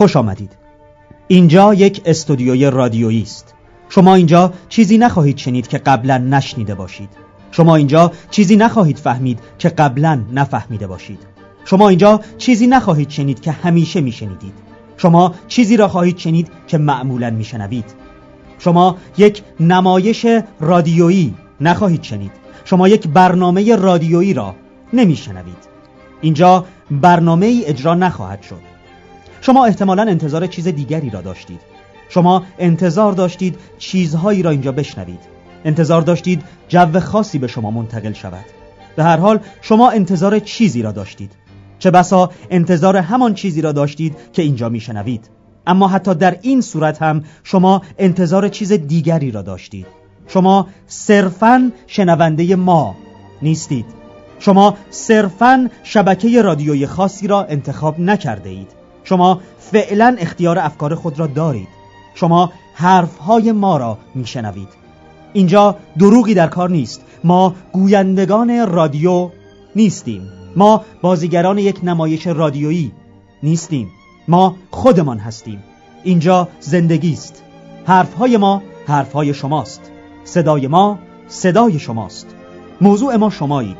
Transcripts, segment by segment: خوش آمدید. اینجا یک استودیوی رادیویی است. شما اینجا چیزی نخواهید شنید که قبلا نشنیده باشید. شما اینجا چیزی نخواهید فهمید که قبلا نفهمیده باشید. شما اینجا چیزی نخواهید شنید که همیشه میشنیدید. شما چیزی را خواهید شنید که معمولا میشنوید. شما یک نمایش رادیویی نخواهید شنید. شما یک برنامه رادیویی را نمیشنوید. اینجا برنامه ای اجرا نخواهد شد. شما احتمالاً انتظار چیز دیگری را داشتید. شما انتظار داشتید چیزهایی را اینجا بشنوید. انتظار داشتید جو خاصی به شما منتقل شود. به هر حال شما انتظار چیزی را داشتید. چه بسا انتظار همان چیزی را داشتید که اینجا میشنوید. اما حتی در این صورت هم شما انتظار چیز دیگری را داشتید. شما صرفاً شنونده ما نیستید. شما صرفاً شبکه رادیویی خاصی را انتخاب نکرده اید. شما فعلاً اختیار افکار خود را دارید. شما حرفهای ما را میشنوید. اینجا دروغی در کار نیست. ما گویندگان رادیو نیستیم. ما بازیگران یک نمایش رادیویی نیستیم. ما خودمان هستیم. اینجا زندگی است. حرفهای ما حرفهای شماست. صدای ما صدای شماست. موضوع ما شمایید.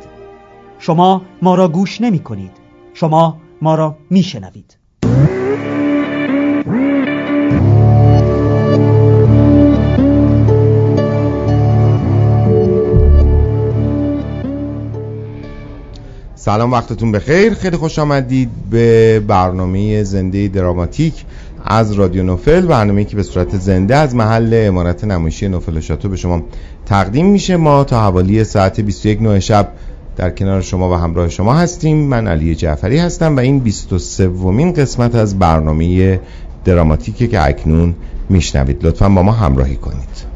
شما ما را گوش نمی کنید. شما ما را می شنوید. سلام، وقتتون بخیر. خیلی خوش آمدید به برنامه زنده دراماتیک از رادیو نوفل، برنامه‌ای که به صورت زنده از محل امارات نمایشی نوفل شاتو به شما تقدیم میشه. ما تا حوالی ساعت 21 شب در کنار شما و همراه شما هستیم. من علی جعفری هستم و این 23مین قسمت از برنامه دراماتیکه که اکنون میشنوید. لطفاً با ما همراهی کنید.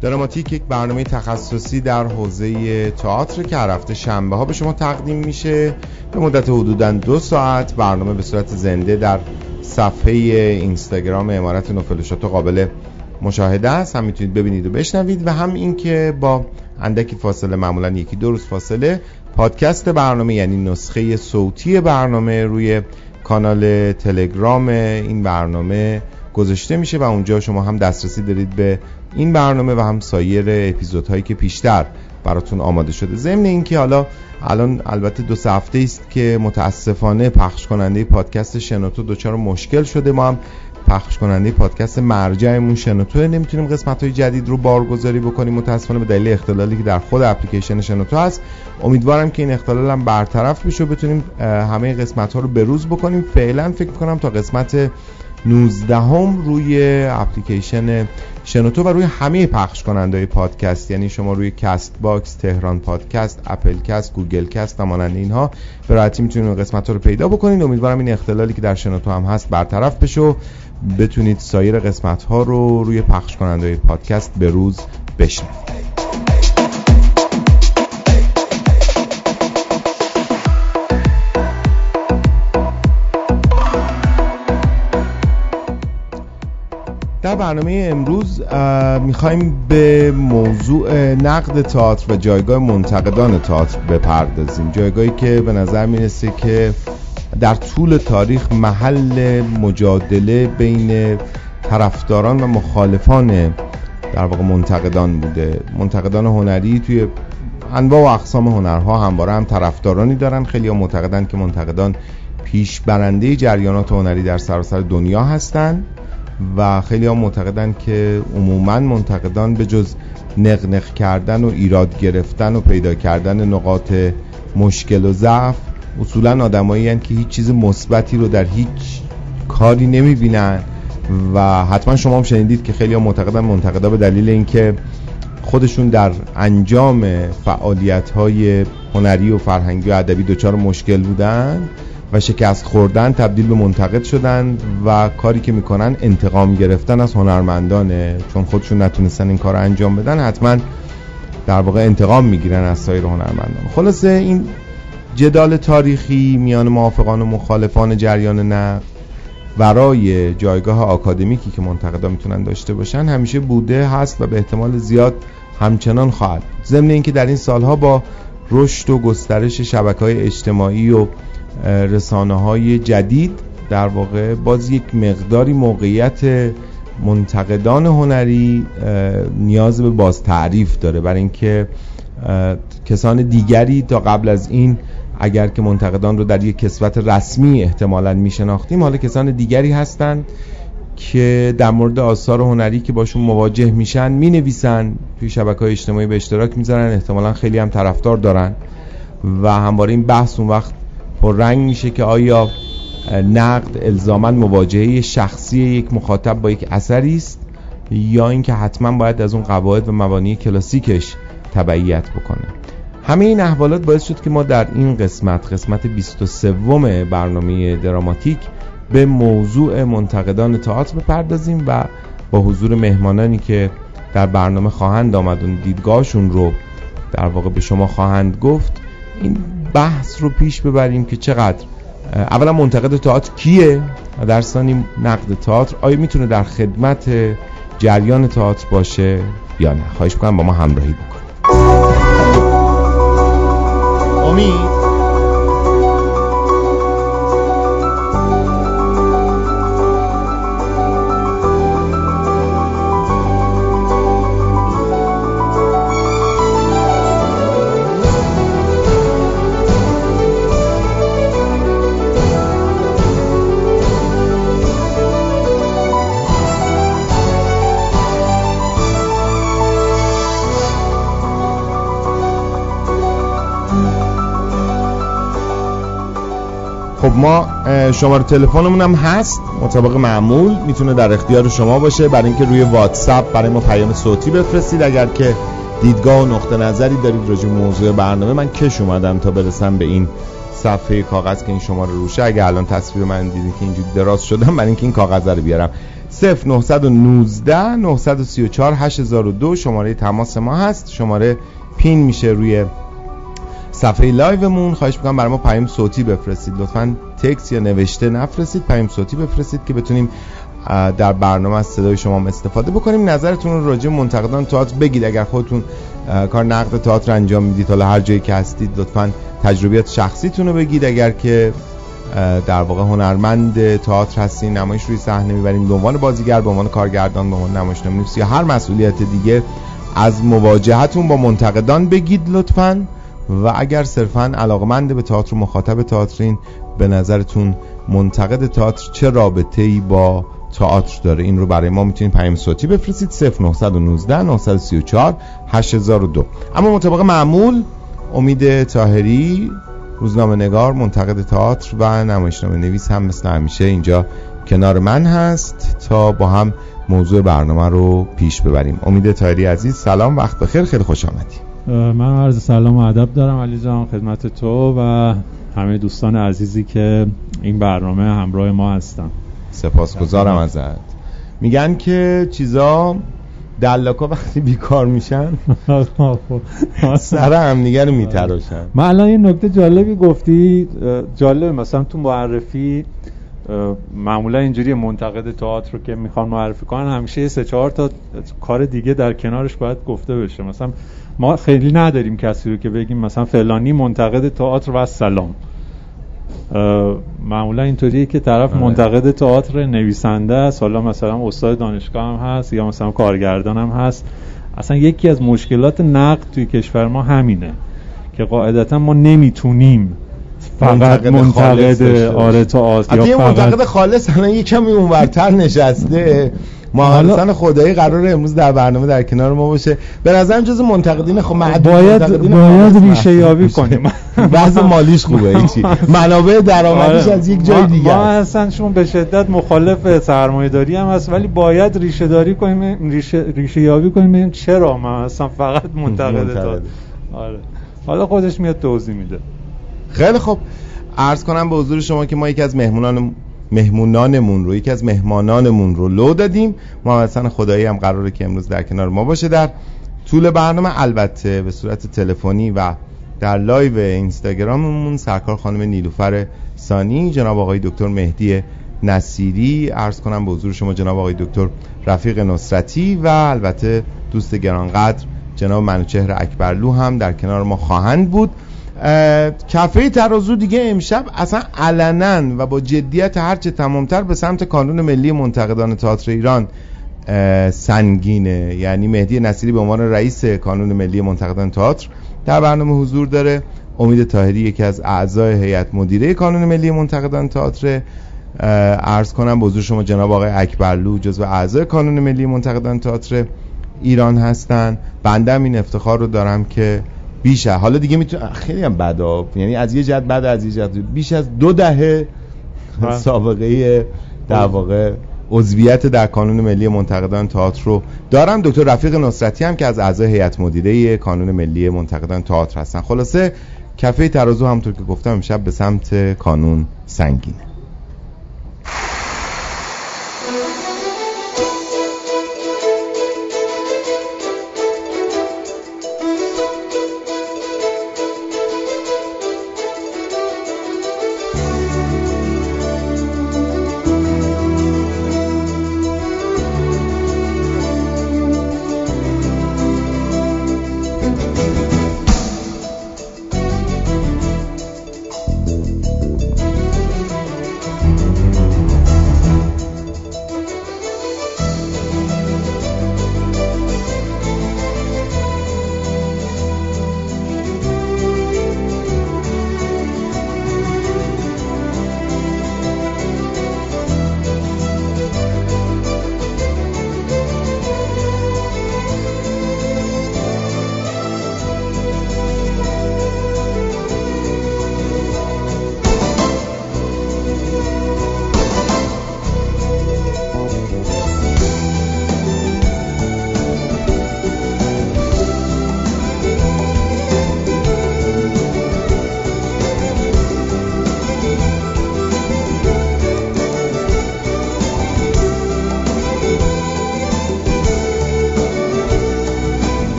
دراماتیک یک برنامه تخصصی در حوزه تئاتر که هر هفته شنبه ها به شما تقدیم میشه. به مدت حدوداً 2 ساعت برنامه به صورت زنده در صفحه اینستاگرام امارات نوفل شاتو قابل مشاهده است. هم میتونید ببینید و بشنوید و هم این که با اندکی فاصله، معمولاً 1-2 روز فاصله، پادکست برنامه یعنی نسخه صوتی برنامه روی کانال تلگرام این برنامه گذاشته میشه و اونجا شما هم دسترسی دارید به این برنامه و هم سایر اپیزودهایی که پیشتر براتون آماده شده. ضمن اینکه حالا الان البته 2 هفته است که متاسفانه پخش کننده پادکست شنوتو دچار مشکل شده. ما هم پخش کننده پادکست مرجعمون شنوتو نمیتونیم قسمت‌های جدید رو بارگذاری بکنیم متاسفانه به دلیل اختلالی که در خود اپلیکیشن شنوتو هست. امیدوارم که این اختلال هم برطرف بشه و بتونیم همه قسمت‌ها رو به روز بکنیم. فعلا فکر می‌کنم تا قسمت 19 روی اپلیکیشن شنوتو و روی همه پخش کننده‌های پادکست، یعنی شما روی کست باکس، تهران پادکست، اپل کست، گوگل کست و مانند اینها به راحتی میتونید قسمت‌ها رو پیدا بکنید. امیدوارم این اختلالی که در شنوتو هم هست برطرف بشه و بتونید سایر قسمت‌ها رو روی پخش کننده‌های پادکست به روز بشنوید. در برنامه امروز میخوایم به موضوع نقد تئاتر و جایگاه منتقدان تئاتر بپردازیم. جایگاهی که به نظر میرسه که در طول تاریخ محل مجادله بین طرفداران و مخالفان در واقع منتقدان بوده. منتقدان هنری توی انواع و اقسام هنرها همواره هم طرفدارانی دارن. خیلی ها معتقدن که منتقدان پیش برنده جریانات هنری در سراسر دنیا هستن و خیلی ها معتقدن که عموما منتقدان به جز نقنق کردن و ایراد گرفتن و پیدا کردن نقاط مشکل و ضعف، اصولا آدمایی هستند که هیچ چیز مثبتی رو در هیچ کاری نمیبینن. و حتما شما هم شنیدید که خیلی ها معتقدن منتقدا به دلیل اینکه خودشون در انجام فعالیت‌های هنری و فرهنگی و ادبی دچار مشکل بودن و شکست خوردن تبدیل به منتقد شدن و کاری که میکنن انتقام گرفتن از هنرمندانه، چون خودشون نتونستن این کار انجام بدن حتما در واقع انتقام میگیرن از سایر هنرمندان. خلاصه این جدال تاریخی میان موافقان و مخالفان جریان نقد ورای جایگاه آکادمیکی که منتقدان میتونن داشته باشن همیشه بوده، هست و به احتمال زیاد همچنان خواهد. ضمن اینکه در این سالها با رشد و گسترش شبکه‌های اجتماعی و رسانه‌های جدید در واقع باز یک مقداری موقعیت منتقدان هنری نیاز به باز تعریف داره، برای اینکه کسان دیگری تا قبل از این اگر که منتقدان رو در یک کسوت رسمی احتمالاً میشناختیم، حالا کسان دیگری هستند که در مورد آثار هنری که باشون مواجه میشن مینویسن، توی شبکه‌های اجتماعی به اشتراک میذارن، احتمالاً خیلی هم طرفدار دارن و همواره این بحث اون وقت پررنگ میشه که آیا نقد الزاماً مواجهه شخصی یک مخاطب با یک اثری است یا اینکه حتماً باید از اون قواعد و مبانی کلاسیکش تبعیت بکنه. همه این احوالات باعث شد که ما در این قسمت 23 برنامه دراماتیک به موضوع منتقدان تئاتر بپردازیم و با حضور مهمانانی که در برنامه خواهند آمد و دیدگاهشون رو در واقع به شما خواهند گفت این بحث رو پیش ببریم که چقدر اولا منتقد تئاتر کیه و در ثانی نقد تئاتر آیا میتونه در خدمت جریان تئاتر باشه یا نه. خواهش می‌کنم با ما همراهی بکنید. امید ما شماره تلفنمون هم هست مطابق معمول، میتونه در اختیار شما باشه برای اینکه روی واتساپ برای ما پیام صوتی بفرستید اگر که دیدگاه و نقطه نظری دارید راجع به موضوع برنامه. من کش اومدم تا برسم به این صفحه کاغذ که این شماره روشه، اگه الان تصویر من دیدید که اینجوری دراز شدم برای اینکه این کاغذ رو بیارم. 0919 934 8002 شماره تماس ما هست، شماره پین میشه روی صفحه لایومون. خواهش می‌کنم برای ما پیام صوتی بفرستید، لطفاً تکست یا نوشته نفرستید، پیام صوتی بفرستید که بتونیم در برنامه از صدای شما استفاده بکنیم. نظرتون رو راجع به منتقدان تئاتر بگید، اگر خودتون کار نقد تئاتر انجام میدید حالا هر جایی که هستید لطفاً تجربیات شخصیتون رو بگید، اگر که در واقع هنرمند تئاتر هستین، نمایش روی صحنه می‌برین، به عنوان بازیگر، به عنوان کارگردان، به عنوان نمایشنامه‌نویس یا هر مسئولیت دیگه، از مواجهتون با منتقدان بگید لطفاً. و اگر صرفاً علاقمند به تئاتر و مخاطب تئاترین، به نظرتون منتقد تئاتر چه رابطه‌ای با تئاتر داره، این رو برای ما میتونید پیام صوتی بفرستید 0919 934 8002. اما مطابق معمول امید طاهری، روزنامه نگار، منتقد تئاتر و نمایشنامه نویس هم مثل همیشه اینجا کنار من هست تا با هم موضوع برنامه رو پیش ببریم. امید طاهری عزیز سلام، وقت بخیر، خیلی خوش آمدید. من عرض سلام و ادب دارم علی جان خدمت تو و همه دوستان عزیزی که این برنامه همراه ما هستن. سپاسگزارم ازت. میگن که چیزا دلاکا وقتی بیکار میشن سر هم دیگه رو میتراشن. من الان یه نکته جالبی گفتی، جالب، مثلا تو معرفی معمولا اینجوری منتقد تئاتر رو که میخوان معرفی کنن همیشه 3-4 تا کار دیگه در کنارش باید گفته بشه. مثلا ما خیلی نداریم کسی رو که بگیم مثلا فلانی منتقد تئاتر و سلام. معمولا اینطوریه که طرف منتقد تئاتر نویسنده است، حالا مثلا استاد دانشگاه هم هست یا مثلا کارگردان هم هست. اصلا یکی از مشکلات نقد توی کشور ما همینه که قاعدتا ما نمیتونیم فقط منتقد تئاتر یا منتقد خالص. الان یکم اونورتر نشسته محمد حسین خدایی قراره امروز در برنامه در کنار ما باشه، به نظرم جز منتقدین. خب باید ریشه یابی کنیم، وضع مالیش خوبه، هیچی منابع درآمدیش از یک جای دیگه است. ما اصلا شما به شدت مخالف سرمایه‌داری هم هست، ولی باید ریشه‌داری کنیم، ریشه یابی کنیم ببینیم چرا ما اصلا فقط منتقد تا. آره حالا خودش میاد توضیح میده. خیلی خوب، عرض کنم به حضور شما که ما یکی از مهمانانمون رو لو دادیم. محمد حسین خدایی هم قراره که امروز در کنار ما باشه در طول برنامه، البته به صورت تلفنی و در لایو اینستاگراممون سرکار خانم نیلوفر سانی، جناب آقای دکتر مهدی نصیری، عرض کنم به حضور شما جناب آقای دکتر رفیق نصرتی و البته دوست گرانقدر جناب منوچهر اکبرلو هم در کنار ما خواهند بود. کفه ترازو دیگه امشب اصلا علناً و با جدیت هرچه تمامتر به سمت کانون ملی منتقدان تئاتر ایران سنگینه. یعنی مهدی نصیری به عنوان رئیس کانون ملی منتقدان تئاتر در برنامه حضور داره، امید طاهری یکی از اعضای هیئت مدیره کانون ملی منتقدان تئاتر، عرض کنم به حضور شما جناب آقای اکبرلو جزو اعضای کانون ملی منتقدان تئاتر ایران هستن. بنده این افتخار رو دارم که بیش از حالا دیگه میتونم خیلی هم بدا، یعنی از یه جهت بعد از یه جهت بیش از 2 دهه سابقه در واقع عضویت در کانون ملی منتقدان تئاتر رو دارم. دکتر رفیق نصرتی هم که از اعضای هیئت مدیره کانون ملی منتقدان تئاتر هستن. خلاصه کفه ترازو همونطور که گفتم امشب به سمت کانون سنگینه.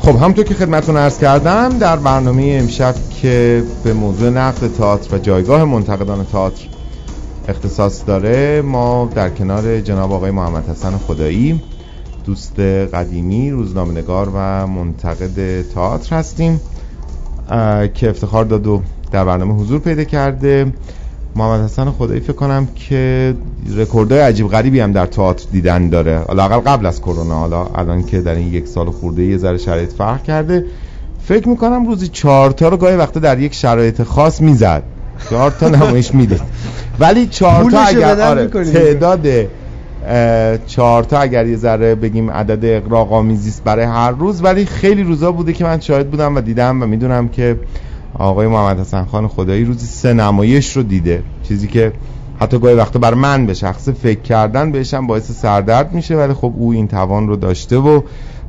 خب همونطور که خدمتتون عرض کردم در برنامه امشب که به موضوع نقد تئاتر و جایگاه منتقدان تئاتر اختصاص داره، ما در کنار جناب آقای محمد حسین خدایی دوست قدیمی روزنامه‌نگار و منتقد تئاتر هستیم که افتخار داد و در برنامه حضور پیدا کرده. محمد حسین خدایی فکر کنم که رکوردهای عجیب غریبی هم در تئاتر دیدن داره، حداقل قبل از کرونا. حالا الان که در این 1 سال خورده یه ذره شرایط فرق کرده، فکر میکنم روزی 4 تا رو گاهی وقتا در یک شرایط خاص میزد، 4 تا نمایش میدید، ولی 4 تا اگر تعداد 4 تا اگر یه ذره بگیم عدد اغراق‌آمیزی است برای هر روز، ولی خیلی روزا بوده که من شاهد بودم و دیدم و میدونم که آقای محمد حسین خان خدایی روزی 3 نمایش رو دیده، چیزی که حتی گاهی وقتا بر من به شخص فکر کردن بهش هم باعث سردرد میشه، ولی خب او این توان رو داشته و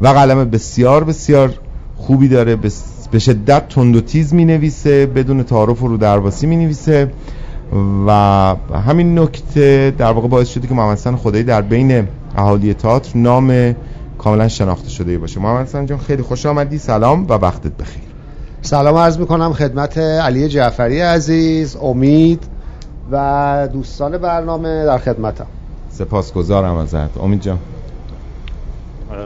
قلم بسیار بسیار خوبی داره، به شدت تند و تیز مینویسه، بدون تعارف و رودرباسی مینویسه و همین نکته در واقع باعث شده که محمد حسین خدایی در بین اهالی تئاتر نام کاملا شناخته شده باشه. محمد حسین جان خیلی خوش آمدی، سلام و وقتت بخیر. سلام عرض میکنم خدمت علی جعفری عزیز، امید و دوستان برنامه، در خدمتم. سپاسگزارم ازت امید جان.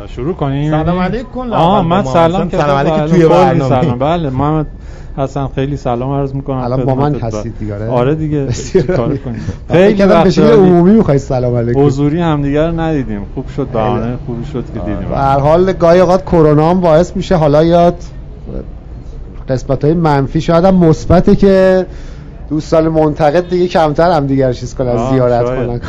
شروع کنیم. سلام علیکم. من سلام کردم توی برنامه. بله محمد حسن خیلی سلام عرض می‌کنم. الان با من هستید دیگه. آره دیگه کار کنید. خیلی کردم به شکل عمومی می‌خواید سلام علیکم. حضوری همدیگه رو ندیدیم. خوب شد بهانه خوبی شد که دیدیم. به هر حال گاهی اوقات کرونا هم باعث میشه حالا یاد قسمت‌های منفی شاید هم مثبته که دوستان منتقد دیگه کمتر هم دیگر چیز کنن زیارت کنن.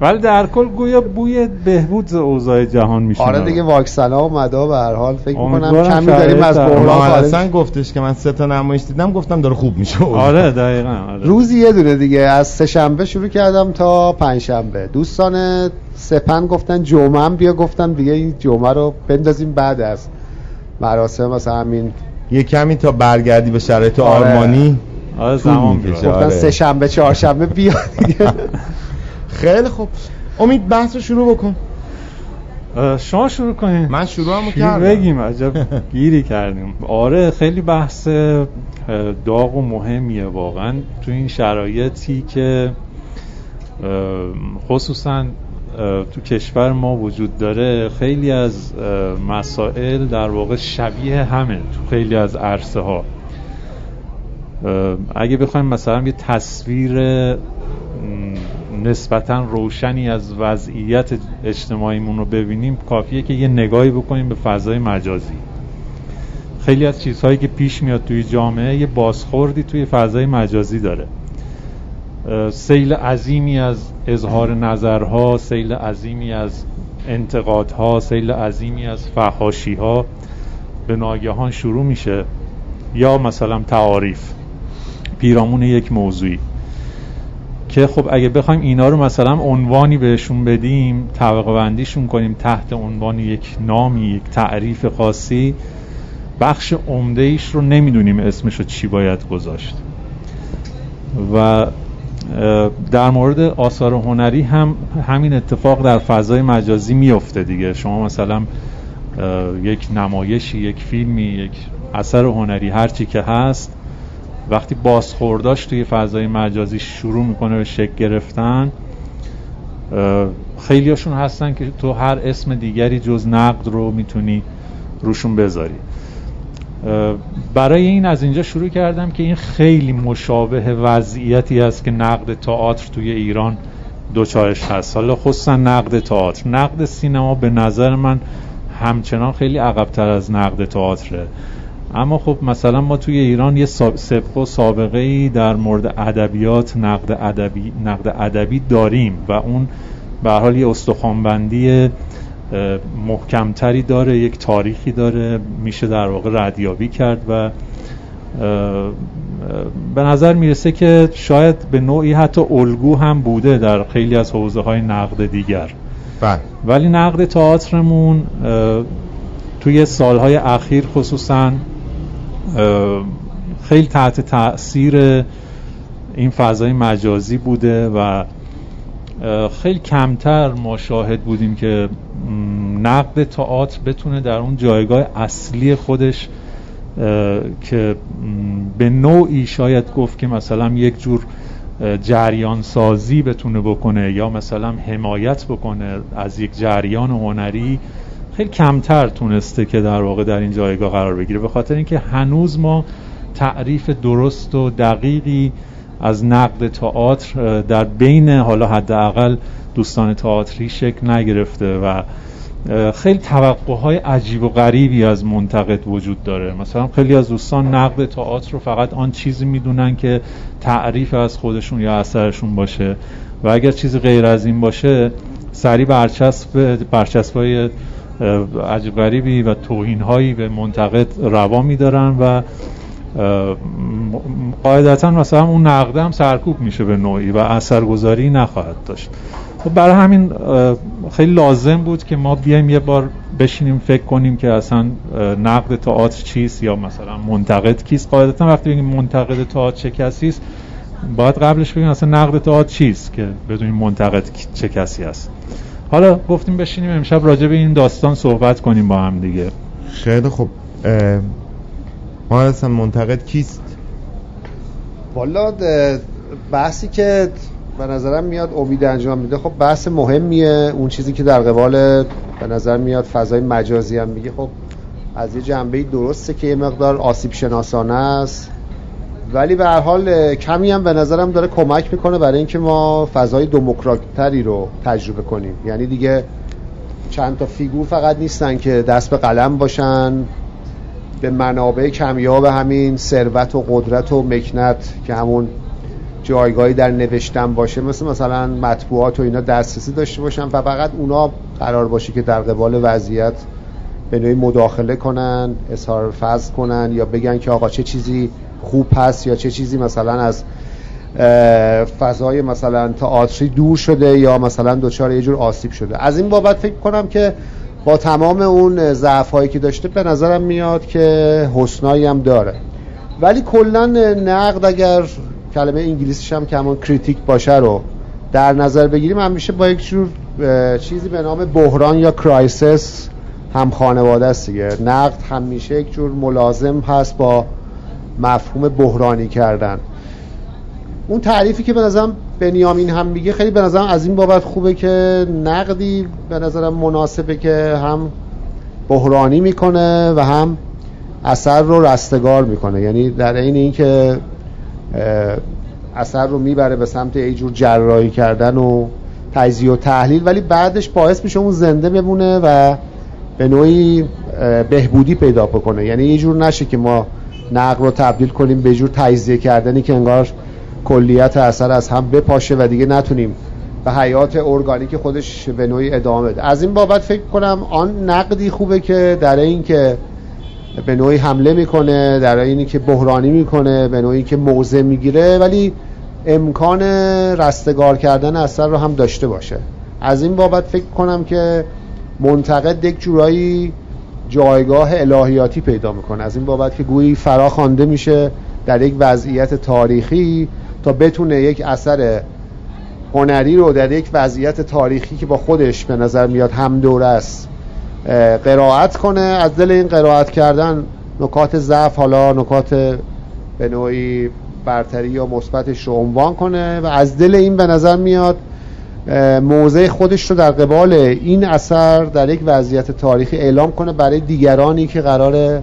ولی در کل گویا بوی بهبود اوضاع جهان میشه. آره دیگه واکسنا اومده و به هر حال فکر می‌کنم کمی داریم از بحران. اصلا گفتش که من 3 تا نمایش دیدم گفتم داره خوب میشه. آره دقیقاً. آره. روزی یه دونه دیگه از سه شنبه شروع کردم تا پنج شنبه. دوستان سپن گفتن جمعه هم بیا، گفتم دیگه این جمعه رو بندازیم بعد از مراسم مثلا همین یه کمی تا برگردی به شرایط آرمانی. آره زمان میشه. گفتن سه شنبه چهارشنبه بیا دیگه. خیلی خوب. امید بحث رو شروع بکن. شما شروع کنین. من شروعمو کردم. بگیم عجب گیری کردیم. آره خیلی بحث داغ و مهمیه واقعا تو این شرایطی که خصوصا تو کشور ما وجود داره. خیلی از مسائل در واقع شبیه همه تو خیلی از عرصه ها. اگه بخوایم مثلا یه تصویر نسبتاً روشنی از وضعیت اجتماعیمون رو ببینیم، کافیه که یه نگاهی بکنیم به فضای مجازی. خیلی از چیزهایی که پیش میاد توی جامعه یه بازخوردی توی فضای مجازی داره. سیل عظیمی از اظهار نظرها، سیل عظیمی از انتقادها، سیل عظیمی از فحاشیها به ناگهان شروع میشه، یا مثلا تعاریف پیرامون یک موضوعی که خب اگه بخوایم اینا رو مثلا عنوانی بهشون بدیم، طبقه بندیشون کنیم تحت عنوان یک نامی، یک تعریف خاصی، بخش عمده ایش رو نمیدونیم اسمش رو چی باید گذاشت. و در مورد آثار هنری هم همین اتفاق در فضای مجازی میفته دیگه. شما مثلا یک نمایشی، یک فیلمی، یک اثر هنری هرچی که هست، وقتی بازخورداش توی فضای مجازی شروع میکنه به شکل گرفتن، خیلی هاشون هستن که تو هر اسم دیگری جز نقد رو میتونی روشون بذاری. برای این از اینجا شروع کردم که این خیلی مشابه وضعیتی است که نقد تئاتر توی ایران دوچارش هست. حالا خصوصا نقد تئاتر، نقد سینما به نظر من همچنان خیلی عقب‌تر از نقد تئاتره. اما خب مثلا ما توی ایران یه سابقه و سابقه‌ای در مورد ادبیات، نقد ادبی داریم و اون به هر حال یه استخوان‌بندی محکم‌تری داره، یک تاریخی داره، میشه در واقع ردیابی کرد و به نظر میرسه که شاید به نوعی حتی الگو هم بوده در خیلی از حوزه‌های نقد دیگر. بله. ولی نقد تئاترمون توی سالهای اخیر خصوصا خیلی تحت تأثیر این فضای مجازی بوده و خیلی کمتر ما شاهد بودیم که نقد تئاتر بتونه در اون جایگاه اصلی خودش که به نوعی شاید گفت که مثلا یک جور جریان سازی بتونه بکنه یا مثلا حمایت بکنه از یک جریان هنری، خیلی کمتر تونسته که در واقع در این جایگاه قرار بگیره، به خاطر اینکه هنوز ما تعریف درست و دقیقی از نقد تئاتر در بین حالا حداقل دوستان تئاتری شکل نگرفته و خیلی توقع‌های عجیب و غریبی از منتقد وجود داره. مثلا خیلی از دوستان نقد تئاتر رو فقط آن چیزی میدونن که تعریف از خودشون یا اثرشون باشه و اگر چیزی غیر از این باشه سریع برچسب‌های عجیب غریبی و توهین‌هایی به منتقد روا می‌دارن و قاعدتاً مثلا اون نقد هم سرکوب میشه به نوعی و اثرگذاری نخواهد داشت. خب برای همین خیلی لازم بود که ما بیایم یه بار بشینیم فکر کنیم که اصلا نقد تئاتر چیست یا مثلا منتقد کیست. قاعدتاً وقتی بگیم منتقد تئاتر چه کسیست، باید قبلش بگیم اصلا نقد تئاتر چیست که بدونیم منتقد چه کسی است. حالا گفتیم بشینیم امشب راجع به این داستان صحبت کنیم با هم دیگه. خیلی خب. ما اصلا منتقد کیست؟ والا بحثی که به نظرم میاد امید انجام میده خب بحث مهمیه. اون چیزی که در قبال به نظر میاد فضای مجازی هم میگه خب از یه جنبه‌ای درسته که یه مقدار آسیب شناسانه است، ولی به هر حال کمی هم به نظرم داره کمک میکنه برای اینکه ما فضای دموکرات‌تری رو تجربه کنیم. یعنی دیگه چند تا فیگور فقط نیستن که دست به قلم باشن، به منابع کمیاب همین ثروت و قدرت و مکنت که همون جایگاهی در نوشتن باشه، مثلا مطبوعات و اینا دسترسی داشته باشن و فقط اونا قرار باشه که در قبال وضعیت به نوعی مداخله کنن، اظهار فضل کنن یا بگن که آقا چه چیزی خوب هست یا چه چیزی مثلا از فضای مثلا تئاتری دور شده یا مثلا دوچار یه جور آسیب شده. از این بابت فکر کنم که با تمام اون ضعف‌هایی که داشته به نظرم میاد که حسنایی هم داره. ولی کلاً نقد، اگر کلمه انگلیسیش هم که همون کریتیک باشه رو در نظر بگیریم، همیشه با یک جور چیزی به نام بحران یا کرایسیس هم خانواده است دیگه. نقد همیشه یک جور ملازم هست با مفهوم بحرانی کردن. اون تعریفی که به نظرم بنیامین هم میگه خیلی به نظرم از این بابت خوبه که نقدی به نظرم مناسبه که هم بحرانی میکنه و هم اثر رو رستگار میکنه، یعنی در عین اینکه اثر رو میبره به سمت یه جور جراحی کردن و تجزیه و تحلیل، ولی بعدش باعث میشه اون زنده بمونه و به نوعی بهبودی پیدا بکنه. یعنی یه جور نشه که ما نقد رو تبدیل کنیم به جور تجزیه کردنی که انگار کلیت اثر از هم بپاشه و دیگه نتونیم به حیات ارگانیک خودش به نوعی ادامه بده. از این بابت فکر کنم آن نقدی خوبه که در این که به نوعی حمله میکنه، در اینی که بحرانی میکنه، به نوعی که موضع میگیره، ولی امکان رستگار کردن اثر رو هم داشته باشه. از این بابت فکر کنم که منتقد یک جورایی جایگاه الهیاتی پیدا میکنه، از این بابت که گویی فرا خوانده میشه در یک وضعیت تاریخی تا بتونه یک اثر هنری رو در یک وضعیت تاریخی که با خودش به نظر میاد هم دوره است قرائت کنه. از دل این قرائت کردن نکات ضعف، حالا نکات به نوعی برتری یا مثبتش رو عنوان کنه و از دل این به نظر میاد موضع خودش رو در قبال این اثر در یک وضعیت تاریخی اعلام کنه برای دیگرانی که قراره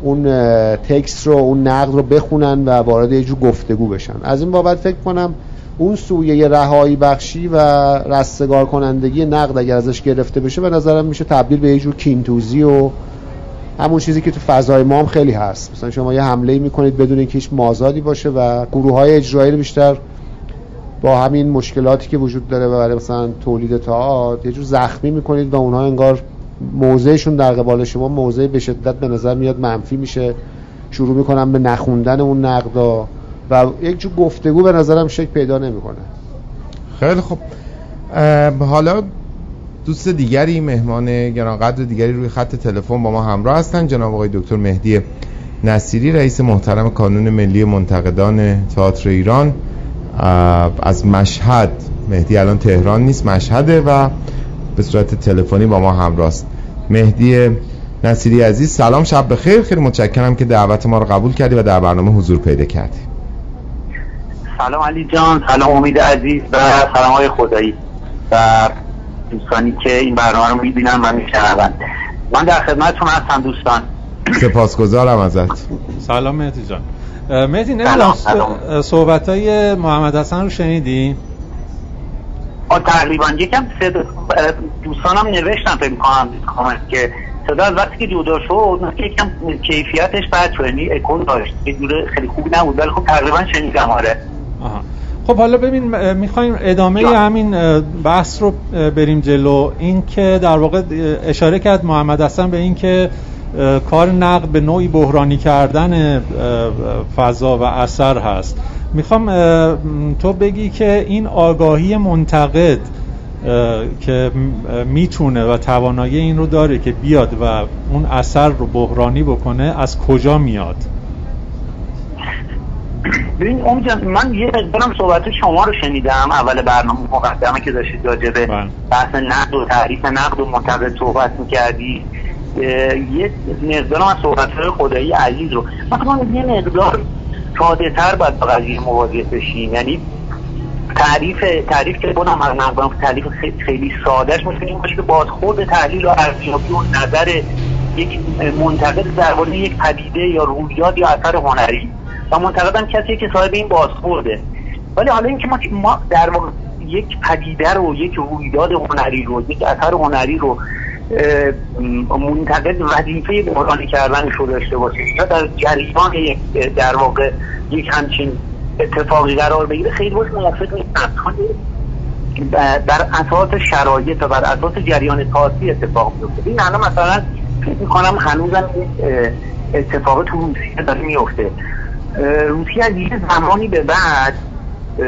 اون تکست رو، اون نقد رو بخونن و وارد یه جور گفتگو بشن. از این بابت فکر کنم اون سویه رهایی بخشی و رستگار کنندگی نقد اگر ازش گرفته بشه به نظرم میشه تبدیل به یه جور کینتوزی و همون چیزی که تو فضای ما هم خیلی هست، مثلا شما یه حمله میکنید بدون اینکه هیچ مازادی باشه و گروه‌های اجرایی بیشتر با همین مشکلاتی که وجود داره برای مثلا تولید تئاتر یه جور زخمی میکنید و اونها انگار موضعشون در قبال شما موضع به شدت به نظر میاد منفی میشه، شروع میکنن به نخوندن اون نقدا و یک جور گفتگو به نظرم شکل پیدا نمیکنه. خیلی خب، حالا دوست دیگری، مهمان گرانقدر دیگری روی خط تلفن با ما همراه هستن، جناب آقای دکتر مهدی نصیری، رئیس محترم کانون ملی منتقدان تئاتر ایران از مشهد. مهدی الان تهران نیست، مشهده و به صورت تلفنی با ما همراه است. مهدی نصیری عزیز سلام، شب بخیر. خیلی متشکرم که دعوت ما رو قبول کردی و در برنامه حضور پیدا کردی. سلام علی جان، سلام امید عزیز و سلام آقای خدایی و دوستانی که این برنامه رو می‌بینن و می‌شنون. من در خدمتتون هستم دوستان. سپاسگزارم ازت. سلام مهدی جان. مهدی نمیدونم صحبت‌های محمد حسن رو شنیدی؟ تقریبا یکم صدا دوستانم نوشتم فکر می‌کنم کامنت که صدا از وقتی که جدا شد یکم کیفیتش بد شد، یعنی اکو داشت، یه جوره خیلی خوب نبود، ولی خب تقریبا شنیدم. آره خب حالا ببین می‌خوایم ادامه همین بحث رو بریم جلو. این که در واقع اشاره کرد محمد حسن به این که کار نقد به نوعی بحرانی کردن فضا و اثر هست، میخوام تو بگی که این آگاهی منتقد که میتونه و توانایی این رو داره که بیاد و اون اثر رو بحرانی بکنه از کجا میاد؟ ببین امیدوارم، من یه برم صحبت شما رو شنیدم اول برنامه، مقدمه که داشتید راجع به بحث نقد و تعریف نقد و منتقد صحبت میکردی، یه مقدار از صحبت‌های خدایی عزیز رو مثلا یه مقدار ساده‌تر باید با قضیه مواجه بشیم. یعنی تعریف که بنام از نظرم تعریف خیلی سادهش میتونیم باشه که بازخورد تحلیل و ارزیابی و نظر یک منتقد درباره یک پدیده یا رویداد یا اثر هنری، و منتقد هم کسی که صاحب این بازخورده. ولی حالا اینکه ما در واقع یک پدیده رو، یک رویداد هنری رو، یک اثر هنری رو منتقد وظیفه بیان کردن رو داشته باشه یا در جریان در واقع یک همچین اتفاقی قرار بگیره، خیلی باش موافق نیستم. بر اساس شرایط و بر اساس جریان تاسی اتفاق میفته. این الان مثلا فکر می‌کنم هنوزم اتفاق تو روسیه داره میفته. روسیه از یه زمانی به بعد،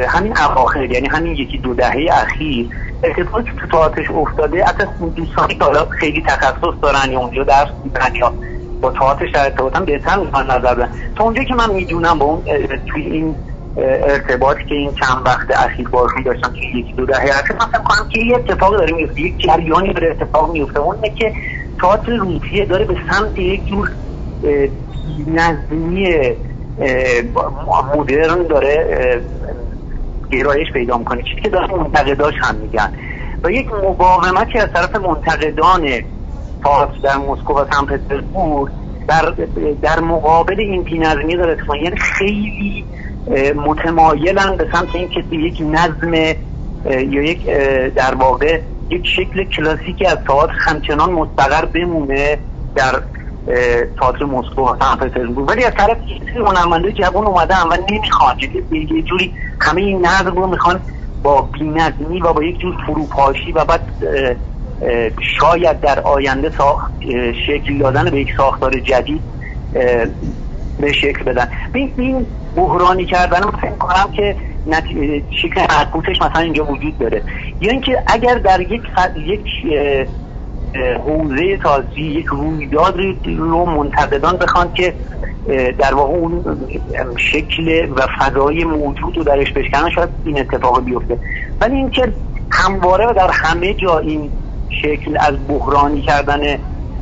همین اواخر، یعنی همین یکی دو دهه اخیر، اتفاقی که تو تئاترش افتاده، اصلا دوستانی که حالا خیلی تخصص دارن یا اونجا درس می‌خونن یا با تئاتر شرط دارن بهتر می‌خوان نظر بدن. تا اونجایی که من می‌دونم با اون توی این ارتباطی که این چند وقت اخیر باشون داشتم که یکی دو دهه اخیر، من فکر می‌کنم که یه اتفاقی داره میفته، یک جریانی داره اتفاق میفته، اونه که تئاتر روسیه داره به سمت یک جور نظمی مدرن داره گرایش پیدا میکنه، چیزی که داره منتقداش هم میگن، و یک مقاومتی از طرف منتقدان تئاتر در مسکو و سن پترزبورگ در مقابل این بی‌نظمی داره اتفاق میفته. یعنی خیلی متمایلن به سمت اینکه یک نظم یا یک در واقع یک شکل کلاسیکی از تئاتر همچنان مستقر بمونه در تئاتر مسکو و سن پترزبورگ، ولی از طرف یه هنرمندای جوان اومدن و نمیخوان، یه جوری همه این نظم رو میخوان با بی‌نظمی و با یک جور فروپاشی و بعد شاید در آینده شکل دادن به یک ساختار جدید به شکل بدن. این بحرانی کردن رو فکر کنم که شکل حقوقش مثلا اینجا وجود داره، یا اینکه اگر در یک حوزه تازی یک رویداد رو منتقدان بخوان که در واقع اون شکل و فضای موجود رو درش بشکنن، شاید این اتفاق بیفته. ولی اینکه همواره و در همه جا این شکل از بحرانی کردن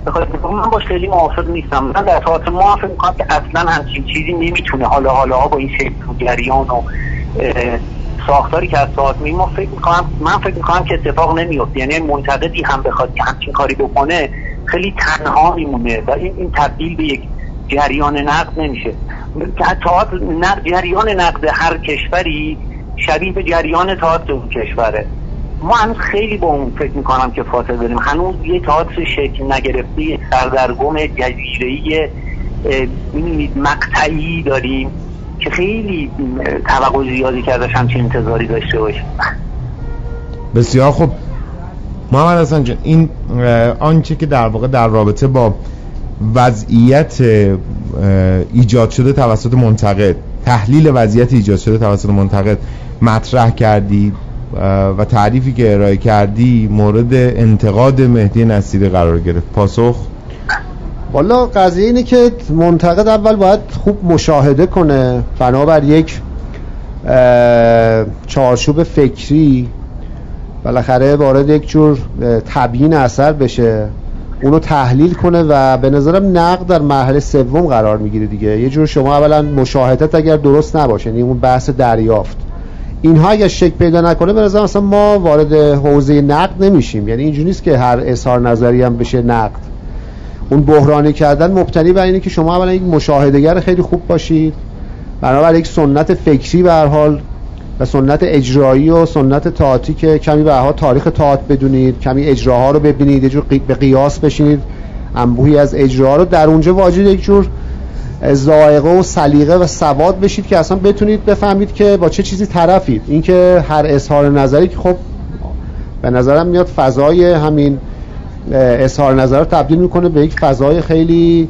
بخواد، من باش خیلی موافق نیستم. من در تئاتر موافق میکنم که اصلا همچین چیزی نمیتونه حالا با این شکل و جریان و ساختاری که از تئاتر میمون، من فکر میکنم که اتفاق نمیفته. یعنی منتقدی هم بخواد که همچین کاری بکنه، خیلی تنها میمونه و این تبدیل به یک جریان نقد نمیشه. تئاتر جریان نقد هر کشوری شبیه به جریان تئاتر اون کشوره. ما هنوز خیلی با اون فکر میکنم که فاصله داریم. هنوز یه تئاتر شکل نگرفته، سردرگم جزیره‌ای مقطعی داریم که خیلی توقع زیادی که ازش همچین انتظاری داشته باشیم. بسیار خوب محمد حسین جان، این آنچه که در واقع در رابطه با وضعیت ایجاد شده توسط منتقد، تحلیل وضعیت ایجاد شده توسط منتقد مطرح کردی و تعریفی که ارائه کردی مورد انتقاد مهدی نصیری قرار گرفت، پاسخ؟ والا قضیه اینه که منتقد اول باید خوب مشاهده کنه، بنابر یک چارچوب فکری بالاخره وارد یک جور تبیین اثر بشه، اونو تحلیل کنه و به نظرم نقد در مرحله سوم قرار میگیره دیگه. یه جور شما اولا مشاهدت اگر درست نباشه، یعنی اون بحث دریافت، اینها اگر شک پیدا نکنه، به نظرم اصلا ما وارد حوزه نقد نمیشیم. یعنی اینجوری نیست که هر اظهار نظری هم بشه نقد. اون بحرانی کردن مبتنی بر اینه که شما اولا یک مشاهده‌گر خیلی خوب باشید، بنابر یک سنت فکری به هر حال و سنت اجرایی و سنت تئاتری که کمی به هر حال تاریخ تئاتر بدونید، کمی اجراها رو ببینید، یه جور به قیاس بشینید، انبوهی از اجراها رو در اونجا واجد یک جور ذائقه و سلیقه و سواد بشید که اصلا بتونید بفهمید که با چه چیزی طرفید. اینکه هر اظهار نظری که خب به نظرم میاد فضای همین اظهار نظر رو تبدیل میکنه به یک فضای خیلی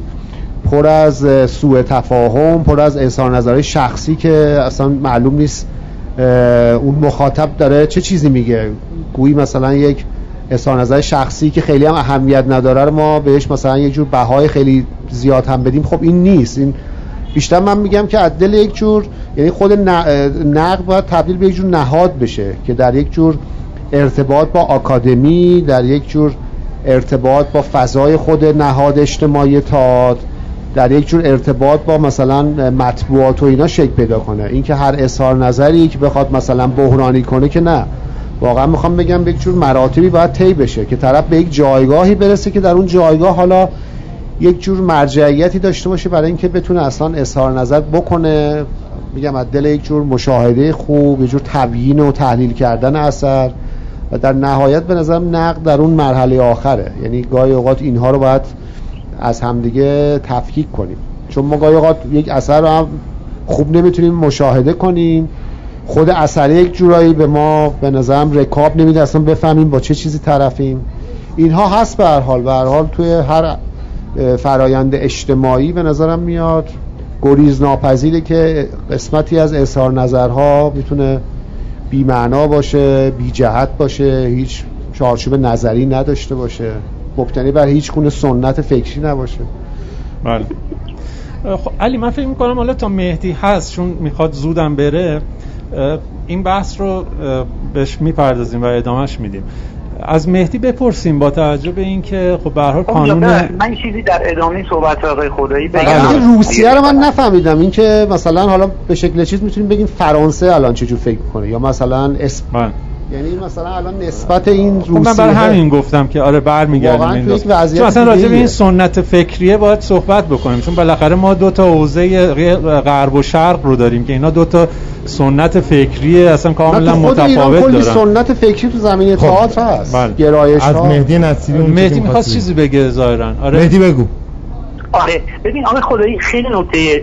پر از سوء تفاهم، پر از اظهار نظرهای شخصی که اصلا معلوم نیست اون مخاطب داره چه چیزی میگه. گویی مثلا یک اظهار نظر شخصی که خیلی هم اهمیت نداره رو ما بهش مثلا یک جور بهای خیلی زیاد هم بدیم، خب این نیست. این بیشتر من میگم که عدل یک جور، یعنی خود نقد باید تبدیل به یک جور نهاد بشه که در یک جور ارتباط با آکادمی، در یک جور ارتباط با فضای خود نهاد اجتماعی تئاتر، در یک جور ارتباط با مثلا مطبوعات و اینا شکل پیدا کنه. اینکه هر اظهار نظری که بخواد مثلا بحرانی کنه که نه، واقعا میخوام بگم به یک جور مراتبی باید طی بشه که طرف به یک جایگاهی برسه که در اون جایگاه حالا یک جور مرجعیتی داشته باشه برای اینکه بتونه اصلا اظهار نظر بکنه. میگم از دل یک جور مشاهده خوب، یک جور تبیین و تحلیل کردن اثر و در نهایت به نظرم نقد در اون مرحله آخره. یعنی گاهی اوقات اینها رو باید از همدیگه تفکیک کنیم، چون ما گاهی اوقات یک اثر رو هم خوب نمیتونیم مشاهده کنیم، خود اثر یک جورایی به ما به نظرم رکاب نمیده اصلا بفهمیم با چه چیزی طرفیم. اینها هست به هر حال توی هر فرایند اجتماعی به نظرم میاد گریز ناپذیره که قسمتی از اظهار نظرها میتونه بی معنا باشه، بی جهت باشه، هیچ چارچوب نظری نداشته باشه، مبتنی بر هیچ گونه سنت فکری نباشه. بله خب علی من فکر می‌کنم حالا تا مهدی هست چون میخواد زودم بره این بحث رو بهش میپردازیم و ادامهش میدیم. از مهدی بپرسیم با توجه به اینکه خب به هر حال قانون من چیزی در ادامه صحبت آقای خدایی بگم. روسیه رو من نفهمیدم، اینکه مثلا حالا به شکل چیز میتونیم بگیم فرانسه الان چجور فکر می‌کنه یا مثلا اسپان، یعنی مثلا الان نسبت این روسیه. من برای همین گفتم که آره برمیگردیم اینجا، چون اصلا راجع به این سنت فکریه باید صحبت بکنیم، چون بالاخره ما دو تا حوزه غرب و شرق رو داریم که اینا دو تا سنت فکریه اصلا کاملا متفاوت دارن. کلی سنت فکری تو زمینه تئاتر هست، گرایش‌ها. از مهدی نصیری مهدی می‌خواد چیزی بگه ظاهرا. آره مهدی بگو. آره ببین آقای خدایی خیلی نکته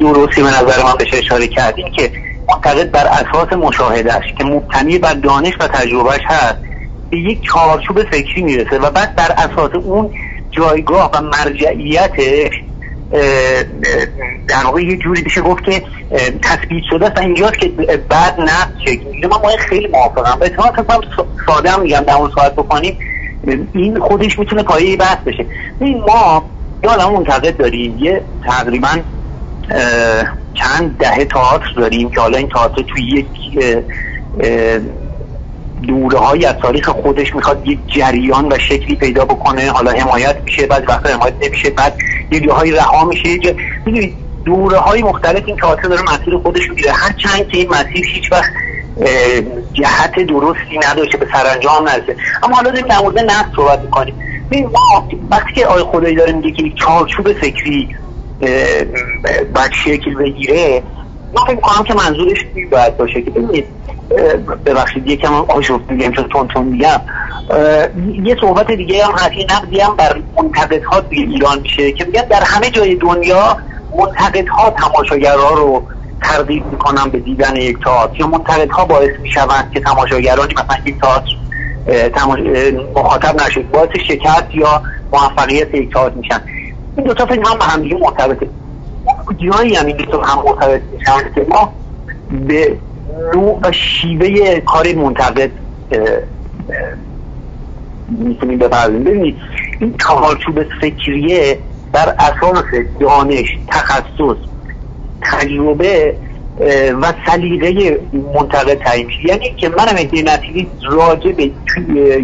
درستی به نظر من بهش اشاره کردین که منتقد بر اساس مشاهدهش که مبتنی بر دانش و تجربهش هست به یک چارچوب فکری میرسه و بعد بر اساس اون جایگاه و مرجعیتش در واقع یه جوری بشه گفت که تثبیت شده است. اینجاست که بعد نقد شکل میگیره. من خیلی موافقم. احتمالاً فقط ساده هم میگم در اون ساعت بکنیم این خودش میتونه پایه بحث بشه. ببین ما یادم منتقد داریم یه تقریباً چند دهه تئاتر داریم که حالا این تئاتر توی یک دوره‌های از تاریخ خودش میخواد یک جریان و شکلی پیدا بکنه، حالا حمایت میشه، بعد وقتا حمایت نمیشه، بعد یه جاهایی رها میشه. میدونید دوره‌های مختلف این تئاتر داره مسیر خودش میره، هر چند که این مسیر هیچ وقت جهت درستی نداشته به سرانجام نرسه. اما حالا داریم در مورد نقد صحبت میکنیم. ما وقتی که آقای خدایی داره میگه که چارچوب فکری باید شکل بگیره، من فکر میکنم که منظورش این باید باشه که ببینید ببخشید یکم آشفت میگم چون تون میگم یه صحبت دیگه هم حتی نقدی هم بر منتقدها توی ایران میشه که میگن در همه جای دنیا منتقدها تماشاگرها رو ترغیب میکنن به دیدن یک تئاتر یا منتقدها باعث میشوند که تماشاگرانی مثلا یک تئاتر مخاطب نشود باعث شکست یا موفقیت یک تئاتر میشن. این دو تا فیلم هم دیگه مرتبطه، جایی هم این دو تا هم مرتبط میشن که ما به نوع و شیوه کار منتقد میتونیم بپردازیم. ببینید این چارچوب فکریه بر اساس دانش، تخصص، تجربه و سلیقه منتقد تعیین میشه. یعنی که من مهدی نصیری راجع به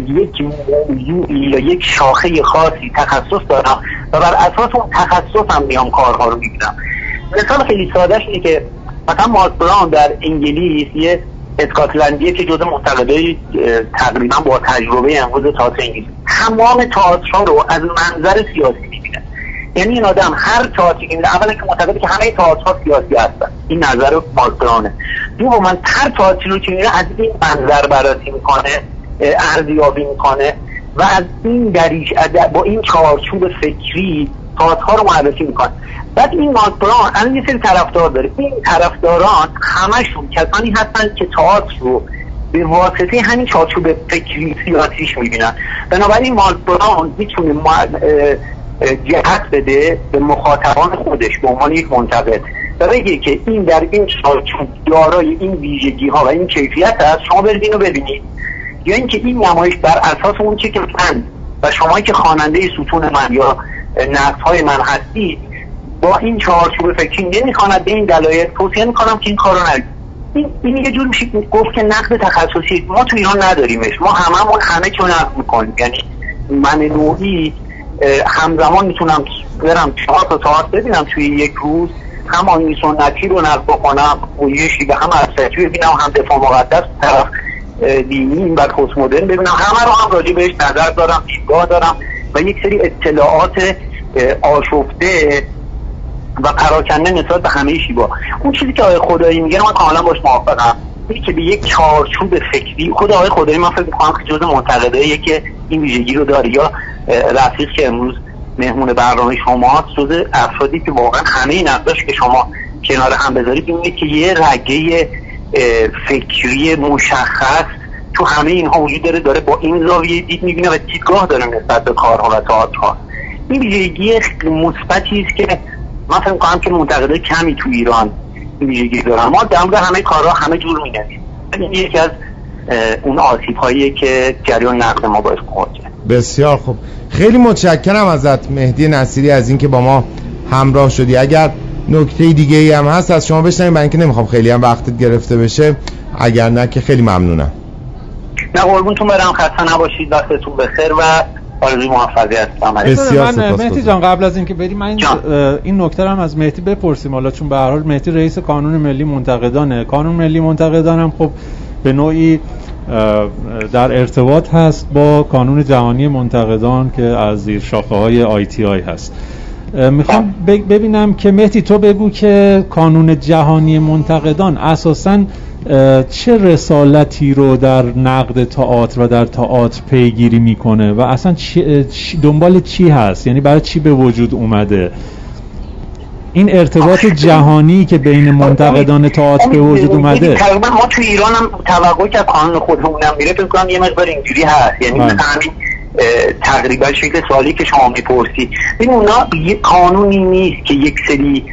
یک موضوع یا یک شاخه خاصی تخصص دارم و بر اساس اون تخصصم میام کارها رو میبینم. مثال خیلی سادهش اینه که مثلا مارک براون در انگلیس یه اسکاتلندیه که جزو منتقدای تقریبا با تجربه امروز تئاتر انگلیس تمام تئاترها رو از منظر سیاسی میبینه. یعنی این آدم هر تئاتری که اولا که معتقده که همه تئاترها سیاسی هستن، این نظر مارک براونه. دوما هر تئاتری رو که میره از این منظر بررسی میکنه، ارزیابی میکنه و از این دریج با این چارچوب فکری تئاترها رو معرفی میکنه. بعد این مارک براون الان یه سری طرفدار داره، این طرفداران همشون کسانی هستن که تئاتر رو به واسطه همین چارچوب فکری سیاسیش میبینن. بنابراین مارک براون میتونه جهت بده به مخاطبان خودش به عنوان یک منتقد و بگه که این در این چارچوب دارای این ویژگی ها و این کیفیت هست، شما برید اینو ببینید. یا اینکه این نمایش بر اساس اون چیزی که من و شما که خواننده ستون من یا نقدهای من هستید با این چارچوب فکری نمیخواند، به این دلایل توصیه میکنم که این کارو نکنید. این یه جور میشه گفت که نقد تخصصی ما تو ایران نداریمش، ما هممون همه چیو نقد میکنیم. یعنی من نوعی همزمان میتونم برم 4 تا ساعت ببینم توی یک روز، هم آنی سنتی رو نقد بکنم و یه شیبه، هم ارسطو ببینم، هم دفاع مقدس طرف دینی و پست مدرن ببینم، همه رو هم راجع بهش نظر دارم، دیدگاه دارم و یک سری اطلاعات آشفته و پراکنده نسبت به همه شیبا. اون چیزی که آقای خدایی میگه من کاملا باش موافقم، که به یک چارچوب فکری خود آقای خدایی من فکر می‌کنم که جزء منتقداییه که این ویژگی رو داره، یا رفیق که امروز مهمون برنامه شما جزء افرادی که واقعا همه نقداش که شما کنار هم بذارید اینه که یه رگه فکری مشخص تو همه اینها وجود داره، داره با این زاویه دید می‌بینه و دیدگاه داره نسبت به کارها و تئاترها. این ویژگی مثبتی است که من فکر می‌کنم که منتقدای کمی تو ایران ویژگی دارن. ما در همه کارها همه جور می‌نویسیم، این یکی از اون آسیب‌هاییه که جریان نقد ما باعث خورده. بسیار خوب، خیلی متشکرم ازت مهدی نصیری از اینکه با ما همراه شدی. اگر نکته دیگه‌ای هم هست از شما بشنویم، من که نمی‌خوام خیلی هم وقتت گرفته بشه، اگر نه که خیلی ممنونم. نه قربونتون برم، خسته نباشید، وقتتون بخیر و آرزوی موفقیت من. مهدی جان قبل از اینکه بریم من این نکته رو هم از مهدی بپرسیم حالا، چون به هر حال مهدی رئیس کانون ملی منتقدانه. کانون ملی منتقدان هم خب به نوعی در ارتباط هست با کانون جهانی منتقدان که از زیر شاخه‌های آی‌تی‌آی هست. میخوام ببینم که مهدی تو بگو که کانون جهانی منتقدان اساساً چه رسالتی رو در نقد تئاتر و در تئاتر پیگیری میکنه و اصلا دنبال چی هست، یعنی برای چی به وجود اومده این ارتباط جهانی که بین منتقدان تئاتر به وجود اومده؟ تقریبا ما تو ایران هم توقعی که کانون خودمونم میره فکر کنم یه مقدار اینجوری هست، یعنی همین تقریبا شکل سالی که شما میپرسی. این اونا یه قانونی نیست که یک سری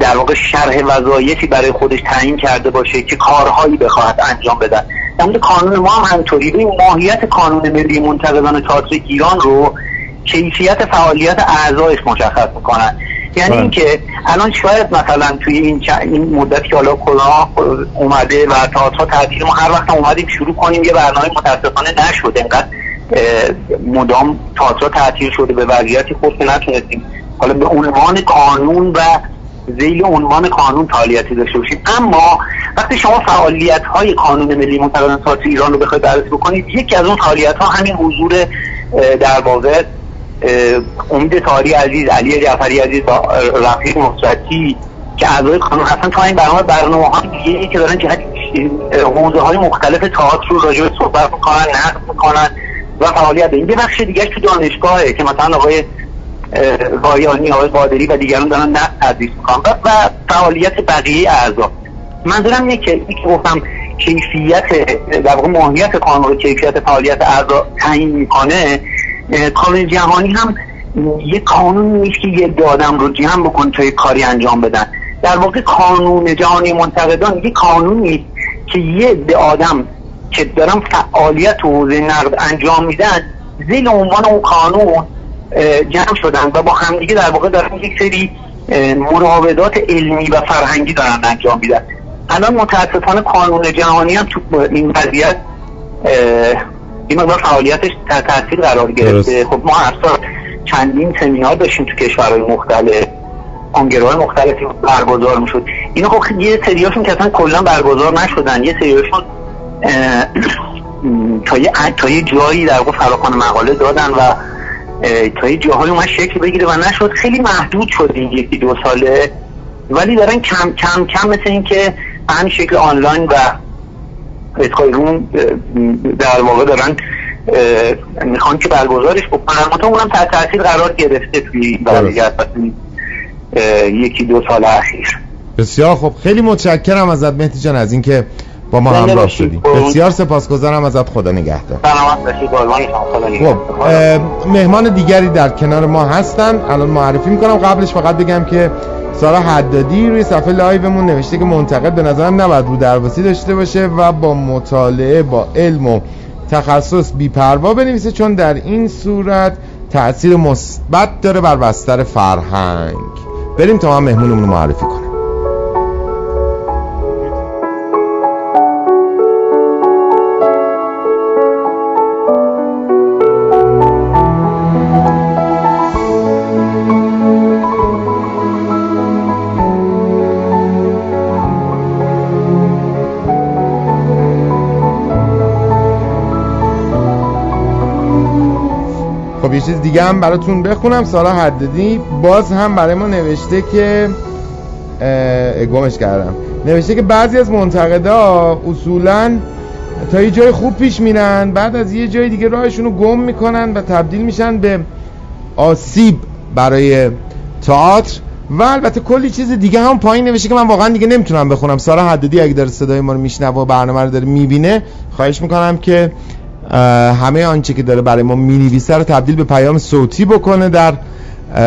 در واقع شرح وظایفی برای خودش تعیین کرده باشه که کارهایی بخواهد انجام بدن. در مورد کانون ما هم همینطوری. این ماهیت کانون ملی منتقدان تئاتر ایران رو کیفیت فعالیت اعضایش مشخص میکنن، یعنی اینکه الان شاید مثلا توی این مدت که حالا کرونا اومده و تئاترها تعطیل، ما هر وقت اومدیم شروع کنیم یه برنامه، متاسفانه نشد، انقدر مدام تئاترها تعطیل شده به وضعیتی خوب نتونستیم حالا به عنوان کانون و ذیل عنوان کانون فعالیتی داشته باشید. اما وقتی شما فعالیت‌های کانون ملی منتقدان تئاتر ایران رو بخواید بررسی بکنید، یکی از اون فعالیت‌ها همین حضور در واقع امید طاهری عزیز، علی جعفری عزیز و رفیق نصرتی که اعضای کانون هستن تا این برنامه‌های دیگه‌ای که دارن جهت حوزه‌های مختلف تئاتر رو راجع به صحبت می‌کنن، نقد می‌کنن و فعالیت این. یه بخش دیگه‌اش تو دانشگاهه که مثلا آقای قایانی، آقای قادری و دیگران دارن تدریس میکنم و فعالیت بقیه اعضا. منظورم اینه که این که گفتم کیفیت در واقع ماهیت کانون رو کیفیت فعالیت اعضا تعیین میکنه، کانون جهانی هم یک کانون نیست که یه دادم رو جمع بکن تا یک کاری انجام بدن. در واقع کانون جهانی منتقدان یک کانون نیست که یه ده آدم که دارم فعالیت و نقد انجام میدن زیل عنوان اون کانون جمع شدن و با همدیگه در واقع دارن یک سری مراودات علمی و فرهنگی دارن انجام میدن. الان متاسفانه کانون جهانی هم تو این وضعیت این مقدار فعالیتش تحت تاثیر قرار گرفته. خب ما هر سال چندین سمینار داشتیم تو کشورهای مختلف، کنگره‌های مختلفی برگزار میشد. اینا خب یه سریاشون که اصلا کلا برگزار نشدن، یه سریاشون تا یه جایی در واقع فراخوان مقاله دادن و تا یه جاهای اومد شکل بگیره و نشد، خیلی محدود شد این 1-2 ساله. ولی دارن کم کم کم مثل این که همین شکل آنلاین و اسکای روم در واقع دارن میخوان که برگزارش بکنن، اما تا اونم تحت تاثیر قرار گرفته توی وضعیت 1-2 سال اخیر. بسیار خب، خیلی متشکرم ازت مهدی جان از اینکه با ما همراه شدی. بسیار سپاسگزارم ازت، خدا نگهدار. خب مهمان دیگری در کنار ما هستن، الان معرفی میکنم. قبلش فقط بگم که سارا حدادی روی صفحه لایومون نوشته که منتقد به نظرم نباید رو درواسی داشته باشه و با مطالعه، با علم و تخصص بی‌پروا بنویسه، چون در این صورت تأثیر مثبت داره بر بستر فرهنگ. بریم تا ما مهمونمون رو معرفی کنیم. خب یه چیز دیگه هم براتون بخونم. سارا حدادی باز هم برای ما نوشته که گمش کردم، نوشته که بعضی از منتقدا اصولاً تا یه جای خوب پیش میرن، بعد از یه جای دیگه راهشون رو گم میکنن و تبدیل میشن به آسیب برای تئاتر و البته کلی چیز دیگه هم پایین نوشته که من واقعا دیگه نمیتونم بخونم. سارا حدادی اگه داره صدای ما رو میشنوه و برنامه رو داره میبینه، خواهش میکنم که همه آنچه که داره برای ما مینویسه رو تبدیل به پیام صوتی بکنه، در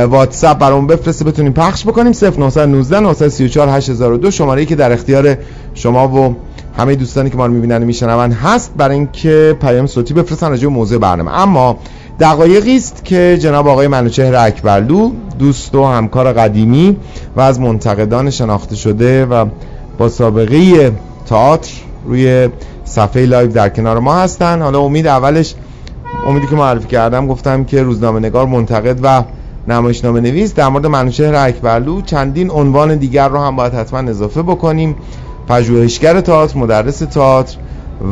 واتساپ برامون بفرسته بتونیم پخش بکنیم. 0919 934 8002 شماره‌ای که در اختیار شما و همه دوستانی که ما رو میبینن و میشنون هست برای اینکه پیام صوتی بفرستن راجع به موضوع برنامه. اما دقایقی است که جناب آقای منوچهر اکبرلو، دوست و همکار قدیمی و از منتقدان شناخته شده و با سابقه تئاتر، روی صفحه لایو در کنار ما هستن. حالا امید اولش، امیدی که معرفی کردم، گفتم که روزنامه نگار، منتقد و نمایشنامه نویس. در مورد منوچهر اکبرلو چندین عنوان دیگر رو هم باید حتما اضافه بکنیم. پژوهشگر تئاتر، مدرس تئاتر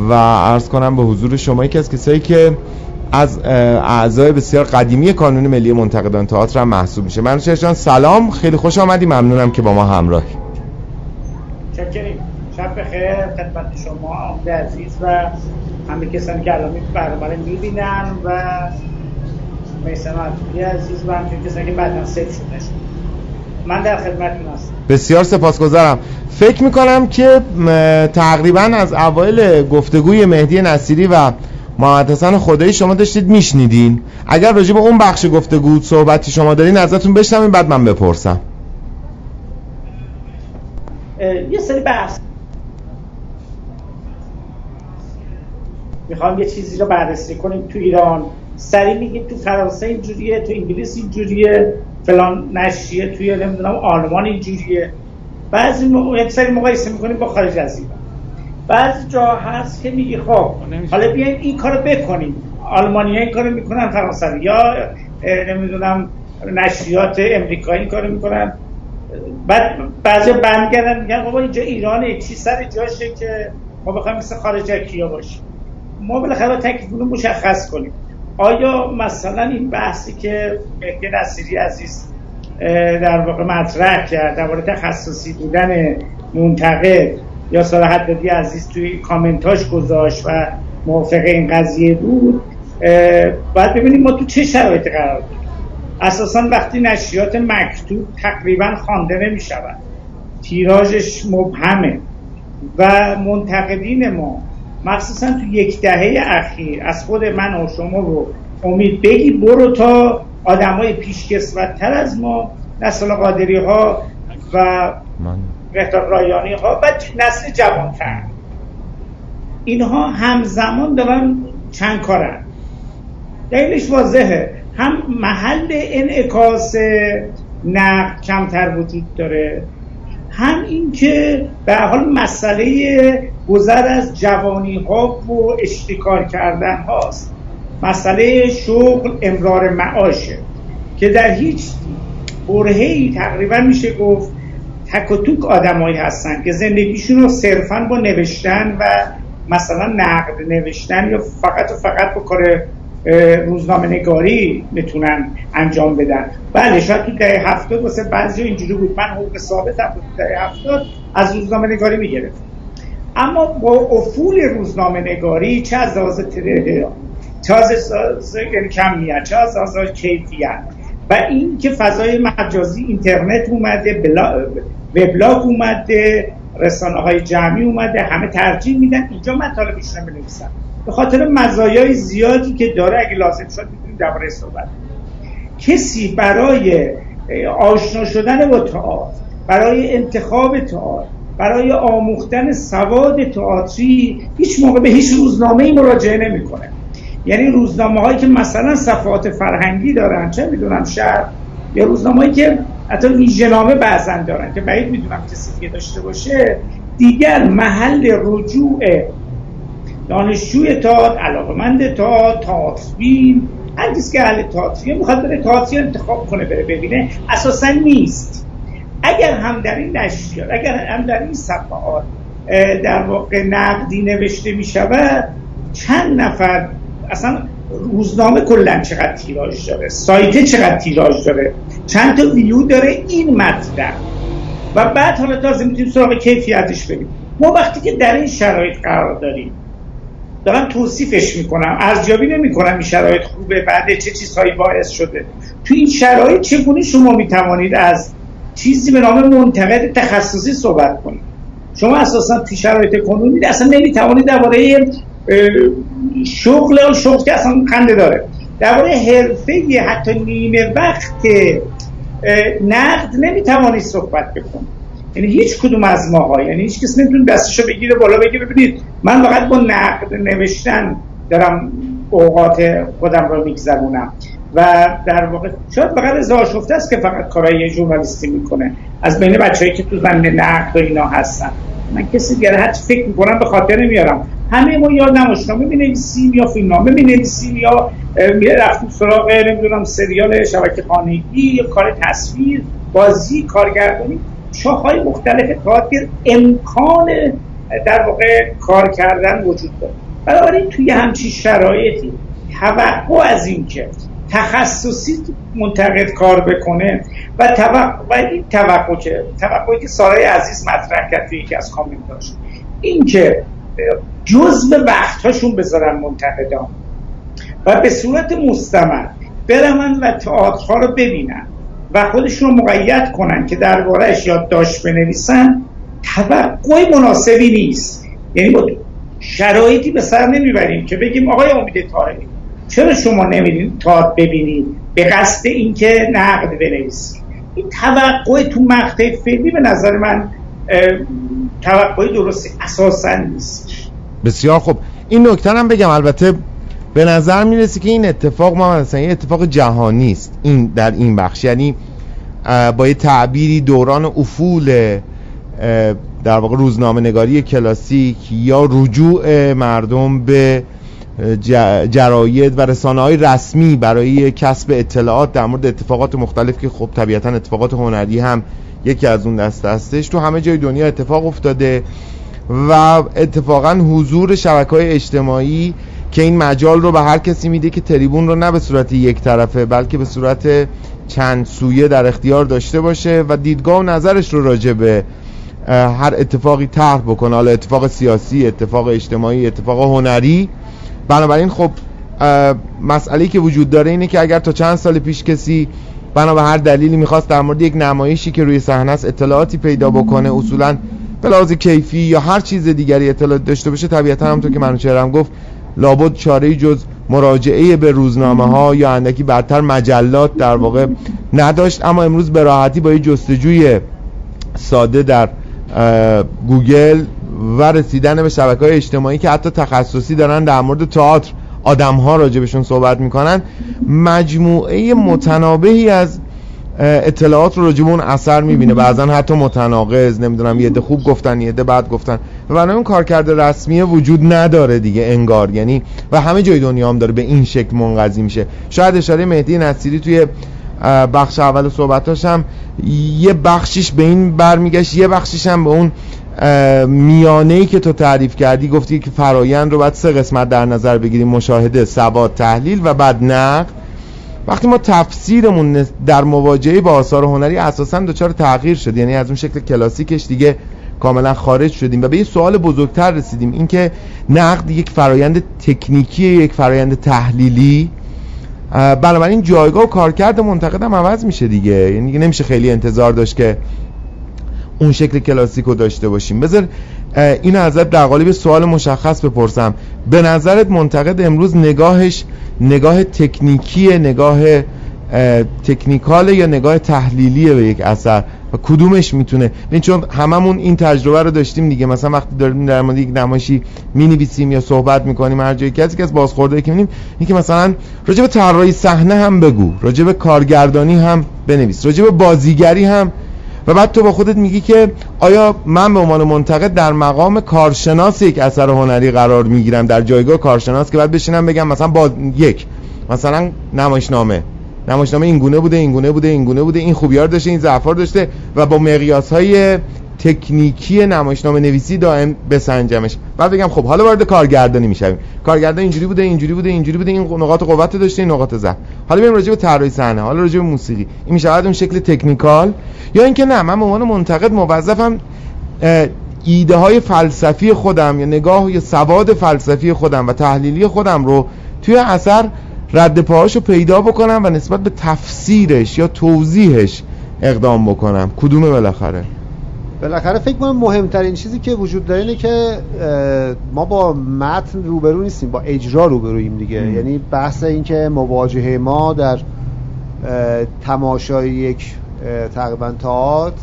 و عرض کنم به حضور شما یکی از کسایی که از اعضای بسیار قدیمی کانون ملی منتقدان تئاتر هم محسوب میشه. منوچهر جان سلام، خیلی خوش آمدی، ممنونم که با ما همراهی. چکریم، شب بخیر خدمت شما عمده عزیز و همه کسانی که الان برنامه رو میبینن و میسان عطولی عزیز و همه کسانی که بعداً سیو شده. من در خدمتتون هستم. بسیار سپاسگزارم. فکر میکنم که تقریباً از اوایل گفتگوی مهدی نصیری و محمد حسین خدایی شما داشتید میشنیدین. اگر راجع به اون بخش گفتگو صحبتی شما دارین ازتون بشنویم، بعد من بپرسم. یه سری بحث میخوام یه چیزی رو بررسی کنیم. تو ایران سری میگیم، تو فرانسه اینجوریه، تو انگلیس اینجوریه، فلان نشریه، توی نمیدونم آلمان اینجوریه. بعضی یک سری مقایسه میکنیم با خارج از ایران. بعضی جا هست که میگی خب حالا بیایم این کارو بکنیم، آلمانی‌ها این کارو میکنن، فرانسوی ها، نمیدونم نشریات امریکایی این کارو میکنن. بعد بعضی بند کردن میگن خب اینجا ایرانه، چی سر جاشه که ما بخوایم مثل خارجکی‌ها باشیم؟ ما بالاخره تکلیفمون رو مشخص کنیم. آیا مثلا این بحثی که مهدی نصیری عزیز در واقع مطرح کرد در مورد تخصصی بودن منتقد، یا سارا حدادی عزیز توی کامنتاش گذاشت و موافق این قضیه بود، باید ببینیم ما تو چه شرایطی قرار داریم. اساساً وقتی نشریات مکتوب تقریباً خوانده نمی‌شود، تیراژش مبهمه و منتقدین ما مخصوصا تو یک دهه اخیر، از خود من و شما رو امید بگی برو تا آدمای پیشکسوت‌تر از ما، نسل قادری‌ها و مهتاب رایانی‌ها و نسل جوان‌تر، اینها همزمان دارن چند کارن. دلیلش واضحه، هم محل انعکاس نقد کمتر وجود داره، هم این که به حال مسئله گذر از جوانی ها و اشتکار کردن هاست، مسئله شغل، امرار معاشه که در هیچ برهه‌ای تقریبا میشه گفت تک و توک آدمایی هستن که زندگیشون رو صرفا با نوشتن و مثلا نقد نوشتن یا فقط و فقط با کار روزنامه نگاری میتونن انجام بدن. بله شاید تو دهه 70 واسه بعضی اینجوری بود، من حقوق ثابتم بود تو دهه 70 از روزنامه نگاری میگرفت، اما با افول روزنامه نگاری چه از لحاظ تریده، چه از لحاظ کمیت، چه از لحاظ کیفیت و این که فضای مجازی، اینترنت اومده، وبلاگ اومده، رسانه‌های جمعی اومده، همه ترجیح میدن اینجا مطالبش رو بنویسن به خاطر مزایای زیادی که داره. اگه لازم شد میتونیم درباره صحبت کنیم. کسی برای آشنا شدن با تئاتر، برای انتخاب تئاتر، برای آموختن سواد تئاتری هیچ موقع به هیچ روزنامه‌ای مراجعه نمی‌کنه. یعنی روزنامه‌هایی که مثلا صفحات فرهنگی دارن، چه می‌دونم شرق، یا روزنامه‌ای که حتی ویژه‌نامه بعضن دارن که بعید می‌دونم کسی دیگه داشته باشه، دیگر محل رجوع دانشجوی تئاتر، علاقه‌مند تئاتر، تئاتربین، هر کسی که اهل تئاتر می‌خواد بره تئاتر انتخاب کنه بره ببینه اساساً نیست. اگر هم در این نشریات، اگر هم در این صفحات در واقع نقدی نوشته می شود، چند نفر اصلا روزنامه کلا چقدر تیراژ داره، سایت چقدر تیراژ داره، چند تا ویو داره این مطلب، و بعد حالا تازه میتونیم سراغ کیفیتش بریم. ما وقتی که در این شرایط قرار داریم، دارم توصیفش میکنم، ارزیابی نمیکنم این شرایط خوبه بعد چه چیزهایی باعث شده. تو این شرایط چگونه شما میتوانید از چیزی به نام منتقد تخصصی صحبت کنید؟ شما اساسا تو شرایط کنونی اصلا نمیتوانید درباره شغل که اصلا خنده داره، درباره حرفه‌ای حتی نیمه وقت نقد نمیتوانید صحبت بکنید. یعنی هیچ کدوم از ماها، یعنی هیچ کس نمیتونه دستشو بگیره بالا بگیره ببینید من فقط با نقد نوشتن دارم اوقات خودم رو میگذرونم، و در واقع شاید فقط از آشفته است که فقط کارهای ژورنالیستی میکنه از بین بچه‌ای که تو زمینه نقد و اینا هستن. من کسی دیگه هر چی فکر میکنم به خاطر نمیارم. همه ما یا نمایشنامه می‌نویسیم یا فیلمنامه می‌نویسیم یا می‌رفتیم سراغ نمیدونم سریال شبکه خانگی یا کار تصویر، بازی، کارگردانی، شاخه‌های مختلف تئاتر امکان در واقع کار کردن وجود داره. بنابراین توی همچین شرایطی توقع از این که تخصصی منتقد کار بکنه و این توقعی که سارای عزیز مطرح کرد توی یکی از کامنت داشت، این که جزء وقت‌هاشون بذارن منتقدان و به صورت مستمر برن و تئاترها رو ببینن و خودشون رو مقید کنن که درباره‌اش یادداشت بنویسن، توقع مناسبی نیست. یعنی ما شرایطی به سر نمیبریم که بگیم آقای امید طاهری چرا شما نمیرین تئاتر ببینید به قصد اینکه نقد بنویسید. این توقع تو مقطع فیلمی به نظر من توقعی درست اساساً نیست. بسیار خوب، این نکته هم بگم، البته به نظر میرسی که این اتفاق یه اتفاق جهانی است این در این بخش، یعنی با یه تعبیری دوران افول در واقع روزنامه نگاری کلاسیک یا رجوع مردم به جراید و رسانه‌های رسمی برای کسب اطلاعات در مورد اتفاقات مختلف که خب طبیعتاً اتفاقات هنری هم یکی از اون دسته هستش، تو همه جای دنیا اتفاق افتاده و اتفاقاً حضور شبکه‌های اجتماعی که این مجال رو به هر کسی میده که تریبون رو نه به صورت یک طرفه بلکه به صورت چند سویه در اختیار داشته باشه و دیدگاه و نظرش رو راجع به هر اتفاقی طرح بکنه، حالا اتفاق سیاسی، اتفاق اجتماعی، اتفاق هنری. بنابراین خب مسئله‌ای که وجود داره اینه که اگر تا چند سال پیش کسی بنا به هر دلیلی میخواست در مورد یک نمایشی که روی صحنه است اطلاعاتی پیدا بکنه، اصولاً به لحاظ کیفی یا هر چیز دیگری اطلاعات داشته باشه، طبیعتاً همونطور که منوچهرم گفت لابد چاره‌ای جز مراجعه به روزنامه‌ها یا اندکی بعدتر مجلات در واقع نداشت. اما امروز به راحتی با یه جستجوی ساده در گوگل و رسیدن به شبکه‌های اجتماعی که حتی تخصصی دارن در مورد تئاتر آدم‌ها راجبشون صحبت می‌کنن، مجموعه متنابهی از اطلاعات رو راجب اون اثر می‌بینه، بعضن حتی متناقض، نمیدونم یه عده خوب گفتن یه عده بد گفتن، و بنابراین اون کارکرد رسمی وجود نداره دیگه انگار، یعنی و همه جای دنیا هم داره به این شکل منقضی میشه. شاید اشاره مهدی نصیری توی بخش اول صحبتاش هم یه بخشش به این برمیگشت، یه بخشش هم به اون میانه‌ای که تو تعریف کردی، گفتی که فرایند رو باید سه قسمت در نظر بگیریم: مشاهده، سواد، تحلیل و بعد نقد. وقتی ما تفسیرمون در مواجهه با آثار هنری اساساً دچار تغییر شد، یعنی از اون شکل کلاسیکش دیگه کاملا خارج شدیم و به یه سوال بزرگتر رسیدیم، اینکه نقد یک فرایند تکنیکیه، یک فرایند تحلیلی. بنابراین جایگاه و کارکرد منتقد هم عوض میشه دیگه، یعنی نمیشه خیلی انتظار داشت که اون شکل کلاسیکو داشته باشیم. بذار اینو ازت در قالب سوال مشخص بپرسم: به نظرت منتقد امروز نگاهش نگاه تکنیکیه، نگاه تکنیکاله یا نگاه تحلیلیه به یک اثر، و کدومش میتونه؟ چون هممون این تجربه رو داشتیم دیگه، مثلا وقتی داریم در مورد یک نمایشی مینویسیم یا صحبت میکنیم، هر جایی کسی که از بازخوردایی که میبینیم این که مثلا راجع به طراحی صحنه هم بگو، راجع به کارگردانی هم بنویس، راجع به بازیگری هم، و بعد تو با خودت میگی که آیا من به عنوان منتقد در مقام کارشناس یک اثر هنری قرار میگیرم، در جایگاه کارشناس که بعد بشینم بگم مثلا با یک مثلا نمایشنامه نمایشنامه این گونه بوده، این خوبیار داشته، این ضعفار داشته و با مقیاس‌های تکنیکی نمایشنامه نویسی دائم بسنجمش. بعد بگم خب حالا وارد کارگردانی میشیم. کارگردان اینجوری بوده، این نقاط قوت داشته، این نقاط ضعف. حالا بریم راجع به طراحی صحنه، حالا راجع به موسیقی. این میشه اون شکل تکنیکال، یا اینکه نه من به عنوان منتقد موظفم ایده های فلسفی خودم یا نگاه یا سواد فلسفی خودم و تحلیلی خودم رو توی اثر رد پاهاشو پیدا بکنم و نسبت به تفسیرش یا توضیحش اقدام بکنم. کدومه بالاخره فکر کنم مهمترین چیزی که وجود داره اینه که ما با متن روبرو نیستیم، با اجرا روبرویم دیگه. یعنی بحث این که مواجهه ما در تماشای یک تقریبا تئاتر،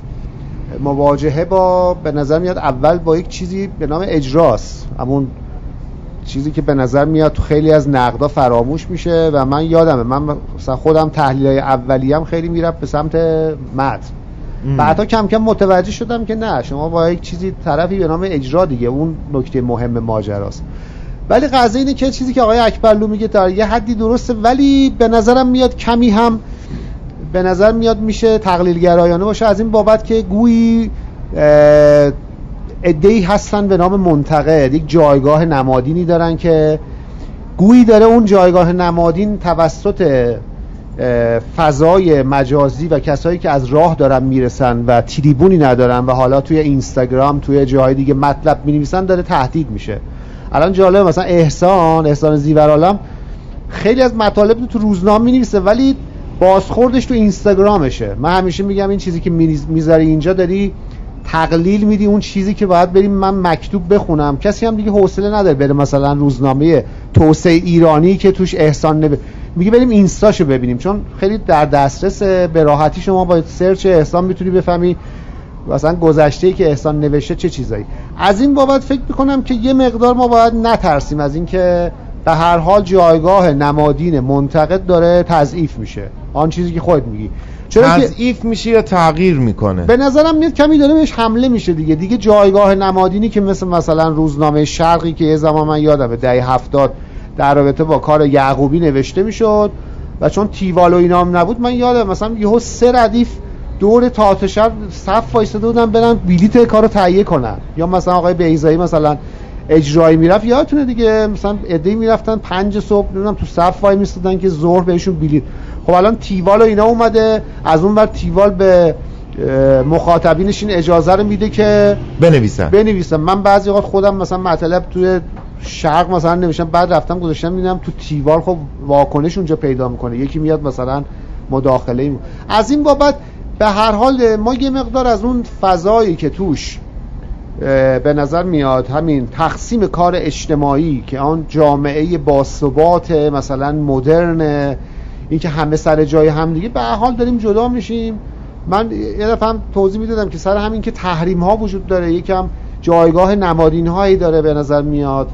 مواجهه با، به نظر میاد اول با یک چیزی به نام اجراست، همون چیزی که به نظر میاد تو خیلی از نقدا فراموش میشه و من یادمه من خودم تحلیلای اولیه‌ام خیلی میرفت به سمت متن. بعدا کم کم متوجه شدم که نه، شما با یک چیزی طرفی به نام اجرا دیگه، اون نکته مهم ماجراست. ولی قضیه اینه که چیزی که آقای اکبرلو میگه در یه حدی درسته، ولی به نظرم میاد کمی هم به نظر میاد میشه تقلیل گرایانه باشه، از این بابت که گویی عده‌ای هستن به نام منتقد، یک جایگاه نمادینی دارن که گویی داره اون جایگاه نمادین توسط فضای مجازی و کسایی که از راه دارن میرسن و تریبونی ندارن و حالا توی اینستاگرام توی جاهای دیگه مطلب مینویسن داره تهدید میشه. الان جالبه مثلا احسان زیورالم خیلی از مطالب تو روزنامه مینویسه ولی بازخوردش تو اینستاگرامشه. من همیشه میگم این چیزی که میذاری اینجا داری تقلیل میدی اون چیزی که باید بریم من مکتوب بخونم. کسی هم دیگه حوصله نداره بره مثلا روزنامه توسعه ایرانی که توش احسان میگه بریم اینستاشو ببینیم، چون خیلی در دسترس، به راحتی شما با سرچ احسان میتونی بفهمی مثلا گذشته‌ای که احسان نوشته چه چیزایی. از این بابت فکر میکنم که یه مقدار ما باید نترسیم از اینکه به هر حال جایگاه نمادین منتقد داره تضعیف میشه. آن چیزی که خودت میگی تضعیف میشه یا تغییر میکنه، به نظرم میاد کمی داره بهش حمله میشه دیگه. جایگاه نمادینی که مثلا روزنامه شرقی که یه زمان من یادمه دهه 70 در رابطه با کار یعقوبی نوشته میشد و چون تیوال و اینا هم نبود، من یادم مثلا یهو 3 ردیف دور تئاتر شهر صف وایساده بودن برن بلیت کارو تهیه کنن. یا مثلا آقای بیزایی مثلا اجرایی میرفت، یادتونه دیگه، مثلا عده‌ای میرفتن 5 صبح نمیدونم تو صف وای میستادن که ظهر بهشون بلیت. خب الان تیوال و اینا اومده، از اون ور تیوال به مخاطبینش این اجازه رو میده که بنویسن. من بعضی وقت خودم مثلا مطلب توی شرق مثلا نمیشم، بعد رفتم گذاشتم دیدم تو تیوال خب واکنش اونجا پیدا میکنه، یکی میاد مثلا مداخله ایم. از این بابت به هر حال ما یه مقدار از اون فضایی که توش به نظر میاد همین تقسیم کار اجتماعی که آن جامعه باثبات مثلا مدرن، این که همه سر جای هم دیگه، به هر حال داریم جدا میشیم. من یه دفعه هم توضیح میدادم که سر همین که تحریم ها وجود داره، یکم جایگاه نمادین هایی داره به نظر میاد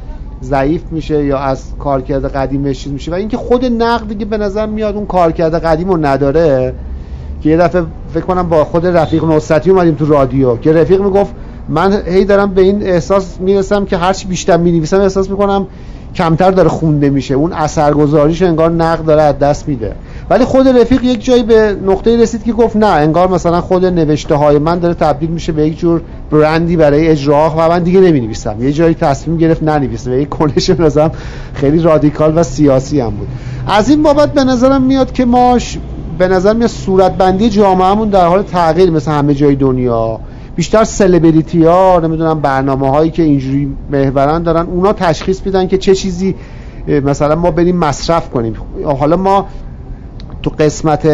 ضعیف میشه یا از کارکرد قدیمش چیز میشه، و اینکه خود نقد دیگه به نظر میاد اون کارکرد قدیمو نداره. که یه دفعه فکر کنم با خود رفیق نصرتی اومدیم تو رادیو که رفیق میگفت من هی دارم به این احساس میرسم که هرچی بیشتر مینویسم احساس میکنم کمتر داره خونده میشه، اون اثرگذاریش انگار نقد داره از دست میده. ولی خود رفیق یک جایی به نقطه رسید که گفت نه، انگار مثلا خود نوشته های من داره تبدیل میشه به یک جور برندی برای اجراها و من دیگه نمینویسم. یه جایی تصمیم گرفت ننویسه و یک کنش به نظرم خیلی رادیکال و سیاسی هم بود. از این بابت به نظرم میاد که ما به نظر میاد صورتبندی جامعهمون در حال تغییر، مثل همه جای دنیا بیشتر سلبریتی‌ها، نمیدونم برنامه‌هایی که اینجوری محورن دارن اونا تشخیص میدن که چه چیزی مثلا ما بریم مصرف کنیم. حالا ما تو قسمت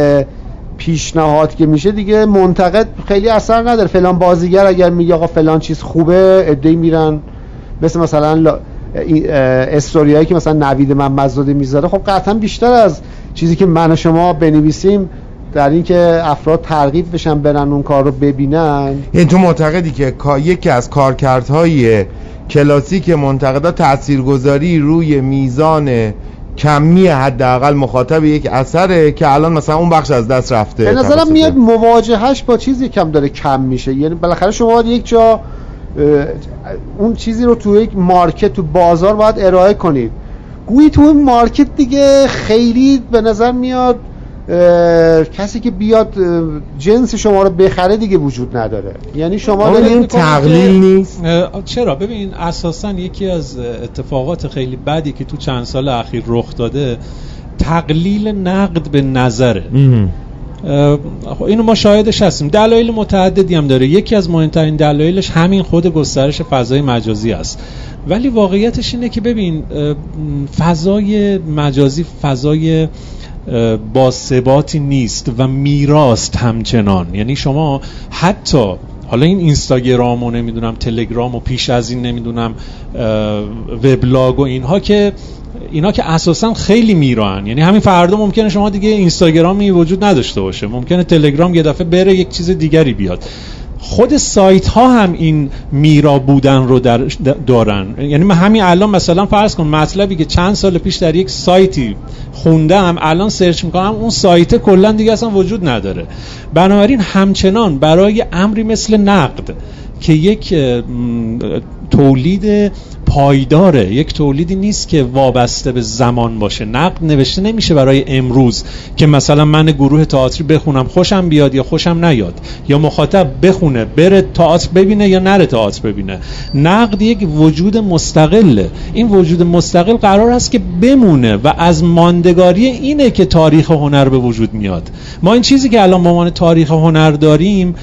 پیشنهاد که میشه دیگه منتقد خیلی اثر نداره، فلان بازیگر اگر میگه آقا فلان چیز خوبه، ادعی میرن مثل مثلا استوریایی که مثلا نوید محمدزاده میذاره، خب قطعا بیشتر از چیزی که من و شما بنویسیم در این که افراد ترغیب بشن برن اون کار رو ببینن. یعنی تو معتقدی که یکی از کارکردهای کلاسیک منتقدا تاثیرگذاری روی میزان کمی حداقل مخاطب یک اثره که الان مثلا اون بخش از دست رفته. به نظرم میاد مواجهش با چیزی کم داره کم میشه. یعنی بالاخره شما یک جا اون چیزی رو تو یک مارکت تو بازار باید ارائه کنید، گویی تو این مارکت دیگه خیلی به نظر میاد کسی که بیاد جنس شما رو بخره دیگه وجود نداره. یعنی شما دارین تقلیل نیست. چرا؟ ببین اساساً یکی از اتفاقات خیلی بدی که تو چند سال اخیر رخ داده تقلیل نقد به نظره. اینو ما شاهدش هستیم. دلایل متعددی هم داره. یکی از مهمترین دلایلش همین خود گسترش فضای مجازی است. ولی واقعیتش اینه که ببین فضای مجازی فضای با ثباتی نیست و میراست همچنان. یعنی شما حتی حالا این اینستاگرام و نمیدونم تلگرام و پیش از این نمیدونم وبلاگ و اینا که اساسا خیلی میران، یعنی همین فردا ممکنه شما دیگه اینستاگرامی وجود نداشته باشه، ممکنه تلگرام یه دفعه بره یک چیز دیگری بیاد. خود سایت ها هم این میرا بودن رو دارن. یعنی من همین الان مثلا فرض کن مطلبی که چند سال پیش در یک سایتی خوندم الان سرچ میکنم اون سایت کلا دیگه اصلا وجود نداره. بنابراین همچنان برای امری مثل نقد که یک تولید پایداره، یک تولیدی نیست که وابسته به زمان باشه، نقد نوشته نمیشه برای امروز که مثلا من گروه تئاتری بخونم خوشم بیاد یا خوشم نیاد، یا مخاطب بخونه بره تئاتر ببینه یا نره تئاتر ببینه. نقد یک وجود مستقله. این وجود مستقل قرار است که بمونه و از ماندگاری اینه که تاریخ هنر به وجود میاد. ما این چیزی که الان به عنوان تاریخ هنر داریم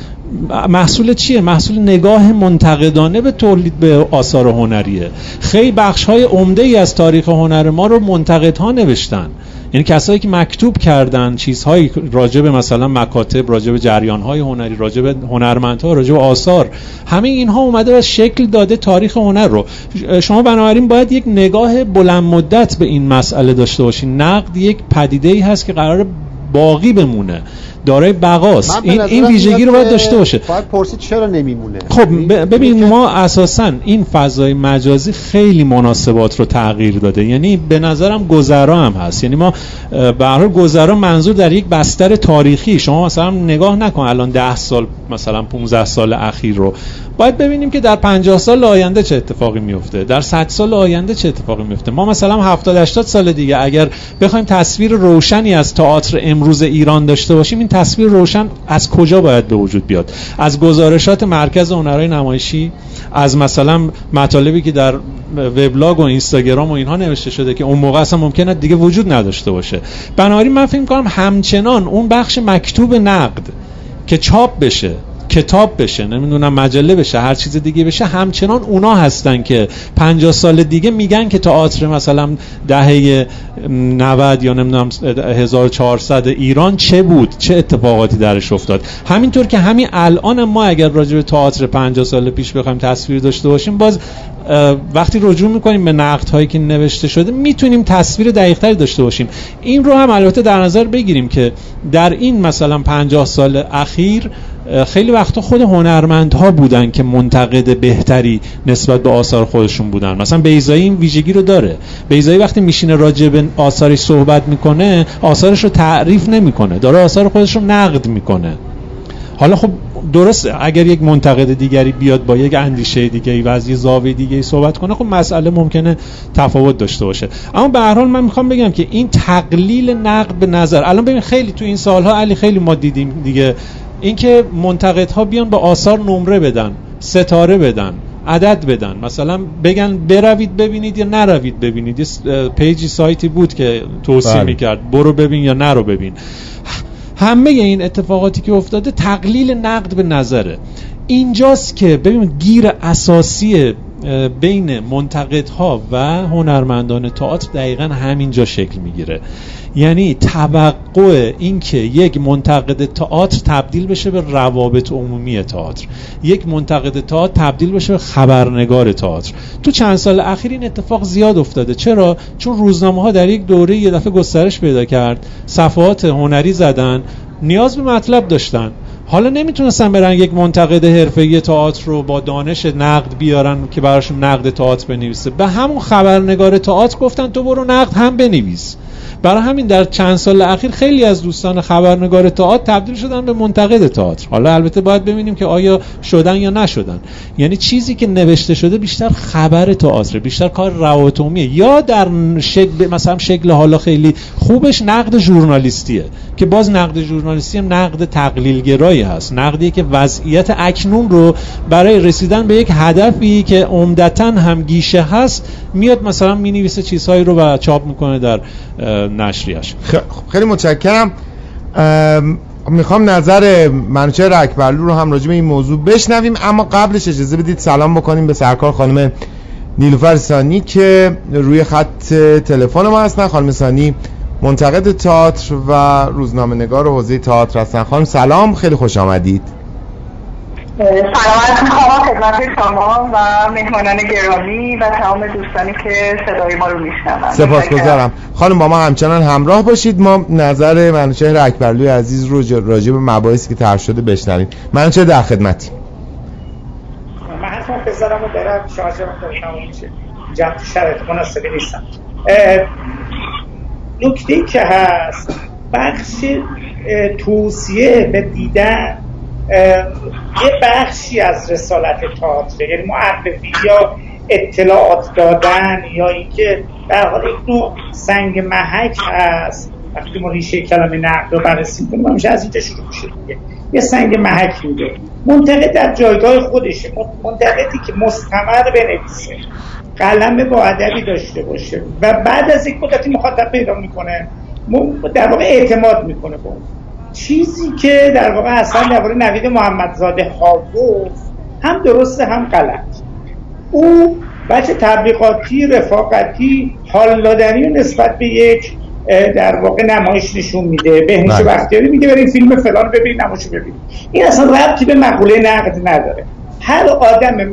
محصول چیه؟ محصول نگاه منتقدانه به تولید به آثار هنریه. خیلی بخش‌های عمده‌ای از تاریخ هنر ما رو منتقدها نوشتن، یعنی کسایی که مکتوب کردن چیزهایی راجع به مثلا مکاتب، راجع به جریان‌های هنری، راجع به هنرمندها، راجع به آثار، همه اینها اومده و شکل داده تاریخ هنر رو. شما بنابراین باید یک نگاه بلند مدت به این مسئله داشته باشین. نقد یک پدیده‌ای هست که قراره باقی بمونه، دارای بقاست. این ویژگی رو باید داشته باشه. باید پرسید چرا نمیمونه. خب ببین ما اساساً این فضای مجازی خیلی مناسبات رو تغییر داده. یعنی به نظرم گذرا هم هست. یعنی ما به هر حال گذرا منظور در یک بستر تاریخی. شما مثلا نگاه نکن الان 10 سال مثلا 15 سال اخیر رو. باید ببینیم که در 50 سال آینده چه اتفاقی میفته، در 100 سال آینده چه اتفاقی میفته. ما مثلا 70 80 سال دیگه اگر بخوایم تصویر روشنی از تئاتر امروز ایران داشته باشیم، این تصویر روشن از کجا باید به وجود بیاد؟ از گزارشات مرکز هنرهای نمایشی، از مثلا مطالبی که در وبلاگ و اینستاگرام و اینها نوشته شده که اون موقع اصلا ممکنه دیگه وجود نداشته باشه. بنابراین من فکر می‌کنم همچنان اون بخش مکتوب نقد که چاپ بشه، کتاب بشه، نمیدونم مجله بشه، هر چیز دیگه بشه، همچنان اونا هستن که 50 سال دیگه میگن که تئاتر مثلا دهه 90 یا نمیدونم 1400 ایران چه بود، چه اتفاقاتی درش افتاد. همینطور که همین الان ما اگر راجع به تئاتر 50 سال پیش بخوایم تصویر داشته باشیم، باز وقتی رجوع میکنیم به نقدهایی که نوشته شده میتونیم تصویر دقیق‌تری داشته باشیم. این رو هم البته در نظر بگیریم که در این مثلا 50 سال اخیر خیلی وقتا خود هنرمندها بودن که منتقد بهتری نسبت به آثار خودشون بودن. مثلا بیزایی این ویژگی رو داره. بیزایی وقتی میشینه راجع به آثاری صحبت میکنه، آثارش رو تعریف نمیکنه، داره آثار خودش رو نقد میکنه. حالا خب درسته اگر یک منتقد دیگری بیاد با یک اندیشه دیگری و از یک زاویه دیگری صحبت کنه، خب مسئله ممکنه تفاوت داشته باشه. اما به هر حال من میخوام بگم که این تقلیل نقد به نظر الان ببین خیلی تو این سالها علی خیلی ما دیدیم دیگه، اینکه منتقدها بیان با آثار نمره بدن، ستاره بدن، عدد بدن، مثلا بگن بروید ببینید یا نروید ببینید. یه پیجی سایتی بود که توصیه میکرد برو ببین یا نرو ببین. همه این اتفاقاتی که افتاده تقلیل نقد به نظره. اینجاست که ببین گیر اساسی بین منتقدها و هنرمندان تئاتر دقیقاً همینجا شکل میگیره. یعنی توقع این که یک منتقد تئاتر تبدیل بشه به روابط عمومی تئاتر، یک منتقد تئاتر تبدیل بشه به خبرنگار تئاتر. تو چند سال اخیر این اتفاق زیاد افتاده. چرا؟ چون روزنامه‌ها در یک دوره یه دفعه گسترش پیدا کرد، صفحات هنری زدن، نیاز به مطلب داشتن. حالا نمیتونستن برن یک منتقد حرفه‌ای تئاتر رو با دانش نقد بیارن که براشون نقد تئاتر بنویسه. به همون خبرنگار تئاتر گفتن تو برو نقد هم بنویس. برای همین در چند سال اخیر خیلی از دوستان خبرنگار تئاتر تبدیل شدن به منتقد تئاتر. حالا البته باید ببینیم که آیا شدن یا نشدن. یعنی چیزی که نوشته شده بیشتر خبر تئاتر، بیشتر کار رواتومیه، یا در شکل مثلا شکل حالا خیلی خوبش نقد ژورنالیستیه که باز نقد ژورنالیستی هم نقد تقلیل‌گرایی هست، نقدی که وضعیت اکنون رو برای رسیدن به یک هدفی که عمدتاً هم گیشه هست میاد مثلا می‌نویسه چیزهایی رو و چاپ می‌کنه در نشریه‌اش. خیلی متشکرم. میخوام نظر منوچهر اکبرلو رو هم راجع به این موضوع بشنویم، اما قبلش اجازه بدید سلام بکنیم به سرکار خانم نیلوفر سانی که روی خط تلفن ما هستن. خانم سانی منتقد تئاتر و روزنامه نگار حوزه تئاتر هستن. خانم سلام، خیلی خوش آمدید. سلام علیکم خدمت شما و مهمانان گرامی و تمام دوستانی که صدای ما رو میشنوند. سپاسگزارم. خانم با ما همچنان همراه باشید. ما نظر منوچهر اکبرلوی عزیز رو راجع به مباحثی که طرح شده بشنویم. منوچهر در خدمتی. من حتما بذارم و برم شارژ تلفنم میشه. جمع شرط مناسبی نیستم. نکته‌ای که هست بخش توصیه به دیدن یه بخشی از رسالت تئاتر، یعنی معرفی یا اطلاعات دادن یا اینکه در حال یک نوع سنگ محک هست. وقتی ما ریشه کلمه نقد رو بررسی می‌کنیم همیشه از اینجا شروع میشه دیگه. یه سنگ محک بوده. منتقد در جایگاه خودشه، منتقدی که مستمر بنویسه، قلم با ادبی داشته باشه و بعد از یک مدتی مخاطب پیدا می‌کنه، در واقع اعتماد می‌کنه به اون. چیزی که در واقع اصلا درباره نوید محمدزاده ها گفت هم درسته هم غلط. او بچه تبلیغاتی، رفاقتی، حال دادنی رو نسبت به یک در واقع نمایش نشون میده. بهنوش بختیاری میگه بریم فیلم فلان ببینیم، نمایشو ببینیم. این اصلا ربطی به مقوله نقد نداره. هر آدم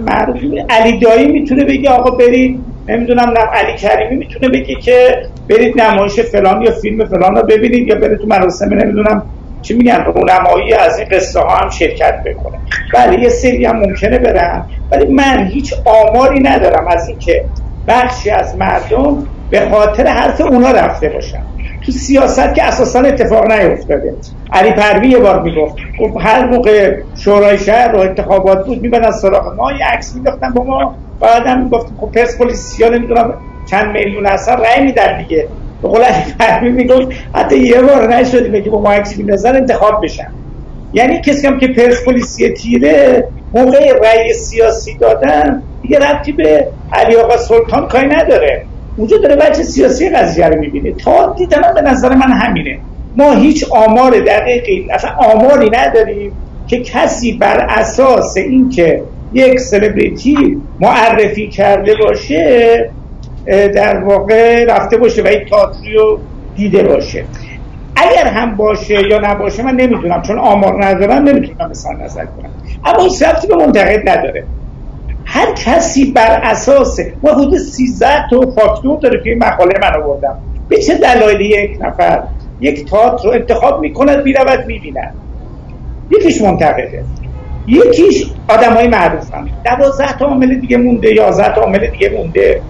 معروفی علی دایی میتونه بگه آقا برید، نمیدونم علی کریمی میتونه بگه که برید نمایش فلان یا فیلم فلان رو ببینید، یا برید تو مراسم نمیدونم چی میگن رونمایی از این قصه ها هم شرکت بکنه. بله یه سری هم ممکنه برن، ولی من هیچ آماری ندارم از اینکه بخشی از مردم به خاطر حرف اونا رفته باشن. تو سیاست که اساسا اتفاق نیفتاده. علی پروی یه بار میگفت هر موقع شورای شهر و انتخابات بود میبردن سراغ ما، یه عکس میداختن با ما، بعدم میگفتیم خب پرسپولیسیا نمیدونم چند میلیون اصلا رأی میدن دیگه. به قول علی پروی میگفت حتی یه بار نشدیم بگیم با ما عکس میندازن انتخاب بشن. یعنی کسی هم که پرسپولیسی تیره موقع رأی سیاسی دادن دیگه ربطی به علی آقا سلطان کاری نداره. وجود داره بچه سیاسی قضیه رو میبینه. تا دیدنم به نظر من همینه. ما هیچ آمار دقیقی اصلا آماری نداریم که کسی بر اساس اینکه یک سلبریتی معرفی کرده باشه در واقع رفته باشه و یک تئاتری رو دیده باشه. اگر هم باشه یا نباشه من نمیدونم، چون آمار ندارم نمیتونم مثلا نظر کنم. اما این ربطی به منتقد نداره. هر کسی بر اساس ما حدود 13 تا فاکتور داره که این مقاله من آوردم. به چه دلایلی یک نفر یک تئاتر رو انتخاب می‌کند، می‌رود می‌بیند؟ یکیش منتقده، یکیش آدمای معروفن، 12 تا عامل دیگه مونده، 11 تا عامل دیگه مونده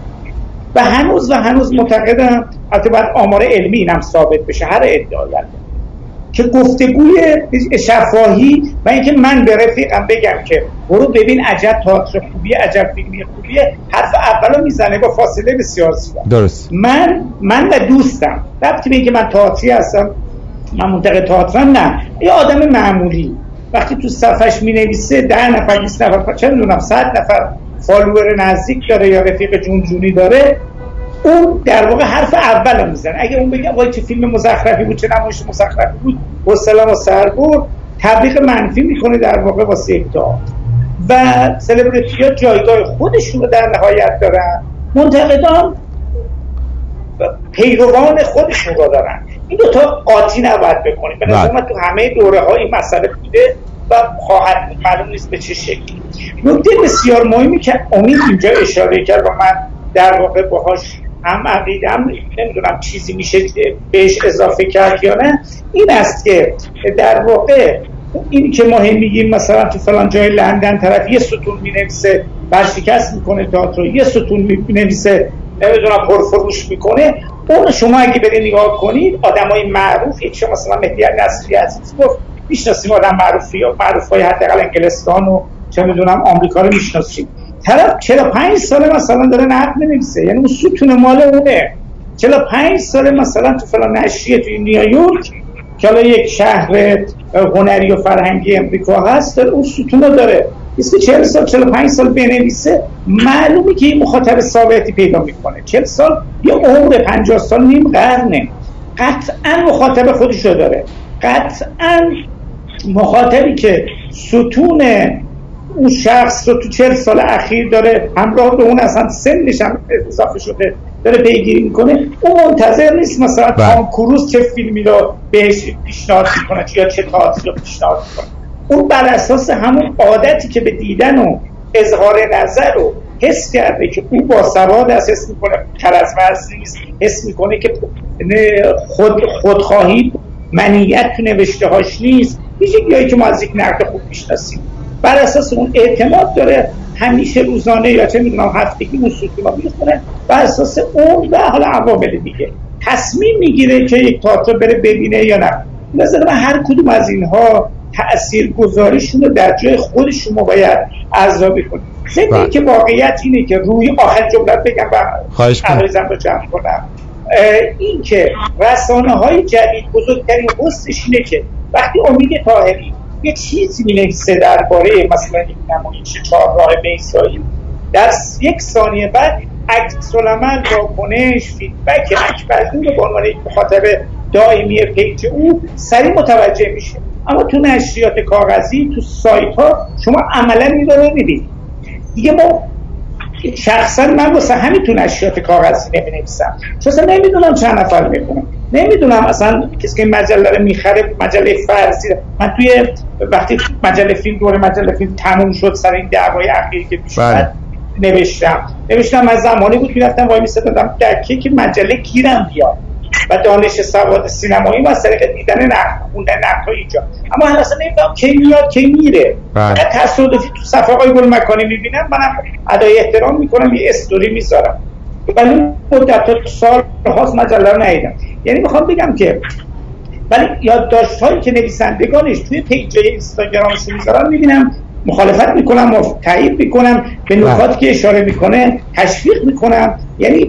و هنوز معتقدم البته باید آمار علمی اینم ثابت بشه هر ادعایی که گفتگوی شفاهی و اینکه من به رفیقم بگم که برو ببین عجب تئاتر خوبیه، عجب فیلمی خوبیه، حرف اولو میزنه با فاصله بسیار زیاد. درست. من و دوستم ربطی به اینکه من تئاتری هستم، من منتقد تئاترم، نه، یه آدم معمولی وقتی تو صفحش مینویسه 10 نفر 20 نفر چه میدونم 100 نفر فالوور نزدیک داره یا رفیق جونجونی داره، اون در واقع حرف اولو میزنه. اگه اون بگه وای چه فیلم مزخرفی بود، چه نمایش مزخرفی بود، حوصله‌مو سر برد، تبلیغ منفی میکنه در واقع واسه اینا. و سلبریتی‌ها جایگاه خودشون رو در نهایت دارن، منتقدان پیروان خودشون رو دارن. این دو تا قاطی نباید بکنیم. به نظر من تو همه دوره‌ها این مسئله بوده و خواهد بود، معلوم نیست به چه شکلی. نکته بسیار مهمی که امید اینجا اشاره کرد و من در واقع باهاش هم عقیدم، نمیدونم چیزی میشه بهش اضافه کرد یا نه، این است که در واقع این که ما میگیم مثلا تو فلان جای لندن طرف یه ستون مینویسه برشکست میکنه تئاتر، یه ستون مینویسه نمیدونم پرفروش میکنه. اون شما اگه برید نگاه کنید آدمای معروف، یک شما مثلا مهدی نصیری عزیز گفت میشناسیم آدم معروفی یا معروفای حداقل انگلستان و چه میدونم آمریکا رو میشناسیم. طرف 45 ساله مثلا داره نقد مینویسه، یعنی اون ستون مال اونه. 45 ساله مثلا تو فلان نشریه تو نیویورک که الان یک شهر هنری و فرهنگی امریکا هست اون ستون رو داره، 40 سال 45 سال بنویسه معلومه که این مخاطب ثابتی پیدا میکنه. 40 سال یه عمر 50 سال نیم قرنه، قطعا مخاطب خودش رو داره، قطعا مخاطبی که ستون اون شخص رو تو 40 سال اخیر داره همراه به اون اصلا سنش هم اضافه شده داره پیگیری میکنه. اون منتظر نیست مثلا تام کروز چه فیلمی رو بهش پیشنهاد کنه یا چه تئاتری رو پیشنهاد کنه. اون بر اساس همون عادتی که به دیدن و اظهار نظر و حس کرده که اون باسواد است، حس میکنه طرزورزی نیست، حس میکنه که خودخواهی منیت تو نوشته هاش نیست، یکی که ما از یک نقد خوب میشناسیم. بر اساس اون اعتماد داره همیشه روزانه یا چه میدونم هفتگی موسیقی ما میخونه، بر اساس اون و حالا عوامل دیگه تصمیم میگیره که یک تئاتر بره ببینه یا نه. مثلا من هر کدوم از اینها تاثیرگذاریشون رو در جای خودشون باید ارزیابی کنیم. خیلی که واقعیت اینه که روی آخر جمله بگم و عرضم رو جمع کنم، این که رسانه‌های جدید بزرگترین قصدش اینه که وقتی امید طاهری یه چیزی می‌نویسه درباره مثلا یک نمایش چهارراه بیزایی، در یک ثانیه بعد عکس‌العمل واکنش فیدبک اکبرلو رو به عنوان یک مخاطب دائمی پیج او سریع متوجه میشه. اما تو نشریات کاغذی تو سایت‌ها شما عملاً اینو نمی‌بینید دیگه. ما شخصاً من واسه همین تو نشریات کاغذی نمی‌نویسم، چون اصلا نمی‌دونم چند نفر می‌خونن، نمی‌دونم اصلا کسی که این مجله رو می‌خره مجله فرضی. من توی وقتی مجله فیلم دوره مجله فیلم تموم شد سر این دعوای اخیر که پیش اومد نوشتم از زمانی بود می‌رفتم وای می‌ستادم دکه که مجله گیرم بیاد و دانش سواد سینمایی و از طریق دیدن نقدها ایجاد. اما حالا اصلا نمیدونم کی میاد کی میره، فقط تصادفی تو صفحه های گل مکانی میبینم، منم ادای احترام میکنم یه استوری میذارم، ولی مدت سال هاست مجله رو ندیدم. یعنی میخوام بگم که ولی یادداشت هایی که نویسندگانش توی پیج اینستاگرامش میذارن میبینم، مخالفت میکنم، تایید میکنم، به نکات که اشاره میکنه تشویق میکنم. یعنی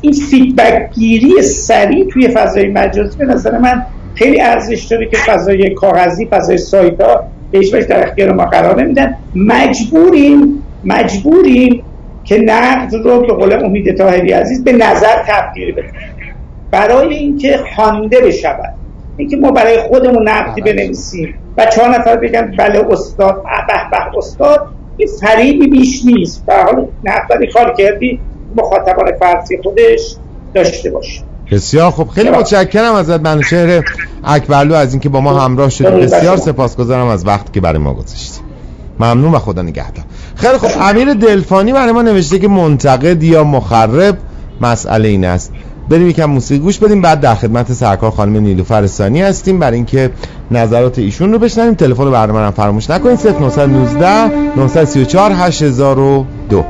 این فیدبک گیری سریع توی فضای مجازی به نظر من خیلی ارزش داره که فضای کاغذی فضای سایت‌ها بهش در اختیار ما قرار نمیدن. مجبوریم که نقد رو به قول امید طاهری عزیز به نظر تبدیل بدیم برای اینکه خوانده بشود. اینکه ما برای خودمون نقدی بنویسیم و 4 نفر بگن بله استاد به استاد، این فریبی بیش نیست. به حال نقدی کار کردی مخاطبان فرضی خودش داشته باشه. بسیار خب، خیلی متشکرم ازت منوچهر اکبرلو از اینکه با ما همراه شدید. بسیار سپاسگزارم از وقتی که برای ما گذاشتی. ممنون و خدا نگهدار. خیلی خب، امیر دلفانی برای ما نوشته که منتقد یا مخرب مسئله این است. بریم یکم موسیقی گوش بدیم، بعد در خدمت سرکار خانم نیلوفر سانی هستیم برای اینکه نظرات ایشون رو بشنویم. تلفن برنامه رو فراموش نکنید 0919 934 8002.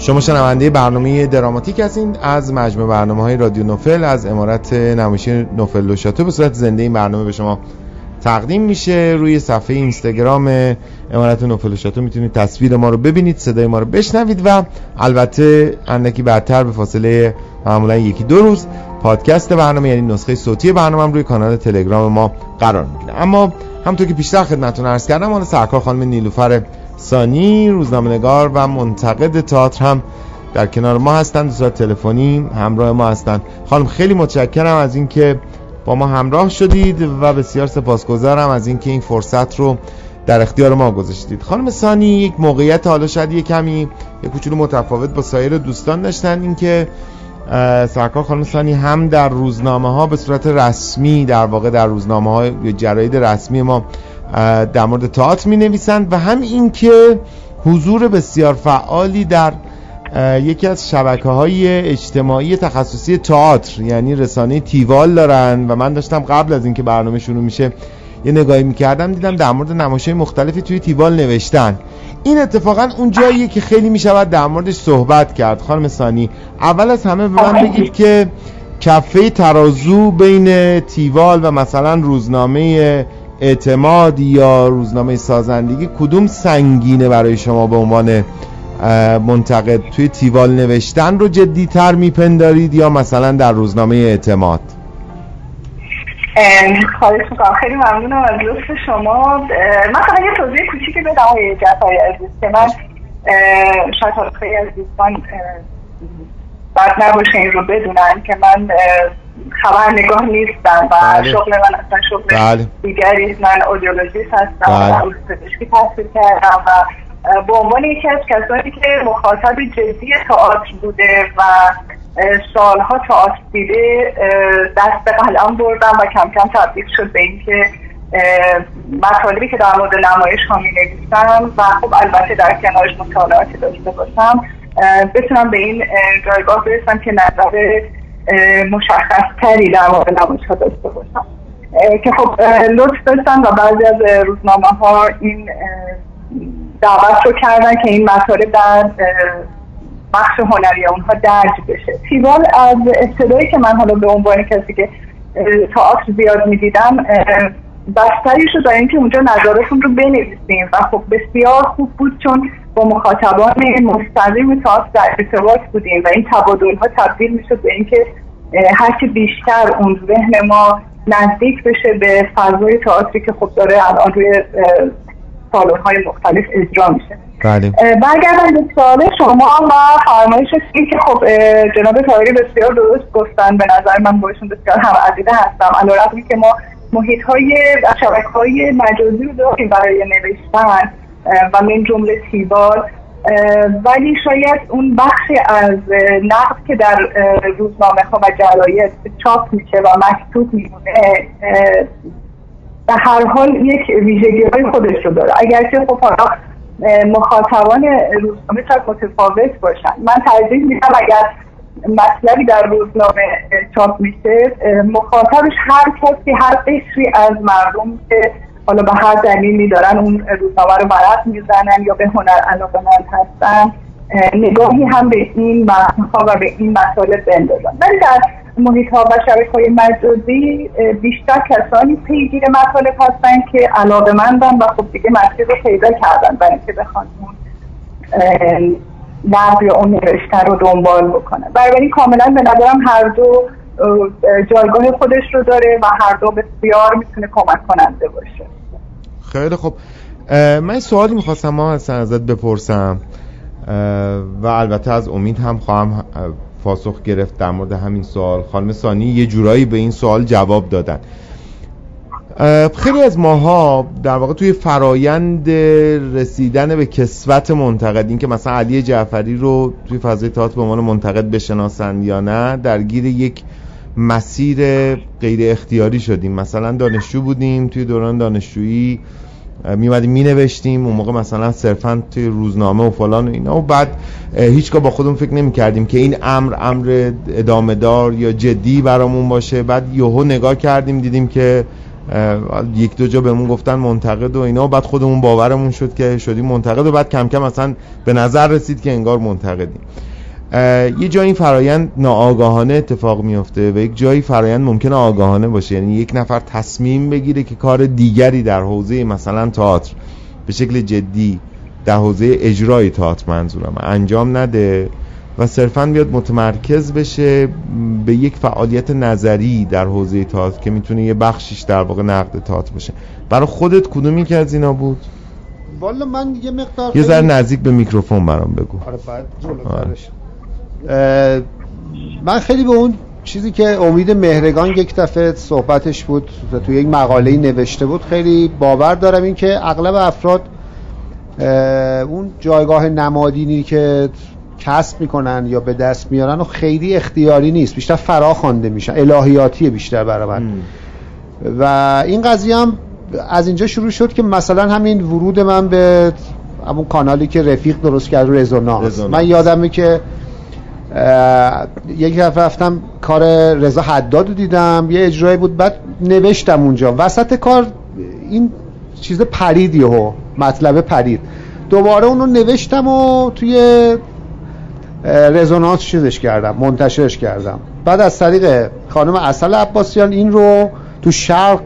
شما شنونده برنامه دراماتیک هستین از مجموعه برنامه‌های رادیو نوفل از امارات نمایشی نوفل شاتو. به صورت زنده این برنامه به شما تقدیم میشه. روی صفحه اینستاگرام امارات نوفل شاتو میتونید تصویر ما رو ببینید، صدای ما رو بشنوید و البته اندکی بعدتر به فاصله معمولا 1-2 روز پادکست برنامه یعنی نسخه صوتی برنامه هم روی کانال تلگرام ما قرار میگیره. اما همونطور که پیشتر خدمتتون عرض کردم، اون سرکار خانم نیلوفر سانی روزنامه‌نگار و منتقد تئاتر هم در کنار ما هستند، دوستان تلفنی همراه ما هستند. خانم خیلی متشکرم از اینکه با ما همراه شدید و بسیار سپاسگزارم از اینکه این فرصت رو در اختیار ما گذاشتید. خانم سانی یک موقعیت حالا شاید یه کوچولو متفاوت با سایر دوستان داشتن، اینکه سرکار خانم سانی هم در روزنامه ها به صورت رسمی، در واقع در روزنامه ها یا جراید رسمی ما در مورد تئاتر می نویسند و هم این که حضور بسیار فعالی در یکی از شبکه‌های اجتماعی تخصصی تئاتر یعنی رسانه تیوال دارن و من داشتم قبل از اینکه برنامه شروع میشه یه نگاهی میکردم، دیدم در مورد نمایش‌های مختلفی توی تیوال نوشتن. این اتفاقا اون جاییه که خیلی میشود در موردش صحبت کرد. خانم سانی، اول از همه به من بگید که کفه ترازو بین تیوال و مثلا روزنامه اعتماد یا روزنامه سازندگی کدوم سنگینه برای شما به عنوان منتقد؟ توی تیوال نوشتن رو جدی‌تر میپندارید یا مثلا در روزنامه اعتماد؟ خواهش میکنم، خیلی ممنونم از لطف شما. من خواهد یه توضیح کوچیکی بدم آقای جعفری عزیز که من شاید حالا خیلی از دوستان بد نباشه این رو بدونن که من خبرنگار نیستم و شغل من اصلا شغل دیگری، من اودیولوژیست هستم و علوم پزشکی تحصیل کردم و به عنوان یکی از کسانی که مخاطب جدی تئاتر بوده و سالها تئاتر دیده دست به قلم بردم و کم کم تبدیل شد به این که مطالبی که در مورد نمایش ها می نویسم و خب البته در کنارش مطالعاتی داشته باشم بتونم به این جایگاه برسم که نظر مشخصتری در مورد نمایش ها داشته باشم که خب لطف داشتم و بعضی از روزنامه ها این دعوت رو کردن که این مطالب در بخش هنری اونها درج بشه. تیوال از ابتدایی که من حالا به عنوان کسی که تئاتر زیاد میدیدم بستری شد برای اینکه اونجا نظراتون رو بنویسیم و خب بسیار خوب بود چون با مخاطبان مستقیم تئاتر در ارتباط بودیم و این تبادل‌ها تبدیل میشد به اینکه هرچی بیشتر اون ذهن ما نزدیک بشه به فضای تئاتری که خب داره الان روی سالن‌های مختلف اجرا میشه. برگردم به سوال شما و فرمایش این که خب جناب طاهری بسیار درست گفتن، به نظر من باشون بسیار هم‌عقیده هستم. علی‌رغم که ما محیط‌های و شبکه‌های مجازی رو داریم برای نوشتن و من جمله تیوال، ولی شاید اون بخشی از نقد که در روزنامه‌ها و جراید چاپ میشه و مکتوب میمونه به هر حال یک ویژگی‌های خودش رو داره، اگرچه خب حالا مخاطبان روزنامه شاید متفاوت باشن. من ترجیح میدم اگر مطلبی در روزنامه چاپ میشه مخاطبش هر کسی، هر قشری از مردم که حالا به هر دلیلی دارن اون روزنامه رو ورق میزنن یا به هنر علاقه‌مند هستن نگاهی هم به این متن‌ها و به این مسائل بندازن. ولی در محیط‌ها و شبکه‌های مجازی بیشتر کسانی پیگیر مطالب هستن که علاقه‌مندن و خب دیگه مسیر رو پیدا کردن برای اینکه بخوان اون نقد یا اون نوشته رو دنبال بکنن. بنابراین کاملا به نظرم هر دو جایگاه خودش رو داره و هر دو بسیار میتونه کمک کننده باشه. خیلی خب، من سوالی می‌خواستم ازت بپرسم و البته از امید هم خواهم پاسخ گرفت در مورد همین سوال. خانم سانی یه جورایی به این سوال جواب دادن. خیلی از ماها در واقع توی فرایند رسیدن به کسوت منتقد، این که مثلا علی جعفری رو توی فضای تئاتر به عنوان منتقد بشناسند یا نه، درگیر یک مسیر غیر اختیاری شدیم. مثلا دانشجو بودیم، توی دوران دانشجویی میومدیم مینوشتیم، اون موقع مثلا صرفا توی روزنامه و فلان و اینا، و بعد هیچگاه با خودمون فکر نمی‌کردیم که این امر ادامه دار یا جدی برامون باشه. بعد یهو نگاه کردیم دیدیم که یک دو جا بهمون گفتن منتقد و اینا، و بعد خودمون باورمون شد که شدیم منتقد و بعد کم کم مثلا به نظر رسید که انگار منتقدیم. یه جایی این فرایند ناآگاهانه اتفاق میفته و یک جایی فرایند ممکنه آگاهانه باشه، یعنی یک نفر تصمیم بگیره که کار دیگری در حوزه مثلا تئاتر به شکل جدی در حوزه اجرای تئاتر منظورم انجام نده و صرفاً بیاد متمرکز بشه به یک فعالیت نظری در حوزه تئاتر که میتونه یه بخشش در واقع نقد تئاتر باشه. برای خودت کدومی که از اینا بود؟ والا من یه مقدار یه ذره نزدیک به میکروفون برام بگو. آره بعد جلوترش من خیلی به اون چیزی که امید مهرگان یک دفعه صحبتش بود توی یک مقاله‌ای نوشته بود خیلی باور دارم، این که اغلب افراد اون جایگاه نمادینی که کسب میکنن یا به دست میارن و خیلی اختیاری نیست، بیشتر فرا خوانده میشن، الهیاتیه بیشتر برای من. و این قضیه هم از اینجا شروع شد که مثلا همین ورود من به همون کانالی که رفیق درست کرد، رزونانس، من یادمه که یکی دفعه رفتم کار رضا حدادی دیدم، یه اجرایی بود، بعد نوشتم اونجا، وسط کار این چیز پریدیه ها، مطلب پرید، دوباره اونو نوشتم و توی رزونانس چیزش کردم، منتشرش کردم. بعد از طریق خانم عسل عباسیان این رو تو شرق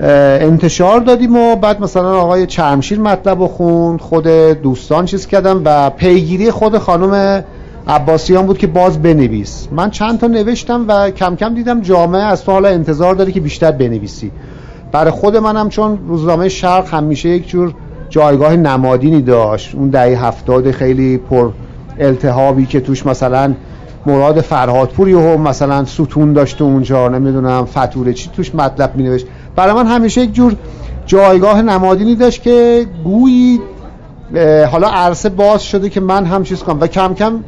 انتشار دادیم و بعد مثلا آقای چرمشیر مطلب رو خوند، خود دوستان چیز کردم و پیگیری خود خانم عباسیان بود که باز بنویس. من چند تا نوشتم و کم کم دیدم جامعه از تو حالا انتظار داره که بیشتر بنویسی. برای خود منم چون روزنامه شرق همیشه یک جور جایگاه نمادینی داشت، اون دهه 70 خیلی پر التهابی که توش مثلا مراد فرهادپور یهو مثلا ستون داشته اونجا، نمیدونم فطوره چی توش مطلب مینوشت، برای من همیشه یک جور جایگاه نمادینی داشت که گویی حالا عرصه باز شده که من هم چیز کنم و کم کم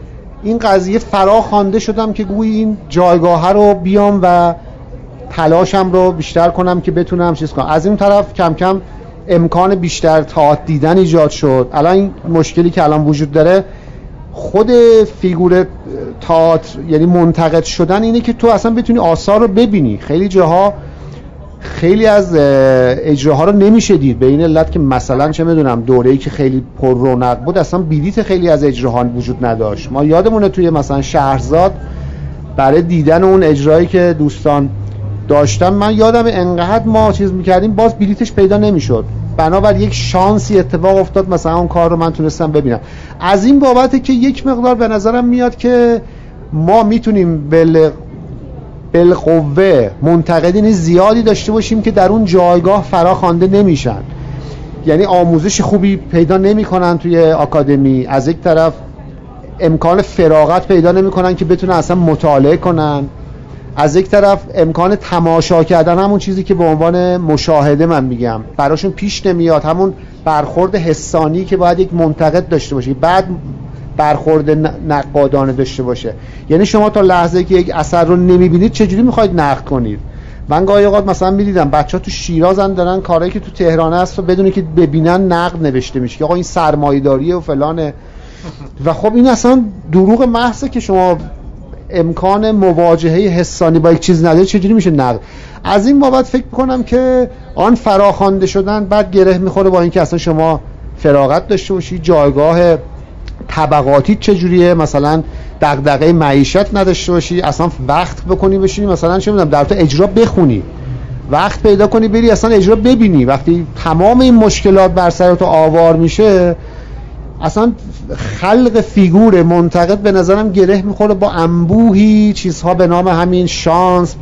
این قضیه فرا خوانده شدم که گویی این جایگاه رو بیام و تلاشم رو بیشتر کنم که بتونم چیز کنم. از این طرف کم کم امکان بیشتر تئاتر دیدن ایجاد شد. الان این مشکلی که الان وجود داره خود فیگور تئاتر یعنی منتقد شدن اینه که تو اصلا بتونی آثار رو ببینی، خیلی جاها خیلی از اجراها رو نمیشه دید به این علت که مثلا چه میدونم دوره‌ای که خیلی پر رونق بود اصلا بلیط خیلی از اجراها وجود نداشت. ما یادمونه توی مثلا شهرزاد برای دیدن اون اجرایی که دوستان داشتن، من یادم انقدر ما چیز میکردیم باز بلیتش پیدا نمیشد، بنابر یک شانسی اتفاق افتاد مثلا اون کار رو من تونستم ببینم. از این بابته که یک مقدار به نظرم میاد که ما میتونیم بالقوه منتقدین زیادی داشته باشیم که در اون جایگاه فرا خوانده نمیشن، یعنی آموزش خوبی پیدا نمیکنن توی آکادمی، از یک طرف امکان فراغت پیدا نمیکنن که بتونن اصلا مطالعه کنن، از یک طرف امکان تماشا کردن همون چیزی که به عنوان مشاهده من میگم براشون پیش نمیاد، همون برخورد حسانی که باید یک منتقد داشته باشه، بعد برخورد نقادانه داشته باشه. یعنی شما تا لحظه که یک اثر رو نمیبینید چجوری میخواید نقد کنید؟ من گاهی اوقات مثلا میدیدم بچه ها تو شیرازن دارن کارهایی که تو تهران هست و بدونه که ببینن نقد نوشته میشه که آقا این سرمایه‌داریه و فلانه، و خب این اصلا دروغ محضه که شما امکان مواجهه حسانی با یک چیز نداره، چجوری میشه نقد؟ از این بابت فکر می‌کنم که آن فراخوانده شدن بعد گره میخوره با اینکه اصلا شما فراغت داشته باشی، جایگاه طبقاتی چجوریه، مثلا دغدغه معیشت نداشته باشی، اصلا وقت بکنی بشینی مثلا چه می‌دونم در تو اجرا بخونی، وقت پیدا کنی بری اصلا اجرا ببینی. وقتی تمام این مشکلات بر سر تو آوار میشه، اصلا خلق فیگور منتقد به نظرم گره میخوره با انبوهی چیزها به نام همین شانس،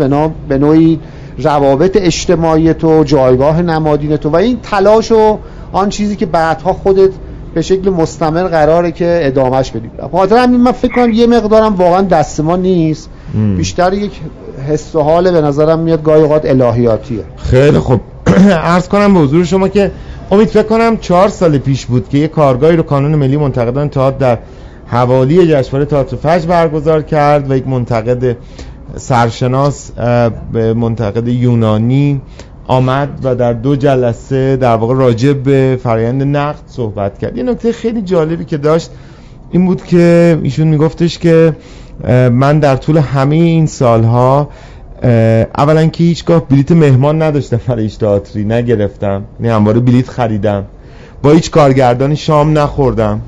به نوعی روابط اجتماعی تو، جایگاه نمادین تو و این تلاش و آن چیزی که بعدها خودت به شکل مستمر قراره که ادامهش بدیم. خاطر همین من فکر کنم یه مقدارم واقعا دست ما نیست، بیشتر یک حس و حال به نظرم میاد گاهی اوقات الهیاتیه. خیلی خوب، عرض کنم به حضور شما که امید فکر کنم 4 سال پیش بود که یه کارگاهی رو کانون ملی منتقدان تئاتر در حوالی جشنواره تئاتر فجر برگزار کرد و یک منتقد سرشناس، منتقد یونانی آمد و در 2 جلسه در واقع راجع به فرآیند نقد صحبت کرد. یه نکته خیلی جالبی که داشت این بود که ایشون میگفتش که من در طول همه این سالها اولا که هیچگاه بلیت مهمان نداشتم، برای هیچ تئاتری نگرفتم، یعنی همواره بلیت خریدم، با هیچ کارگردانی شام نخوردم،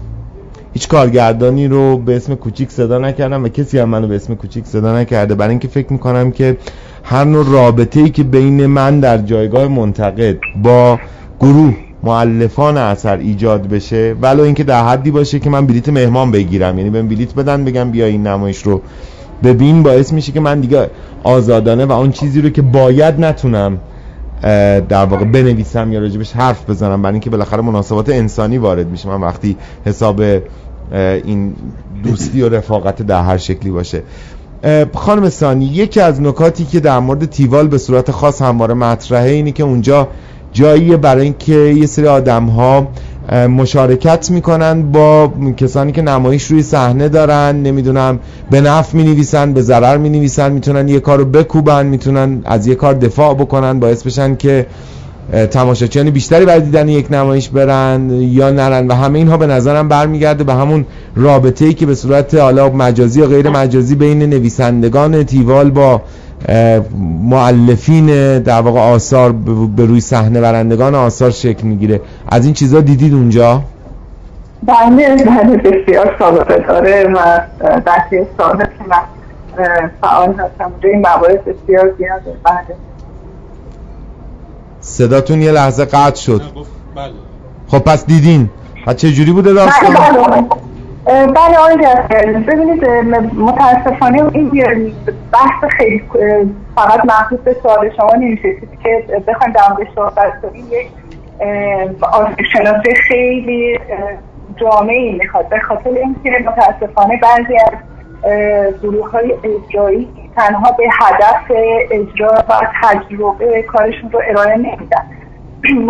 هیچ کارگردانی رو به اسم کوچیک صدا نکردم و کسی هم منو به اسم کوچیک صدا نکرده، برای اینکه فکر میکنم که هر نوع رابطه‌ای که بین من در جایگاه منتقد با گروه مؤلفان اثر ایجاد بشه، ولو اینکه در حدی باشه که من بلیت مهمان بگیرم، یعنی بهم بلیت بدن بگم بیا این نمایش رو ببین، باعث میشه که من دیگه آزادانه و اون چیزی رو که باید نتونم در واقع بنویسم یا راجبش حرف بزنم، برای اینکه بالاخره مناسبات انسانی وارد میشه. من وقتی حساب این دوستی و رفاقت در هر شکلی باشه. خانم سانی، یکی از نکاتی که در مورد تیوال به صورت خاص همواره مطرحه اینه که اونجا جاییه برای اینکه یه سری آدم‌ها مشارکت میکنن با کسانی که نمایش روی صحنه دارن، نمیدونم به نفع مینویسن، به ضرر مینویسن، میتونن یه کارو بکوبن، میتونن از یه کار دفاع بکنن، باعث بشن که تماشاچیان بیشتری برای دیدن یک نمایش برن یا نرن، و همه اینها به نظرم برمیگرده به همون رابطه‌ای که به صورت حالا مجازی یا غیر مجازی بین نویسندگان تیوال با مؤلفین در واقع آثار به روی صحنه برندگان آثار شکل میگیره. از این چیزا دیدید اونجا؟ بله بسیار سابقه داره و در طی سال‌ها که من فعال هستم روی این موارد بسیار زیاده. بله صداتون یه لحظه قطع شد. بله خب پس دیدین چه جوری بوده داستان؟ بله آقای، ببینید متاسفانه این بحث خیلی فقط مخصوص به سوال شما نیست که بخوایم در موردش صحبت کنیم. یک شناسه خیلی جامعی میخواد، به خاطر اینکه متاسفانه بعضی از گروه‌های اجرایی تنها به هدف اجرا و تجربه کارشون رو ارائه نمیدن.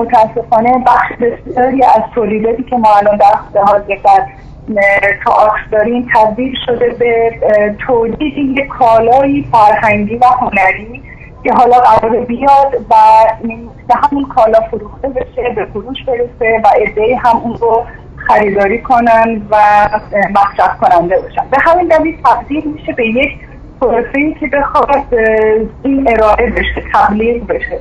متاسفانه بخش بسیاری از تولیداتی که ما الان در حال در تئاتر داریم تبدیل شده به تولید یک کالایی فرهنگی و هنری که حالا قرار بیاد و همین کالا فروخته بشه، به فروش برسه و عده‌ای هم اون رو خریداری کنن و مصرف کننده باشن. به همین دلیل تبدیل میشه به یک پروسه‌ای که بخواد این ارائه بشه، تبلیغ بشه.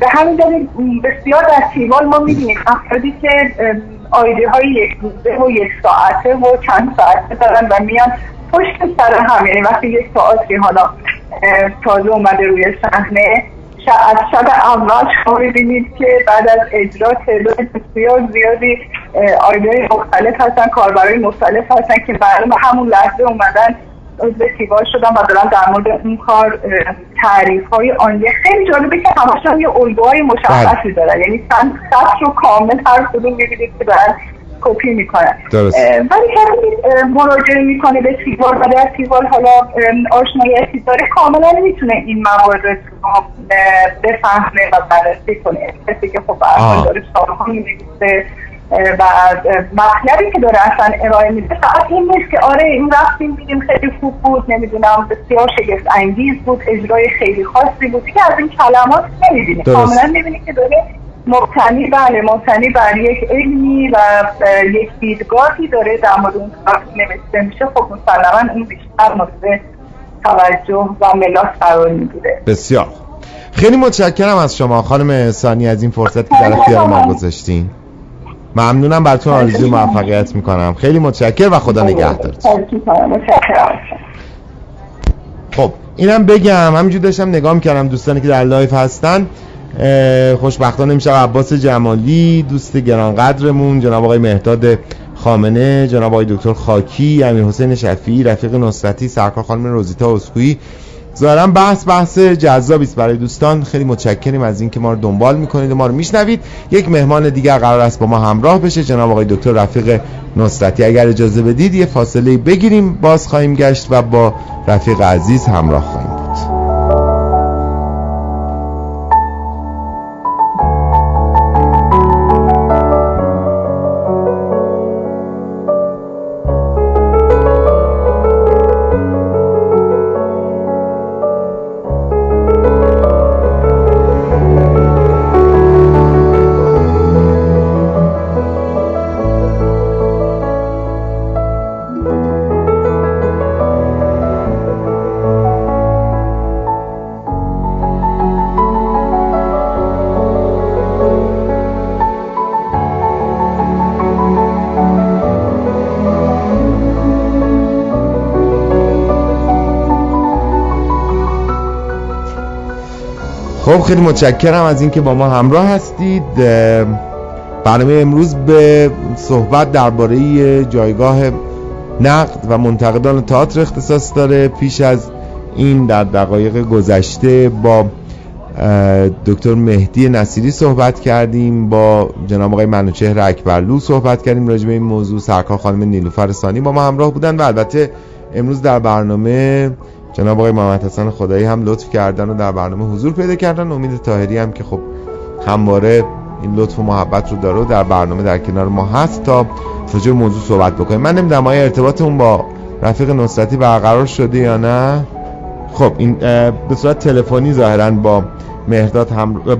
به همین دلیل بسیار در تیوال ما میبینیم افرادی که آیده های یک روزه و یک ساعته و چند ساعته دارن و میان پشت سر هم، یعنی وقتی یک ساعتی حالا تازه اومده روی صحنه، از شب اول شما میبینید که بعد از اجرا تعداد بسیار زیادی آیده مختلف هستن، کاربرای مختلف هستن که برای همون لحظه اومدن از تیوال شدن و دارن در مورد اون کار تعریف های آنیه. خیلی جالبه که همشون یه الگوهای مشخصی دارن، یعنی سطح رو کامل هر کدوم میبینید که دارن کپی میکنن. ولی کسی مراجعه میکنه به تیوال و در تیوال حالا آشناییتی داره، کاملا میتونه این موارد رو بفهمه و بررسی کنه. کسی که خب برمان داره سالها میبینیده و مطلبی که داره اصلا ارائه میده فقط این نیست که آره این رفتیم دیدیم خیلی خوب بود، نمیدونم بسیار شگفت انگیز بود، اجرای خیلی خاصی بود، که از این کلمات نمیدینیم. کاملا میبینیم که داره مبتنی بر یک علمی و یک دیدگاهی داره در مورد اون نوشته میشه. خب مسلما این بیشتر مورد توجه و ملاک قرار میگیره. بسیار خیلی متشکرم از شما خانم سانی از این فرصتی که در اختیار ما گذاشتین. ممنونم، براتون آرزوی موفقیت میکنم. خیلی متشکرم و خدا نگهدارت. خب اینم بگم، همینجور داشتم نگاه میکردم دوستانی که در لایف هستن. خوشبختانه امشب عباس جمالی دوست گرانقدرمون، جناب آقای مهداد خامنه، جناب آقای دکتر خاکی، امیرحسین شفیعی، رفیق نصرتی، سرکار خانم روزیتا اسکویی، ظاهراً بحث جذابی است برای دوستان. خیلی متشکریم از اینکه ما رو دنبال میکنید و ما رو میشنوید. یک مهمان دیگر قرار است با ما همراه بشه، جناب آقای دکتر رفیق نصرتی. اگر اجازه بدید یه فاصله بگیریم، باز خواهیم گشت و با رفیق عزیز همراه خواهیم بود. خب خیلی متشکرم از اینکه با ما همراه هستید. برنامه امروز به صحبت درباره جایگاه نقد و منتقدان تئاتر اختصاص داره. پیش از این در دقایق گذشته با دکتر مهدی نصیری صحبت کردیم، با جناب آقای منوچهر اکبرلو صحبت کردیم راجع به این موضوع، سرکار خانم نیلوفر سانی با ما همراه بودن و البته امروز در برنامه جناب آقای محمد حسین خدایی هم لطف کردن و در برنامه حضور پیدا کردن. امید طاهری هم که خب همواره این لطف و محبت رو داره و در برنامه در کنار ما هست تا راجع به موضوع صحبت بکنیم. من نمیدونم آیا ارتباطمون با رفیق نصرتی برقرار شده یا نه. خب این به صورت تلفنی ظاهراً با مهرداد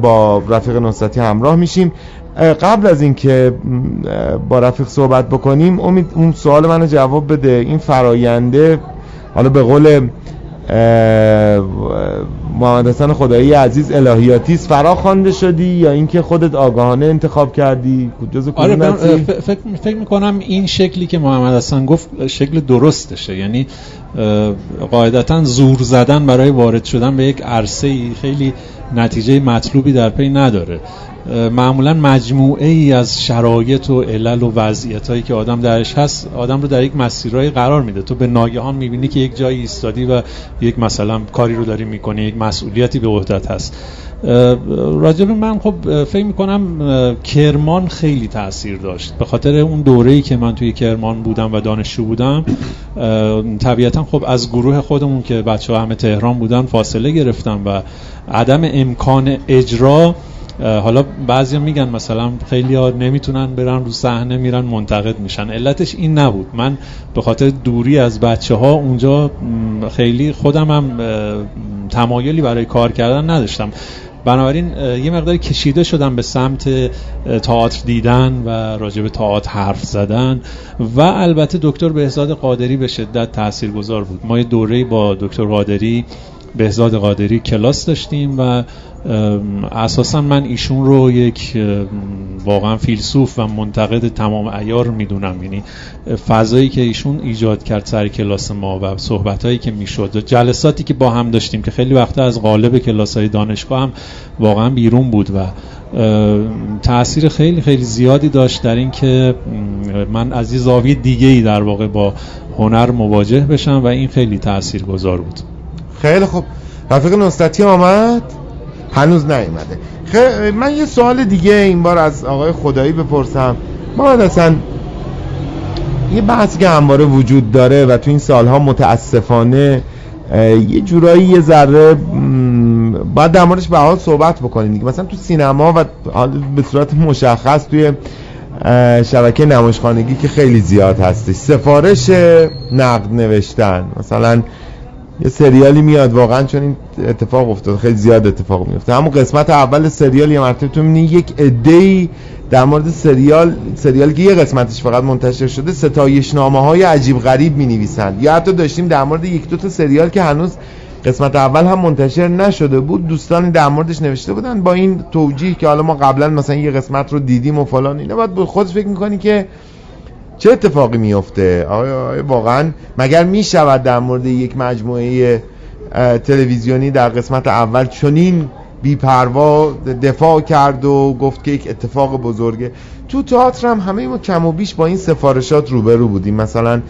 با رفیق نصرتی همراه میشیم. قبل از اینکه با رفیق صحبت بکنیم، امید اون سوال منو جواب بده. این فراینده، حالا به قول محمد حسین خدایی عزیز، الهیاتی است، فراخوانده شدی یا اینکه خودت آگاهانه انتخاب کردی؟ آره فکر میکنم این شکلی که محمد حسین گفت شکل درستشه، یعنی قاعدتا زور زدن برای وارد شدن به یک عرصه خیلی نتیجه مطلوبی در پی نداره. معمولا مجموعه ای از شرایط و علل و وضعیت هایی که آدم درش هست آدم رو در یک مسیرهایی قرار میده. تو به ناگهان میبینی که یک جایی ایستادی و یک مثلا کاری رو داری میکنی، یک مسئولیتی به عهدت هست. راجب من خب فکر میکنم کرمان خیلی تأثیر داشت، به خاطر اون دوره‌ای که من توی کرمان بودم و دانشجو بودم. طبیعتا خب از گروه خودمون که بچه‌ها همه تهران بودن فاصله گرفتم و عدم امکان اجرا، حالا بعضیا میگن مثلا خیلیا نمیتونن برن رو صحنه، میرن منتقد میشن، علتش این نبود. من به خاطر دوری از بچه‌ها اونجا خیلی خودم هم تمایلی برای کار کردن نداشتم، بنابراین یه مقداری کشیده شدم به سمت تئاتر دیدن و راجع به تئاتر حرف زدن. و البته دکتر بهزاد قادری به شدت تاثیرگذار بود. ما یه دوره‌ای با دکتر قادری، بهزاد قادری کلاس داشتیم و اساسا من ایشون رو یک واقعا فیلسوف و منتقد تمام عیار میدونم، یعنی فضایی که ایشون ایجاد کرد سر کلاس ما و صحبتایی که میشد و جلساتی که با هم داشتیم که خیلی وقتا از قالب کلاس‌های دانشگاه هم واقعا بیرون بود و تأثیر خیلی خیلی زیادی داشت در این که من از یه زاویه دیگه‌ای در واقع با هنر مواجه بشم و این خیلی تاثیرگذار بود. خیلی خوب، رفیق نصرتی آمد؟ هنوز نیومده. من یه سوال دیگه این بار از آقای خدایی بپرسم. ما مثلا یه بحثی که همواره وجود داره و تو این سالها متاسفانه یه جورایی یه ذره باید در موردش به حال صحبت بکنیم دیگه. مثلا تو سینما و به صورت مشخص توی شبکه نمایشخانگی که خیلی زیاد هستش، سفارش نقد نوشتن. مثلا یه سریالی میاد، واقعا چون این اتفاق افتاد خیلی زیاد اتفاق میفته، همون قسمت اول سریال یه مرتبه تو میبینی یک عده‌ای در مورد سریالی که یه قسمتش فقط منتشر شده ستایشنامه‌های عجیب غریب مینویسند. یا حتی داشتیم در مورد یک دو تا سریال که هنوز قسمت اول هم منتشر نشده بود دوستان در موردش نوشته بودن با این توجیه که حالا ما قبلا مثلا یه قسمت رو دیدیم و فلان. اینا بعد خودت فکر می‌کنی که چه اتفاقی میفته؟ آیا واقعا مگر میشود در مورد یک مجموعه تلویزیونی در قسمت اول چنین بی‌پروا دفاع کرد و گفت که یک اتفاق بزرگه؟ تو تئاتر هم همه ما کم و بیش با این سفارشات روبرو بودیم. مثلا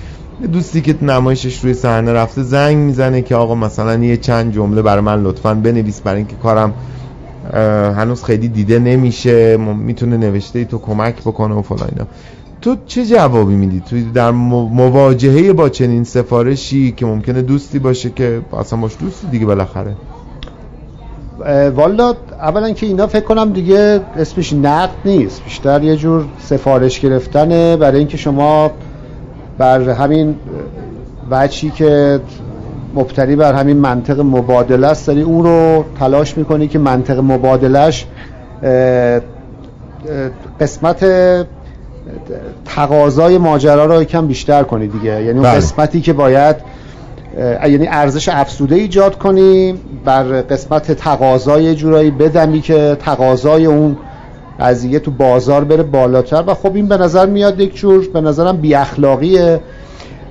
دوستی که نمایشش روی صحنه رفته زنگ میزنه که آقا مثلا یه چند جمله برای من لطفاً بنویس، برای اینکه کارم هنوز خیلی دیده نمیشه، میتونه نوشته ای تو کمک بکنه و فلان. اینا تو چه جوابی میدی تو در مواجهه با چنین سفارشی که ممکنه دوستی باشه که اصلا باش دوستی دیگه بالاخره؟ والا اولا که اینا فکر کنم دیگه اسمش نقد نیست، بیشتر یه جور سفارش گرفتنه برای اینکه شما بر همین بچی که مبتنی بر همین منطق مبادله است داری اون رو تلاش میکنی که منطق مبادلهش قسمت تقاضای ماجرا رو یکم بیشتر کنی دیگه، یعنی اون قسمتی که باید یعنی ارزش افزوده ایجاد کنی بر قسمت تقاضای جورایی بدمی که تقاضای اون از دیگه تو بازار بره بالاتر. و خب این به نظر میاد یک جور به نظرم بی اخلاقیه.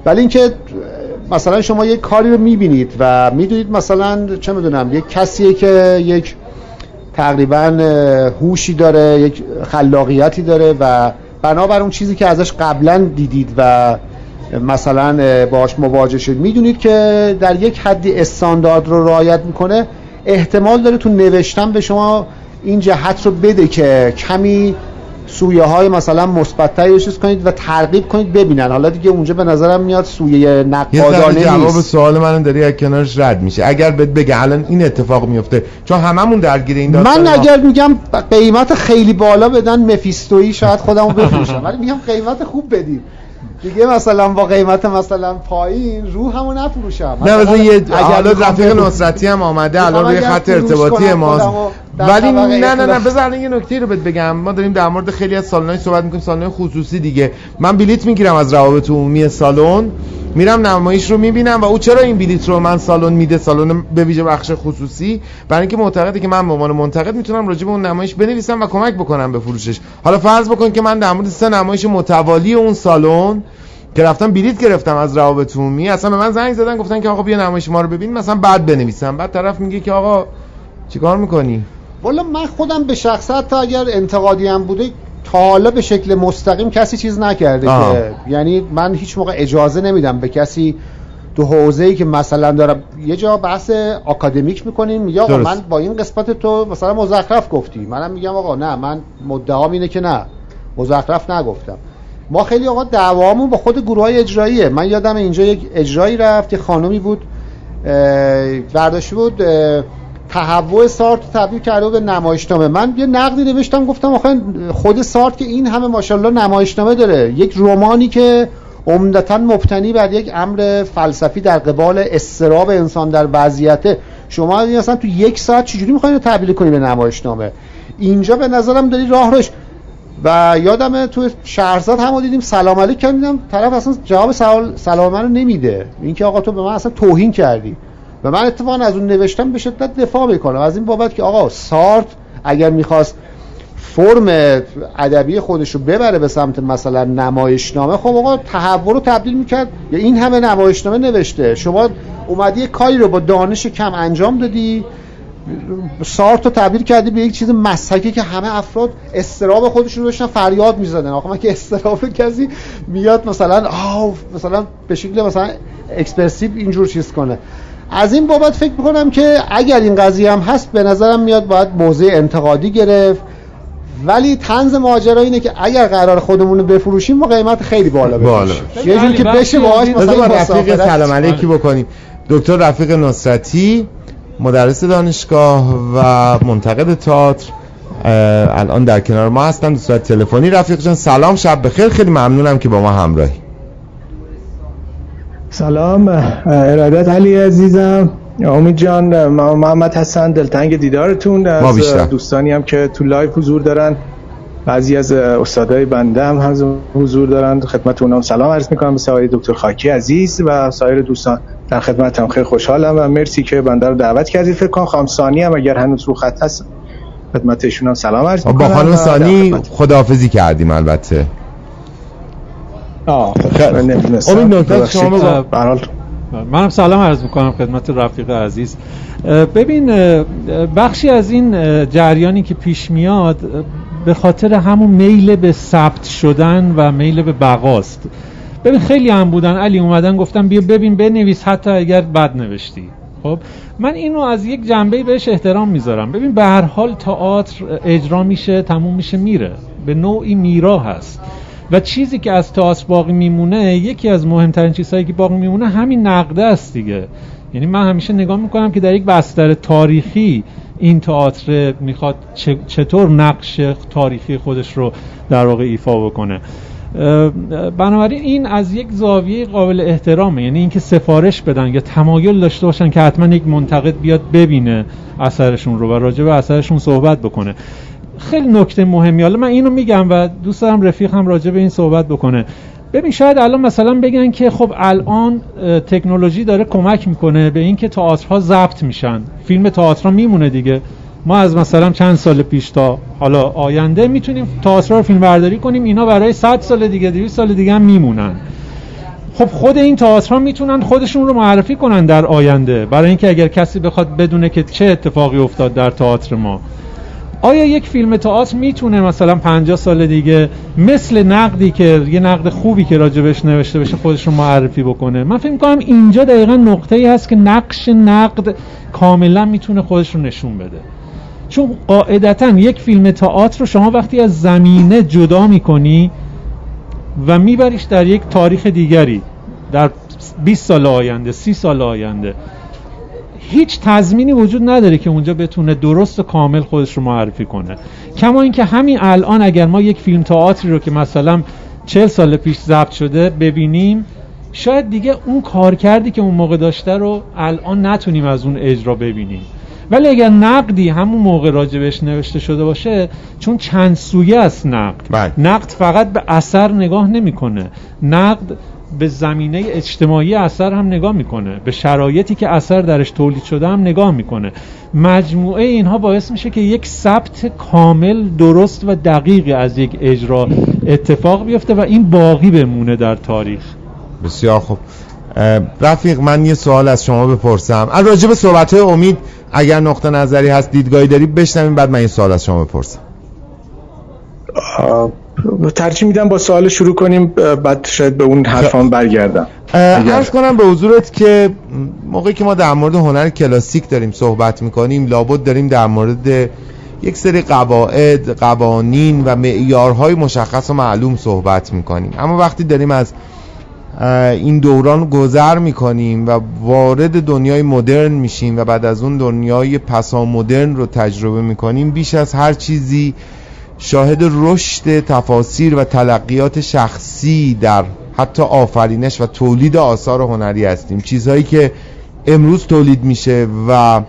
ولی اینکه مثلا شما یک کاری رو میبینید و میدونید مثلا چه میدونم یک کسیه که یک تقریبا هوشی داره، یک خلاقیتی داره و بنابر اون چیزی که ازش قبلا دیدید و مثلا باش مواجه شد میدونید که در یک حدی استاندارد رو رعایت میکنه، احتمال داره تو نوشتن به شما این جهت رو بده که کمی سویه های مثلا مثبت‌تر رو چیز کنید و ترغیب کنید ببینن. حالا دیگه اونجا به نظرم میاد سویه نقادانه نیست. جواب سوال منم داری از کنارش رد میشه. اگر بهت بگه الان این اتفاق میفته چون هممون درگیر این داستان، من اگر میگم قیمت خیلی بالا بدن مفیستویی شاید خودمو بفروشم، ولی میگم قیمت خوب بدید دیگه، مثلا با قیمت مثلا پایین روحمو نفروشم. نه مثلا اگر رفیق نصرتی هم آمده الان روی خط ارتباطی ما، ولی نه بذار یه نکته رو بهت بگم. ما داریم در مورد خیلی از سالن‌های صحبت می‌کنیم، سالن‌های خصوصی دیگه. من بلیت میگیرم از روابط عمومی سالن، میرم نمایش رو میبینم و او چرا این بلیت رو من سالن میده، سالن به ویژه بخش خصوصی، برای اینکه معتقده که من به عنوان منتقد میتونم راجع به اون نمایش بنویسم و کمک بکنم به فروشش. حالا فرض بکن که من در مورد سه نمایش متوالی اون سالن که رفتم بلیت گرفتم از روابط عمومی، اصلا به من زنگ زدن گفتن که آقا بیا نمایش ما رو ببین، مثلا بعد بنویسم، بعد طرف میگه که آقا چیکار میکنی؟ والا من خودم به شخصت تا اگر انتقادی هم بوده تا حالا به شکل مستقیم کسی چیز نکرده که، یعنی من هیچ موقع اجازه نمیدم به کسی تو حوزه‌ای که مثلا دارم. یه جا بحث آکادمیک میکنیم، میگه آقا من با این قسمت تو مثلا مزخرف گفتی، منم میگم آقا نه، من مدعام اینه که نه مزخرف نگفتم. ما خیلی آقا دعوامون با خود گروهای اجراییه. من یادم اینجا یک اجرایی رفت، یه خانومی بود برداشت بود تحوع سارت تبدیل کرده به نمایشنامه. من یه نقدی نوشتم، گفتم آخه خود سارت که این همه ماشاءالله نمایشنامه داره، یک رمانی که عمدتاً مبتنی بر یک امر فلسفی در قبال استراب انسان در وضعیت، شما اصلا تو یک ساعت چجوری می‌خواید رو تبدیل کنید به نمایشنامه؟ اینجا به نظرم داری راه روش. و یادمه تو شهرزاد همو دیدیم سلام علیک کردم، طرف اصلا جواب سلام منو نمیده، اینکه آقا تو به من اصلا توهین کردی. و من اتفاقا از اون نوشتم به شدت دفاع میکنم از این بابت که آقا سارت اگر میخواست فرم ادبی خودش رو ببره به سمت مثلا نمایشنامه، خب آقا تحول رو تبدیل میکرد. یا این همه نمایشنامه نوشته، شما اومدی کاری رو با دانش کم انجام دادی، سارت رو تبدیل کردی به یک چیز مسخره که همه افراد استراب خودشون رو داشتن فریاد میزدن. آقا من که استراب کسی میاد مثلا مثلا به شکل مثلا اکسپرسیو اینجور چیز کنه. از این بابت فکر میکنم که اگر این قضیه هم هست به نظرم میاد باید موضع انتقادی گرفت، ولی طنز ماجرا اینه که اگر قرار خودمون رو بفروشیم ما قیمت خیلی بالا بفروشیم، یه جوری که بشه باهاش مثلا رفیق سلام علیکی بکنیم. دکتر رفیق نصرتی، مدرس دانشگاه و منتقد تئاتر، الان در کنار ما هستن به صورت تلفنی. رفیق جان سلام، شب بخیر، خیلی ممنونم که با ما همراهی. سلام، ارادت علی عزیزم، امید جان، محمد حسن، دلتنگ دیدارتون. از دوستانی هم که تو لایو حضور دارن، بعضی از استادای بنده هم حضور دارن، خدمت اونام سلام عرض میکنم. به سایه دکتر خاکی عزیز و سایر دوستان در خدمتم، خیلی خوشحالم و مرسی که بنده رو دعوت کردید. فکر کنم خانم سانی هم اگر هنوز رو خط هست خدمت ایشون هم سلام عرض میکنم. با خانم سانی خداحافظی کردیم البته. منم سلام عرض میکنم خدمت رفیق عزیز. ببین بخشی از این جریانی که پیش میاد به خاطر همون میل به ثبت شدن و میل به بقاست. ببین خیلی هم بودن علی، اومدن گفتن بیا ببین بنویس حتی اگر بد نوشتی. خب من اینو از یک جنبه بهش احترام میذارم. ببین به هر حال تئاتر اجرا میشه، تموم میشه، میره، به نوعی میرا هست و چیزی که از تئاتر باقی میمونه، یکی از مهمترین چیزهایی که باقی میمونه همین نقده است دیگه. یعنی من همیشه نگاه میکنم که در یک بستر تاریخی این تئاتر میخواد چطور نقش تاریخی خودش رو در واقع ایفا بکنه. بنابراین این از یک زاویه قابل احترامه، یعنی اینکه سفارش بدن یا تمایل داشته باشن که حتما یک منتقد بیاد ببینه اثرشون رو و راجع به اثرشون صحبت بکنه، خیلی نکته مهمی. حالا من اینو میگم و دوست دارم رفیق هم راجع به این صحبت بکنه. ببین شاید الان مثلا بگن که خب الان تکنولوژی داره کمک میکنه به این که تئاترها ضبط میشن، فیلم تئاترها میمونه دیگه. ما از مثلا چند سال پیش تا حالا آینده میتونیم تئاترها رو فیلم برداری کنیم، اینا برای 100 سال دیگه 200 سال دیگه هم میمونن. خب خود این تئاترها میتونن خودشون رو معرفی کنن در آینده، برای اینکه اگر کسی بخواد بدونه که چه اتفاقی افتاد در تئاتر ما. آیا یک فیلم تئاتر میتونه مثلا 50 سال دیگه مثل نقدی که یه نقد خوبی که راجبش نوشته بشه خودش رو معرفی بکنه؟ من فکر می‌کنم اینجا دقیقاً نقطه‌ای هست که نقش نقد کاملاً میتونه خودش رو نشون بده. چون قاعدتاً یک فیلم تئاتر رو شما وقتی از زمینه جدا میکنی و میبریش در یک تاریخ دیگری، در 20 سال آینده، 30 سال آینده، هیچ تضمینی وجود نداره که اونجا بتونه درست و کامل خودش رو معرفی کنه. کما اینکه همین الان اگر ما یک فیلم تئاتری رو که مثلا 40 سال پیش ضبط شده ببینیم، شاید دیگه اون کارکردی که اون موقع داشته رو الان نتونیم از اون اجرا ببینیم. ولی اگر نقدی همون موقع راجبش نوشته شده باشه، چون چند سویه است نقد، نقد فقط به اثر نگاه نمیکنه، نقد به زمینه اجتماعی اثر هم نگاه میکنه، به شرایطی که اثر درش تولید شده هم نگاه میکنه. مجموعه اینها باعث میشه که یک ثبت کامل، درست و دقیق از یک اجرا اتفاق بیفته و این باقی بمونه در تاریخ. بسیار خوب رفیق، من یه سوال از شما بپرسم راجع به صحبت‌های امید، اگر نقطه نظری هست، دیدگاهی داری بشنویم، بعد من یه سوال از شما بپرسم. ترجیح میدم با سوال شروع کنیم، بعد شاید به اون حرفان برگردم. عرض کنم به حضورت که موقعی که ما در مورد هنر کلاسیک داریم صحبت میکنیم، لابد داریم در مورد یک سری قواعد، قوانین و معیارهای مشخص و معلوم صحبت میکنیم. اما وقتی داریم از این دوران گذر میکنیم و وارد دنیای مدرن میشیم و بعد از اون دنیای پسا مدرن رو تجربه میکنیم، بیش از هر چیزی شاهد رشد تفاسیر و تلقیات شخصی در حتی آفرینش و تولید آثار هنری هستیم. چیزهایی که امروز تولید میشه و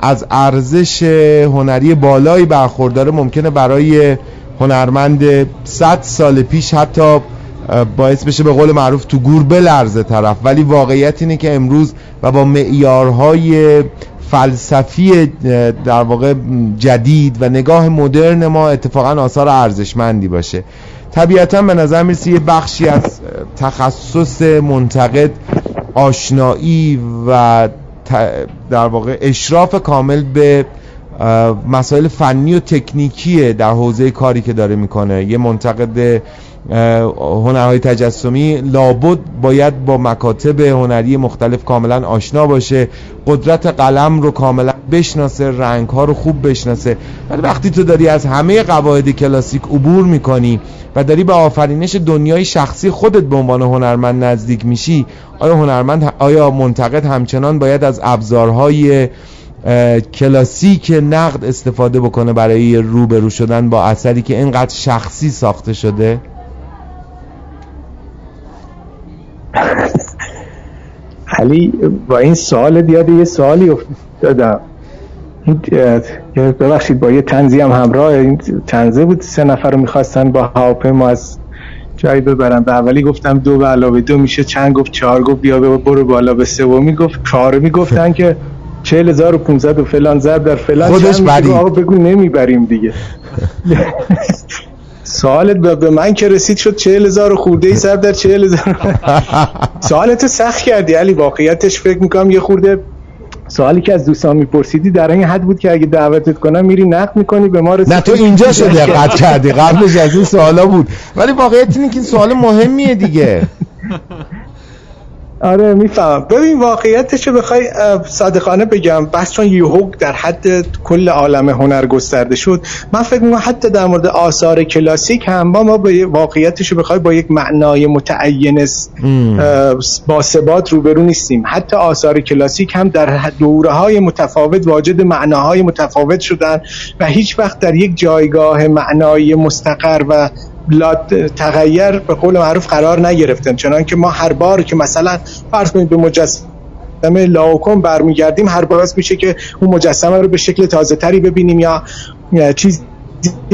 از ارزش هنری بالایی برخورداره، ممکنه برای هنرمند 100 سال پیش حتی باعث بشه به قول معروف تو گور بلرزه طرف، ولی واقعیت اینه که امروز و با معیارهای فلسفی در واقع جدید و نگاه مدرن ما اتفاقا آثار ارزشمندی باشه. طبیعتا به نظر میرسه یه بخشی از تخصص منتقد آشنایی و در واقع اشراف کامل به مسائل فنی و تکنیکیه در حوزه کاری که داره میکنه. یه منتقد هنرهای تجسمی لابد باید با مکاتب هنری مختلف کاملا آشنا باشه، قدرت قلم رو کاملا بشناسه، رنگ‌ها رو خوب بشناسه. ولی وقتی تو داری از همه قواعد کلاسیک عبور میکنی و داری به آفرینش دنیای شخصی خودت به عنوان هنرمند نزدیک میشی، آیا منتقد همچنان باید از ابزارهای کلاسیک نقد استفاده بکنه برای روبرو شدن با اثری که اینقدر شخصی ساخته شده؟ علی با این سوال دیاده یه سوالی افتادم، ببخشید با یه طنزی هم همراه. این طنزه بود، 3 نفر رو میخواستن با هواپیما از جایی ببرن، به اولی گفتم 2 علاوه 2 میشه چند، گفت 4، گفت بیا برو بالا به 3، گفت 4، میگفتن که 40500 و فلان ضرب در فلان خودش بری، آقا بگو نمیبریم دیگه. سوالت به من که رسید شد 40000 خورده ای ضرب در 40000. سوالت سخت کردی علی، واقعیتش فکر میکنم یه خورده سوالی که از دوستان میپرسیدی در این حد بود که اگه دعوتت کنم میری نقد میکنی به ما رسید. نه تو اینجا شده دقت کردی، قبلش از این سوالا بود، ولی واقعیت اینه که این سوال مهمیه دیگه. آره میفهمم. ببین واقعیتش رو بخوای صادقانه بگم، بس چون یهو در حد کل عالم هنر گسترده شد، من فکر می‌کنم حتی در مورد آثار کلاسیک هم ما واقعیتش رو بخوای با یک معنای متعین با ثبات روبرو نیستیم. حتی آثار کلاسیک هم در دوره‌های متفاوت واجد معناهای متفاوت شدن و هیچ وقت در یک جایگاه معنایی مستقر و لا تغییر به قول معروف قرار نگرفتن، چنان که ما هر بار که مثلا فرض کنید به مجسمه لاوکون برمیگردیم، هر باز میشه که اون مجسمه رو به شکل تازه تری ببینیم یا چیز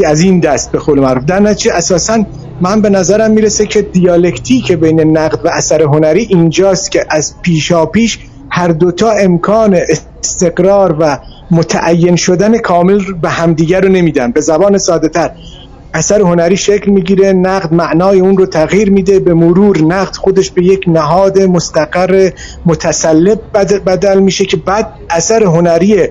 از این دست به قول معروف. در نتیجه اساسا من به نظرم میرسه که دیالکتیک بین نقد و اثر هنری اینجاست که از پیشاپیش هر دوتا امکان استقرار و متعین شدن کامل به همدیگر رو نمیدن. به زبان ساده تر، اثر هنری شکل میگیره، نقد معنای اون رو تغییر میده، به مرور نقد خودش به یک نهاد مستقر متسلب بدل میشه که بعد اثر هنری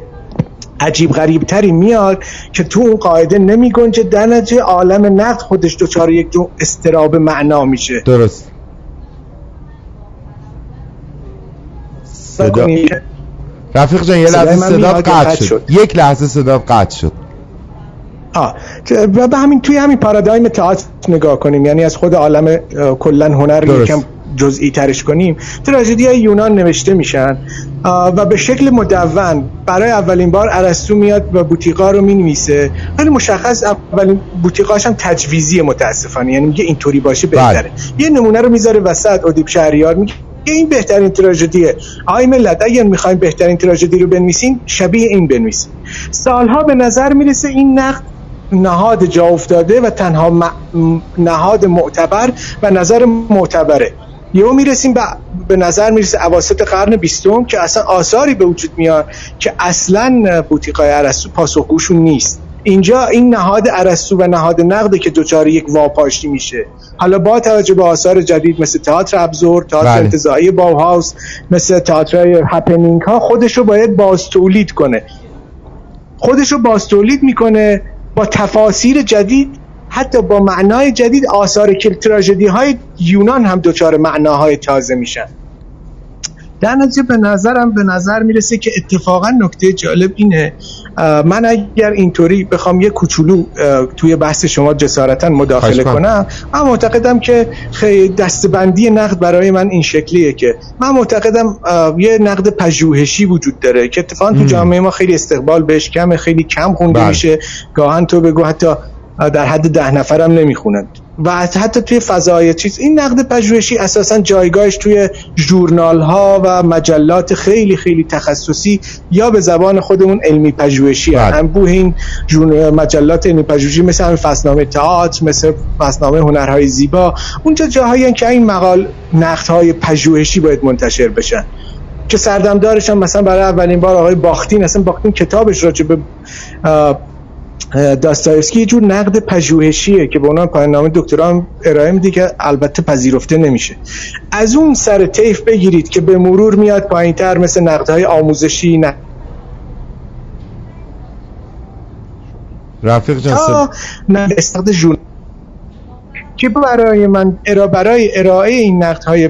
عجیب غریب تری میاد که تو اون قاعده نمی گنجه. در نتیجه عالم نقد خودش دچار یک جو اضطراب معنا میشه. درست. رفیق جان یه لحظه صدات قطع شد. یک لحظه صدات قطع شد. و همین توی همین پارادایم تئاتر نگاه کنیم، یعنی از خود عالم کلا هنر یکم جزئی ترش کنیم. تراژدی‌های یونان نوشته میشن و به شکل مدون برای اولین بار ارسطو میاد و بوتیقا رو مینویسه، ولی مشخص اولین بوتیقاش هم تجویزی متاسفانه، یعنی میگه اینطوری باشه بهتره. یه نمونه رو میذاره وسط، ادیپ شهریار میگه این بهترین تراژدیه. آی ملت اگر میخوایم بهترین تراژدی رو بنویسیم شبیه این بنویسیم. سالها به نظر میرسه این نقد نهاد جا افتاده و تنها نهاد معتبر و نظر معتبره. یهو میرسیم به نظر میرسه اواسط قرن 20 که اصلا آثاری به وجود میاد که اصلا بوتیقای ارسطو پاسخگوشون نیست. اینجا این نهاد ارسطو و نهاد نقده که دوچار یک واپاشی میشه. حالا با توجه به آثار جدید مثل تئاتر ابزور، تئاتر انتزاعی باوهاوس، مثل تئاترهای هپنینگ ها، خودشو باید بازتولید کنه. خودشو بازتولید میکنه با تفاسیر جدید، حتی با معنای جدید. آثار تراژدی های یونان هم دوچار معناهای تازه میشن. در نتیجه به نظر میرسه که اتفاقا نکته جالب اینه، من اگر اینطوری بخوام یه کوچولو توی بحث شما جسارتا مداخله کنم، من معتقدم که دستبندی نقد برای من این شکلیه که من معتقدم یه نقد پژوهشی وجود داره که اتفاقا تو جامعه ما خیلی استقبال بهش کمه، خیلی کم خونده میشه، گاهن تو بگو حتی در حد 10 نفرم نمیخونند و حتی توی فضای چیز. این نقد پژوهشی اساسا جایگاهش توی ژورنال ها و مجلات خیلی خیلی تخصصی یا به زبان خودمون علمی پژوهشی هست. انبوه این مجلات علمی پژوهشی مثل فصلنامه تئاتر، مثل فصلنامه هنرهای زیبا، اونجا جاهایی که این مقال نقدهای پژوهشی باید منتشر بشن که سردمدارش هم مثلا برای اولین بار آقای باختین، اصلا باختین کتابش راجع به داستایوفسکی یه جور نقد پژوهشیه که به عنوان پایان‌نامه دکترا ارائه میده که البته پذیرفته نمیشه. از اون سر طیف بگیرید که به مرور میاد پایین‌تر، مثل نقدهای آموزشی. نه رفیق جان، نقد استاد جون که برای من برای ارائه این نقدهای،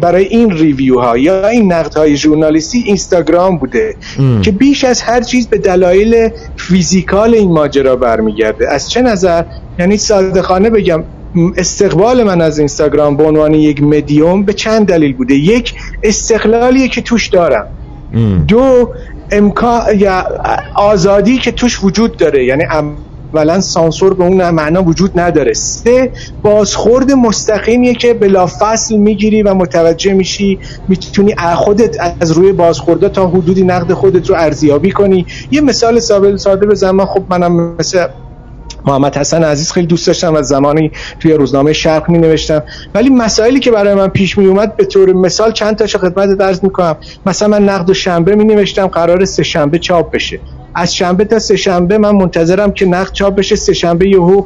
برای این ریویو ها یا این نقد های ژورنالیستی اینستاگرام بوده که بیش از هر چیز به دلایل فیزیکال این ماجرا برمیگرده. از چه نظر؟ یعنی صادقانه بگم استقبال من از اینستاگرام به عنوان یک مدیوم به چند دلیل بوده. یک، استقلالیه که توش دارم. دو، امکان یا آزادی که توش وجود داره، یعنی اولا سانسور به اون معنا وجود نداره. سه، بازخورد مستقیمیه که بلافاصله میگیری و متوجه میشی، میتونی خودت از روی بازخوردها تا حدودی نقد خودت رو ارزیابی کنی. یه مثال ساده بزنم، خب منم مثل محمد حسین عزیز خیلی دوست داشتم و زمانی توی روزنامه شرق می نوشتم، ولی مسائلی که برای من پیش می اومد به طور مثال چند تاشو خدمتت عرض می کنم. مثلا من نقد شنبه می نوشتم، قرار سه شنبه چاپ بشه. از شنبه تا سه شنبه من منتظرم که نقد چاپ بشه. سه شنبه یهو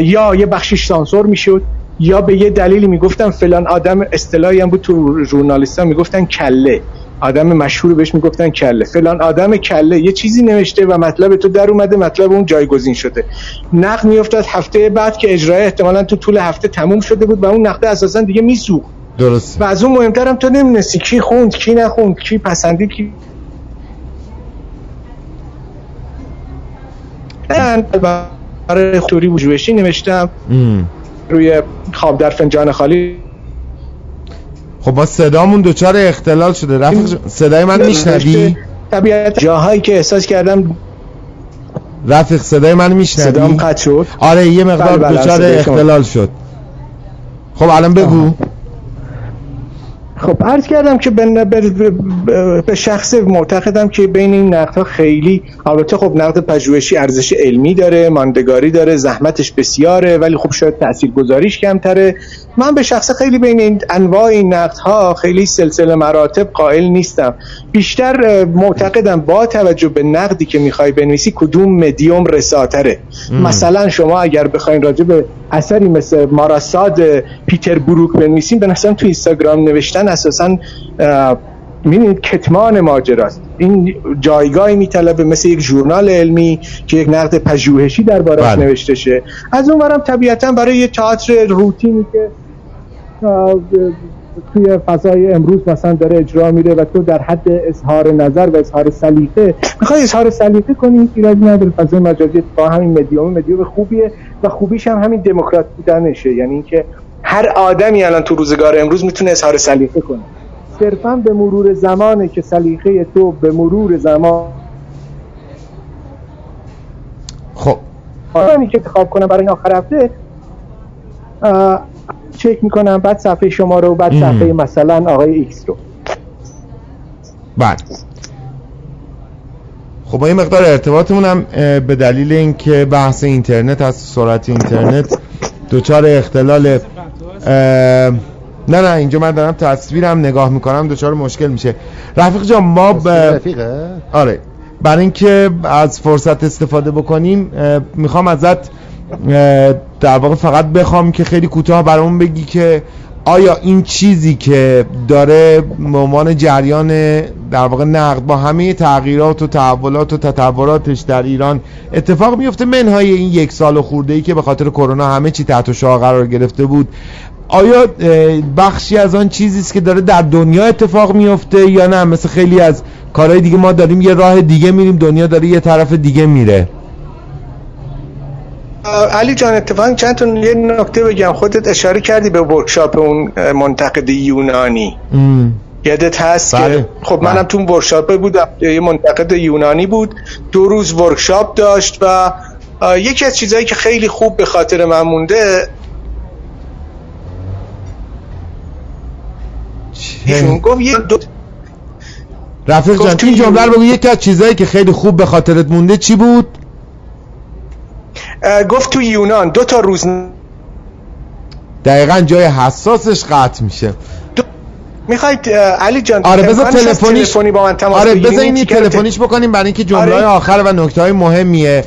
یا یه بخشش سانسور می شد یا به یه دلیلی می گفتن فلان آدم، اصطلاحی هم بود تو ژورنالیست‌ها می گفتن کله، آدم مشهور بهش میگفتن کله، فلان آدم کله یه چیزی نوشته و مطلب تو در اومده، مطلب اون جایگزین شده. نقد میافتاد هفته بعد که اجرای احتمالاً تو طول هفته تموم شده بود و اون نقد اساساً دیگه میسوخت. درست. و از اون مهمترم تو نمی‌دونستی کی خوند، کی نخوند، کی پسندید، کی من برای توری وجوهشی نوشتم روی خواب در فنجان خالی. خب با صدامون دوچار اختلال شده رفیق. صدای من میشنوی؟ طبیعت جاهایی که احساس کردم. رفیق صدای من میشنوی؟ صدام قطع شد. آره یه مقدار دوچار اختلال شد. خب الان بگو. خب عرض کردم که به شخص معتقدم که بین این نقدها خیلی، البته خب نقد پژوهشی ارزش علمی داره، ماندگاری داره، زحمتش بسیاره، ولی خب شاید تاثیرگذاریش کمتره. من به شخص خیلی بین این انواع این نقدها خیلی سلسله مراتب قائل نیستم. بیشتر معتقدم با توجه به نقدی که میخوای بنویسی کدوم مدیوم رساتره. مثلا شما اگر بخواید راجع به اثری مثل ماراساد پیتر بروک بنویسین، به نظرم تو اینستاگرام نوشتن اساساً می‌بینید کتمان ماجراست. این جایگاهی میطلبه مثل یک ژورنال علمی که یک نقد پژوهشی درباره‌اش نوشته شه. از اونورم طبیعتاً برای یه تئاتر روتینی که توی فضای امروز مثلا داره اجرا میره و تو در حد اظهار نظر و اظهار سلیقه میخوای اظهار سلیقه کنی، ایرادی نداره، فضای مجازی با همین مدیوم خوبیه و خوبیش هم همین دموکرات بودنشه، یعنی اینکه هر آدمی الان تو روزگار امروز میتونه اظهار سلیقه کنه، صرفاً به مرور زمانه که سلیقه تو به مرور زمان خب آدمی که انتخاب کنه برای آخر هفته چک میکنم، بعد صفحه شما رو، بعد صفحه مثلا آقای ایکس رو. بعد خب ما یه مقدار ارتباطمون هم به دلیل اینکه بحث اینترنت از سرعت اینترنت دوچار اختلال نه اینجا من دارم تصویرم نگاه میکنم دوچار مشکل میشه. رفیق جان ما رفیقه؟ آره، برای اینکه از فرصت استفاده بکنیم میخوام ازت در واقع فقط بخوام که خیلی کوتاه برامون بگی که آیا این چیزی که داره ممان جریان در واقع نقد با همه تغییرات و تحولات و تطوراتش در ایران اتفاق میفته منهای این یک سال و خورده‌ای که به خاطر کرونا همه چی تحت شعاع قرار گرفته بود، آیا بخشی از آن چیزی است که داره در دنیا اتفاق میفته یا نه مثل خیلی از کارهای دیگه ما داریم یه راه دیگه میریم، دنیا داره یه طرف دیگه میره؟ علی جان اتفاقاً چند تا یه نکته بگم. خودت اشاره کردی به ورکشاپ اون منتقد یونانی، یادت هست؟ بله. که خب منم تو اون ورکشاپ بودم، یه منتقد یونانی بود، 2 روز ورکشاپ داشت و یکی از چیزایی که خیلی خوب به خاطر من مونده ایشون گفت رفیق جان این جمله رو بگو، یکی از چیزایی که خیلی خوب به خاطرت مونده چی بود؟ گفت تو یونان 2 تا روز دقیقاً جای حساسش قطع میشه. میخواید علی جان آره بذار تلفنی با من تماس بگیرید؟ آره بذار این تلفنیش بکنیم برای اینکه جمله های آخر و نکته‌های مهمیه.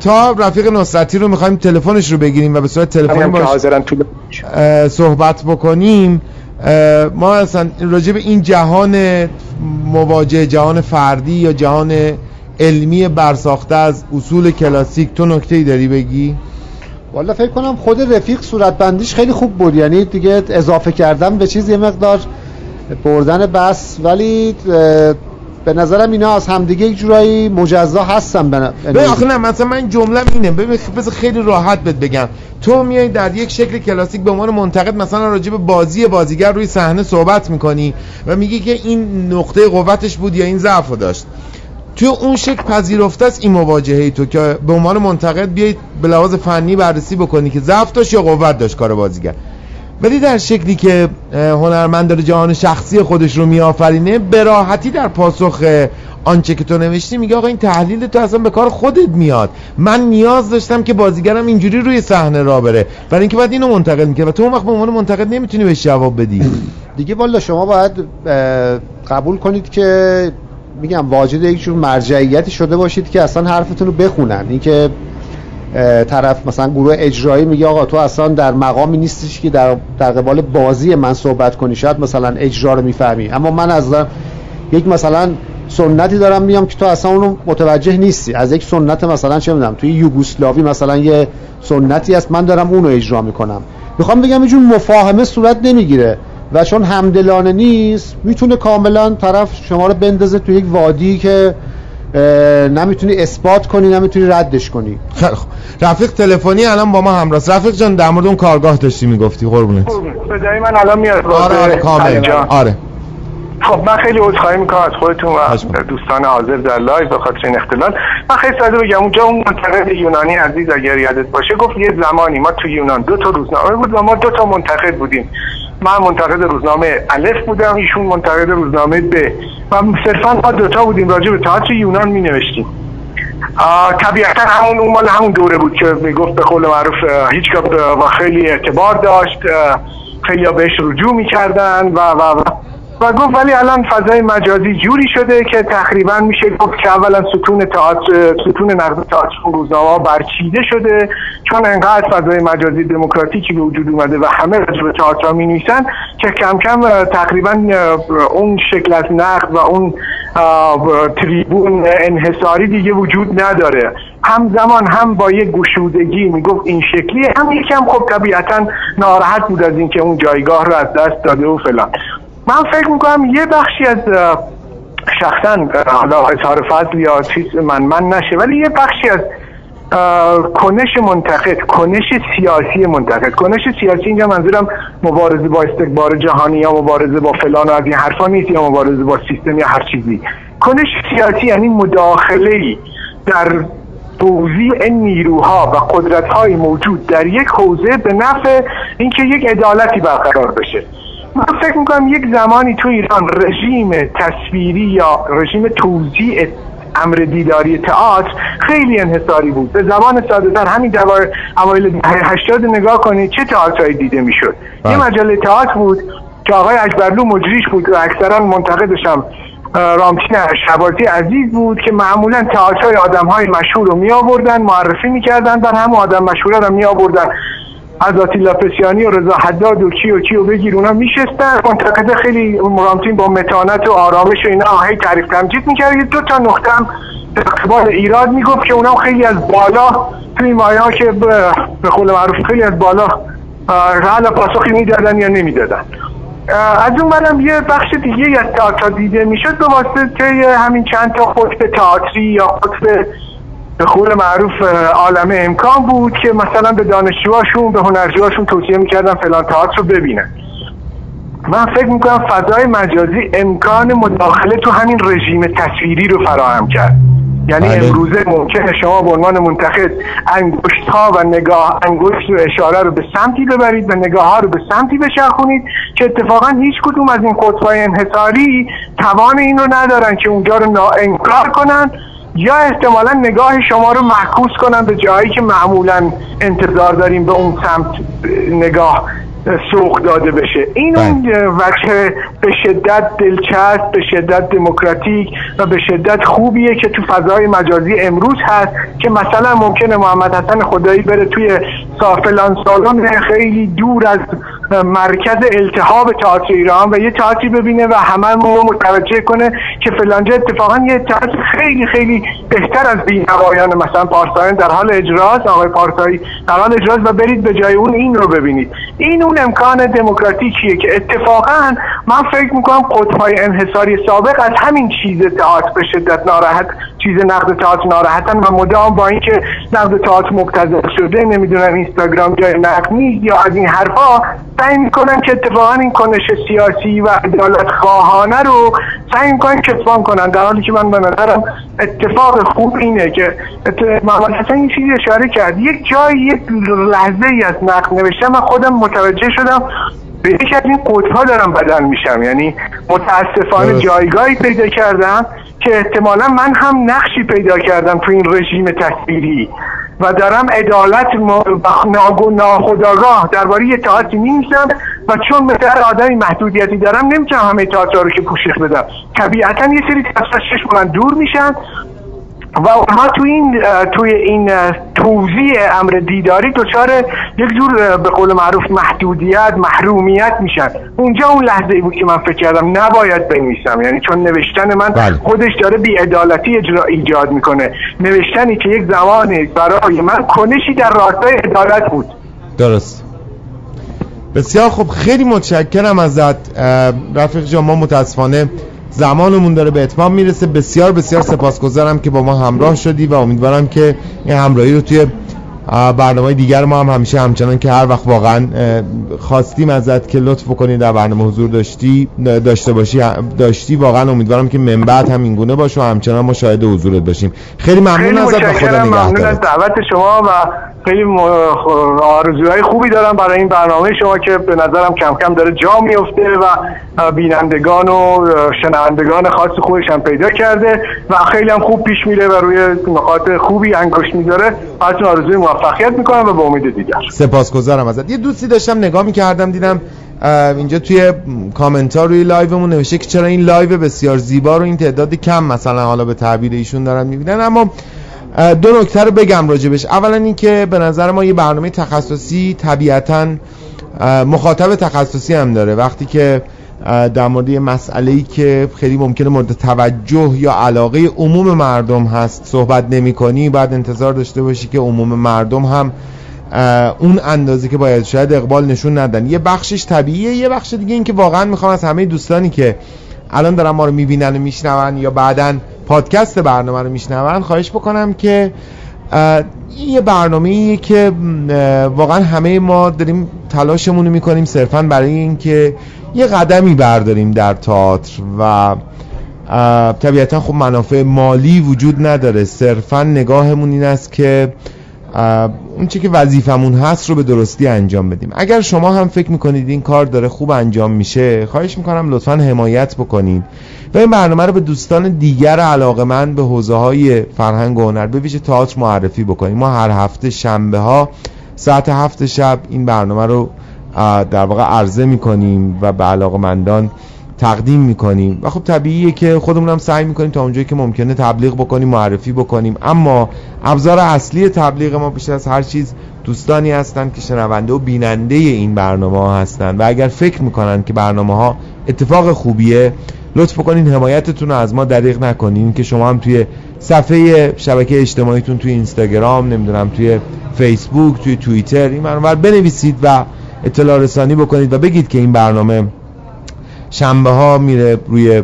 تا رفیق نصرتی رو میخوایم تلفنش رو بگیریم و به صورت تلفنی باهاش صحبت بکنیم. ما اصلا راجع به این جهان مواجه، جهان فردی یا جهان علمی برساخته از اصول کلاسیک، تو نکته‌ای داری بگی؟ والا فکر کنم خود رفیق صورت بندیش خیلی خوب بود، یعنی دیگه اضافه کردم به چیز یه مقدار بردن بس، ولی به نظرم اینا از همدیگه یک جورایی مجزا هستن. به آخه نه مثلا من جمله‌م اینه، بذار خیلی راحت بهت بگم، تو میای در یک شکل کلاسیک به عنوان منتقد مثلا راجع به بازی بازیگر روی صحنه صحبت می‌کنی و میگی که این نقطه قوتش بود یا این ضعفو داشت، توی اون شکل پذیرفته است این مواجهه ای تو که به عنوان منتقد بیایید به لحاظ فنی بررسی بکنی که ضعف داشت یا قوت داشت کار بازیگر، ولی در شکلی که هنرمند داره جهان شخصی خودش رو میآفرینه به راحتی در پاسخ آنچه که تو نوشتی میگه آقا این تحلیل تو اصلا به کار خودت میاد، من نیاز داشتم که بازیگرم اینجوری روی صحنه راه بره، برای اینکه بعد اینو منتقد میکنه و تو اون وقت به عنوان منتقد نمیتونی بهش جواب بدی دیگه. والا شما باید قبول کنید که میگم واجد یک جور مرجعیتی شده باشید که اصلا حرفتون رو بخونن، این که طرف مثلا گروه اجرایی میگه آقا تو اصلا در مقامی نیستیش که در قبال بازی من صحبت کنی، شاید مثلا اجرا رو میفهمی اما من از یک مثلا سنتی دارم میام که تو اصلا اونو متوجه نیستی، از یک سنت مثلا چه میدونم توی یوگسلاوی مثلا یه سنتی هست من دارم اونو اجرا میکنم، میخوام بگم اینجور مفاهمه صورت نمیگیره و چون همدلانه نیست میتونه کاملا طرف شما رو بندازه تو یک وادی که نمیتونی اثبات کنی، نمیتونی ردش کنی. خیلی خوب رفیق تلفنی الان با ما همراست. رفیق جان در مورد اون کارگاه داشتی میگفتی، قربونت. صدای من الان میاد؟ آره کامل. آره خب من خیلی عذرخواهی میکنم از خودتون و دوستان حاضر در لایو به خاطر این اختلال. من خیلی ساده بگم، اونجا اون منتقد یونانی عزیز اگر یادت باشه گفت یه زمانی ما تو یونان 2 تا روزنامه بود و ما 2 تا منتقد بودیم، من منتقد روزنامه الف بودم، ایشون منتقد روزنامه ب، و صرفا ما 2 تا بودیم راجع به تئاتر یونان می نوشتیم. طبیعتا همون مال همون دوره بود که میگفت به قول معروف هیچگاه و خیلی اعتبار داشت، خیلی ها بهش رجوع میکردن و گفت ولی الان فضای مجازی جوری شده که تقریبا میشه گفت که اولا ستون نقد تئاتر روزنامه‌ها برچیده شده، چون انقدر فضای مجازی دموکراتیکی به وجود اومده و همه راجع به تئاتر مینویسن که کم کم تقریبا اون شکل از نقد و اون تریبون انحصاری دیگه وجود نداره. همزمان هم با یک گشودگی میگفت این شکلی، هم یکم خب طبیعتا ناراحت بود از اینکه اون جایگاه رو از دست داده و فلان. من فکر میکنم یه بخشی از شخصا حالا اظهار فضل یا چیز من نشه، ولی یه بخشی از کنش منتقد، کنش سیاسی منتقد، کنش سیاسی اینجا منظورم مبارزه با استکبار جهانی یا مبارزه با فلان و از این حرفا نیست، یا مبارزه با سیستم یا هر چیزی. کنش سیاسی یعنی مداخله‌ای در توزیع نیروها و قدرت‌های موجود در یک حوزه به نفع اینکه یک عدالتی برقرار بشه. من فکر میکنم یک زمانی تو ایران رژیم تصویری یا رژیم توزیع امر دیداری تئاتر خیلی انحصاری بود. به زبان ساده‌تر همین اوایل 80 نگاه کنید چه تئاترایی دیده میشد. یه مجله تئاتر بود که آقای اکبرلو مجریش بود و اکثرا منتقدش هم رامتین شباتی عزیز بود، که معمولا تئاترای آدم‌های مشهور رو می‌آوردن، معرفی می‌کردن، در هم آدم مشهورا رو می‌آوردن، از آتیلا پسیانی و رضا حدادی و چی و بگیر، اونا میشستن. منتقد خیلی مرامتین با متانت و آرامش و اینا آهی تعریف تمجید میکرد. دو تا نقطه هم اقبال ایراد میگفت که اونا خیلی از بالا توی مایه ها که به قول معروف خیلی از بالا رعل پاسخی میدادن یا نمیدادن. از اون برم یه بخش دیگه از تئاتر دیده میشد به واسطه همین چند تا خطب تئاتری یا خطب به قول معروف عالمه امکان بود که مثلا به دانشجوهاشون، به هنرجوهاشون توصیه میکردن فلان تئاتر رو ببینن. من فکر میکنم فضای مجازی امکان مداخله تو همین رژیم تصویری رو فراهم کرد. یعنی امروزه ممکنه شما به عنوان منتقد انگشت‌ها و نگاه انگشت و اشاره رو به سمتی ببرید و نگاه‌ها رو به سمتی بچرخونید که اتفاقا هیچ کدوم از این قطب‌های انحصاری توان این رو ندارن که اونجا رو ناانکار کنن، یا احتمالا نگاه شما رو معکوس کنن به جایی که معمولا انتظار داریم به اون سمت نگاه سوق داده بشه. این اون وجه به شدت دلچسب، به شدت دموکراتیک و به شدت خوبیه که تو فضای مجازی امروز هست، که مثلا ممکنه محمد حسین خدایی بره توی فلان سالن خیلی دور از مرکز التهاب تئاتر ایران و یه تئاتری ببینه و هممون رو متوجه کنه که فلانجا اتفاقا یه تئاتر خیلی خیلی بهتر از بینوایان مثلا پارسایان در حال اجراست، آقای پارسایی در حال اجراست و برید به جای اون این رو ببینید. این اون امکان دموکراتیکیه که اتفاقا من فکر میکنم قطب‌های انحصاری سابق از همین چیز تئاتر به شدت ناراحت، چیز نقد تئاتر ناراحتن و مدام با اینکه نقد تئاتر مبتذل شده، نمیدونم اینستاگرام جای نقد نیست یا از این حرفا، سعی میکنن که اتفاقا این کنش سیاسی و عدالت خواهانه رو سعی میکنن کتمان کنن، در حالی که من به نظرم اتفاق خوب اینه که محمد حسین این چیزی اشاره کرد. یک جایی یک لحظه ای از نقد نوشتم و خودم متوجه شدم به یک از این قطب‌ها دارم بدل میشم. یعنی متاسفانه جایگاهی پیدا کردم که احتمالا من هم نقشی پیدا کردم تو این رژیم تصویری و دارم عدالت ناخودآگاه درباره یه تئاتر می‌نویسم و چون مثل آدمی محدودیتی دارم نمیتونم همه تئاترها رو که پوشش بدم، طبیعتا یه سری تئاترها چشمم دور میشن و ما توی این توزیع امر دیداری دچار یک جور به قول معروف محدودیت، محرومیت میشن. اونجا اون لحظه ای بود که من فکر کردم نباید بنویسم، یعنی چون نوشتن من خودش داره بی‌عدالتی ایجاد میکنه. نوشتنی که یک زمانی برای من کنشی در راستای عدالت بود. درست. بسیار خوب، خیلی متشکرم ازت رفیق جان. ما متاسفانه زمانمون داره به اتمام میرسه. بسیار بسیار سپاسگزارم که با ما همراه شدی و امیدوارم که این همراهی رو توی برنامه دیگر ما هم همیشه همچنان که هر وقت واقعا خواستیم ازت که لطف بکنی در برنامه حضور داشته باشی واقعا امیدوارم که من بعد هم این گونه باشه و همچنان ما شاهد حضورت باشیم. خیلی ممنون ازت و خدا نگهدارت. ممنون از دعوت شما و خیلی آرزوهای خوبی دارم برای این برنامه شما که به نظرم کم کم داره جا میفته و بینندگان و شنوندگان خاص خودش هم پیدا کرده و خیلی هم خوب پیش میره و روی نکات خوبی انگشت میذاره. براتون آرزوی موفقیت میکنم و با امید دیگر. سپاسگزارم ازت. یه دوستی داشتم نگاه میکردم، دیدم اینجا توی کامنت ها روی لایومون نوشته که چرا این لایو بسیار زیبا رو این تعداد کم مثلا حالا به تعبیر ایشون دارن میبینن. اما دو نکته رو بگم راجبش. اولا این که به نظر ما یه برنامه تخصصی طبیعتاً مخاطب تخصصی هم داره. وقتی که در مورد یه مسئله‌ای که خیلی ممکنه مورد توجه یا علاقه عموم مردم هست صحبت نمی‌کنی، بعد انتظار داشته باشی که عموم مردم هم اون اندازه که باید شاید اقبال نشون ندن. یه بخشش طبیعیه، یه بخش دیگه این که واقعا میخوام از همه دوستانی که الان دارن ما رو میبینن و میشنون یا بعدن پادکست برنامه رو میشنون خواهش بکنم که این یه برنامه‌ایه که واقعا همه ما داریم تلاشمون رو میکنیم صرفا برای این که یه قدمی برداریم در تئاتر و طبیعتا خب منافع مالی وجود نداره، صرفا نگاهمون این است که اون چی که وظیفمون هست رو به درستی انجام بدیم. اگر شما هم فکر میکنید این کار داره خوب انجام میشه خواهش میکنم لطفاً حمایت بکنید و این برنامه رو به دوستان دیگر علاقه‌مند به حوزه‌های فرهنگ و هنر به ویژه تئاتر معرفی بکنید. ما هر هفته شنبه ها ساعت 7 شب این برنامه رو در واقع عرضه میکنیم و به علاقه‌مندان تقدیم میکنیم و خب طبیعیه که خودمون هم سعی میکنیم تا اونجایی که ممکنه تبلیغ بکنیم، معرفی بکنیم، اما ابزار اصلی تبلیغ ما بیشتر از هر چیز دوستانی هستن که شنونده و بیننده این برنامه ها هستن و اگر فکر میکنن که برنامه ها اتفاق خوبیه لطف بکنین حمایتتون رو از ما دریغ نکنین که شما هم توی صفحه شبکه اجتماعیتون توی اینستاگرام، نمیدونم توی فیسبوک، توی توییتر این منور بنویسید و اطلاع رسانی بکنید و بگید که این برنامه شنبه ها میره روی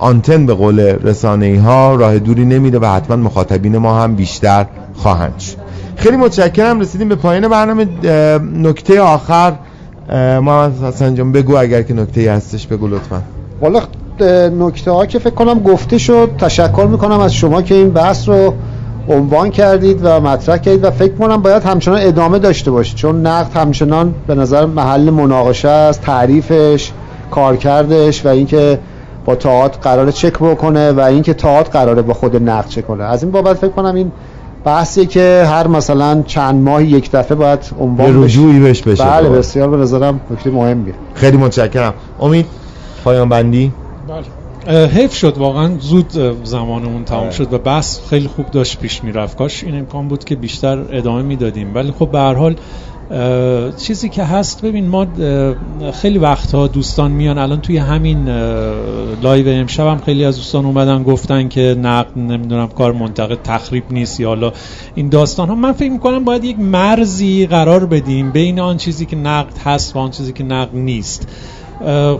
آنتن به قول رسانه‌ای ها، راه دوری نمیده و حتما مخاطبین ما هم بیشتر خواهند شد. خیلی متشکرم، رسیدیم به پایان برنامه. نکته آخر محمد حسین جان بگو، اگر که نکته‌ای هستش بگو لطفا. والا نکته ها که فکر کنم گفته شد. تشکر میکنم از شما که این بحث رو عنوان کردید و مطرح کردید و فکر می‌کنم باید همچنان ادامه داشته باشید چون نقد همچنان به نظر محل مناقشه است، تعریفش، کارکردش و اینکه با تئاتر قراره چک بکنه و اینکه تئاتر قراره با خود نقد چک کنه. از این بابت فکر کنم این بحثی که هر مثلا چند ماه یک دفعه باید عنوان رجوعی بهش بشه. بله بسیار به نظرم نکته مهمیه. خیلی متشکرم. امید پایان بندی. بله حیف شد واقعا زود زمانمون تمام شد و بحث خیلی خوب داشت پیش میرفت. کاش این امکان بود که بیشتر ادامه میدادیم ولی خب به هر حال چیزی که هست. ببین ما خیلی وقتها دوستان میان الان توی همین لایو امشب هم خیلی از دوستان اومدن گفتن که نقد نمیدونم کار منتقد تخریب نیست یا حالا این داستان ها. من فکر میکنم باید یک مرزی قرار بدیم بین آن چیزی که نقد هست و آن چیزی که نقد نیست.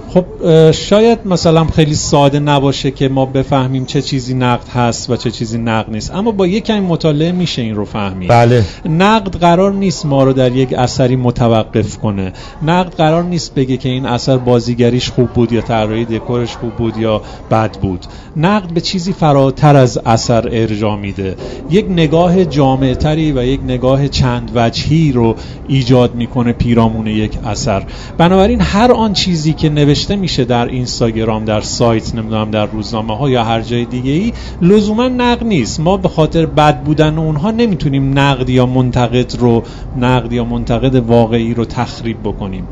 خب شاید مثلا خیلی ساده نباشه که ما بفهمیم چه چیزی نقد هست و چه چیزی نقد نیست، اما با یک کمی مطالعه میشه این رو فهمید. بله. نقد قرار نیست ما رو در یک اثری متوقف کنه. نقد قرار نیست بگه که این اثر بازیگریش خوب بود یا طراحی دکورش خوب بود یا بد بود. نقد به چیزی فراتر از اثر ارجاع میده، یک نگاه جامع‌تری و یک نگاه چند وجهی رو ایجاد میکنه پیرامون یک اثر. بنابراین هر آن چیزی که نوشته میشه در اینستاگرام، در سایت، نمیدونم در روزنامه ها یا هر جای دیگه ای لزوما نقد نیست. ما به خاطر بد بودن اونها نمیتونیم نقد یا منتقد واقعی رو تخریب بکنیم.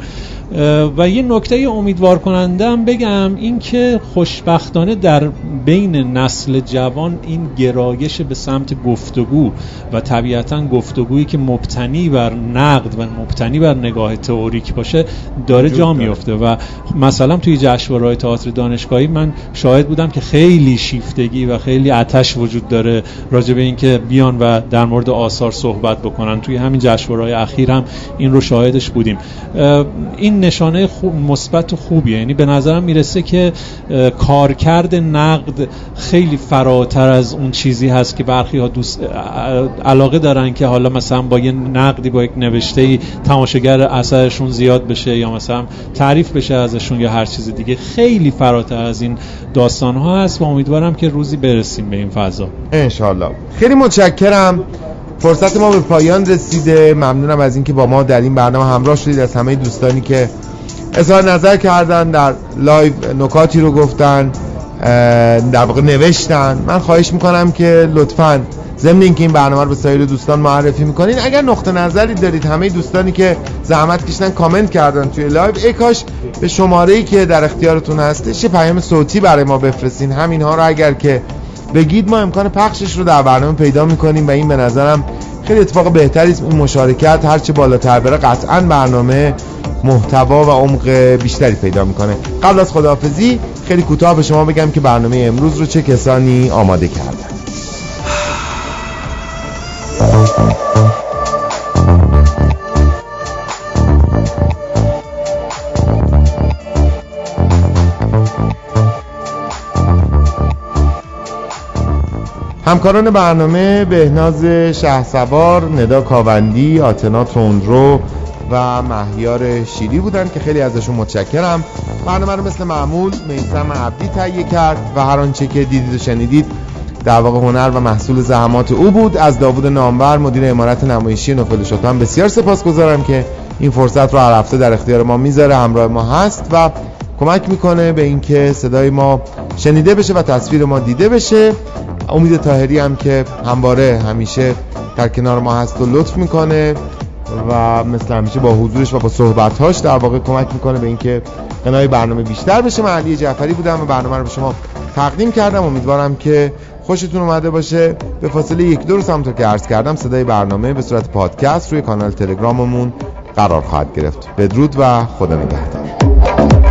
و یه نکته امیدوار کننده هم بگم این که خوشبختانه در بین نسل جوان این گرایش به سمت گفتگو و طبیعتاً گفتگویی که مبتنی بر نقد و مبتنی بر نگاه تئوریک باشه داره جا میفته و مثلا توی جشنواره‌های تئاتر دانشگاهی من شاهد بودم که خیلی شیفتگی و خیلی آتش وجود داره راجع به اینکه بیان و در مورد آثار صحبت بکنن. توی همین جشنواره‌های اخیر هم این رو شاهدش بودیم. این نشانه خوب مثبت و خوبیه، یعنی به نظرم میرسه که کارکرد نقد خیلی فراتر از اون چیزی هست که برخی ها علاقه دارن که حالا مثلا با یه نقدی، با یک نوشته‌ای تماشاگر اثرشون زیاد بشه یا مثلا تعریف بشه ازشون یا هر چیز دیگه. خیلی فراتر از این داستان ها هست و امیدوارم که روزی برسیم به این فضا ان شاء الله. خیلی متشکرم، فرصت ما به پایان رسیده. ممنونم از اینکه با ما در این برنامه همراه شدید، از همه دوستانی که اظهار نظر کردن در لایو، نکاتی رو گفتن، در واقع نوشتن. من خواهش میکنم که لطفاً ضمن اینکه این برنامه رو به سایر دوستان معرفی میکنین اگر نقطه نظری دارید، همه دوستانی که زحمت کشیدن کامنت کردن توی لایو، ای کاش به شماره‌ای که در اختیارتون هستش یه پیام صوتی برای ما بفرستین. همین‌ها رو اگر که بگید ما امکان پخشش رو در برنامه پیدا میکنیم و این به نظرم خیلی اتفاق بهتری است. این مشارکت هرچه بالاتر بره قطعا برنامه محتوا و عمق بیشتری پیدا میکنه. قبل از خداحافظی خیلی کوتاه به شما بگم که برنامه امروز رو چه کسانی آماده کردن. همکاران برنامه: بهناز شهسوار، ندا کاوندی، آتنا تندرو و مهیار شیری بودن که خیلی ازشون متشکرم. برنامه رو مثل معمول میثم عبدی تهیه کرد و هر آنچه که دیدید و شنیدید در واقع هنر و محصول زحمات او بود. از داوود نامور، مدیر امارات نمایشی نوفل شاتو، هم بسیار سپاسگزارم که این فرصت رو هر هفته در اختیار ما میذاره، همراه ما هست و کمک میکنه به اینکه صدای ما شنیده بشه و تصویر ما دیده بشه. امید طاهری هم که همواره همیشه در کنار ما هست و لطف میکنه و مثل همیشه با حضورش و با صحبت‌هاش در واقع کمک میکنه به اینکه قنای برنامه بیشتر بشه. من علی جعفری بودم و برنامه رو به شما تقدیم کردم. امیدوارم که خوشتون اومده باشه. به فاصله یک دو روز همونطور که عرض کردم صدای برنامه به صورت پادکست روی کانال تلگراممون قرار خواهد گرفت. بدرود و خدا نگهدار.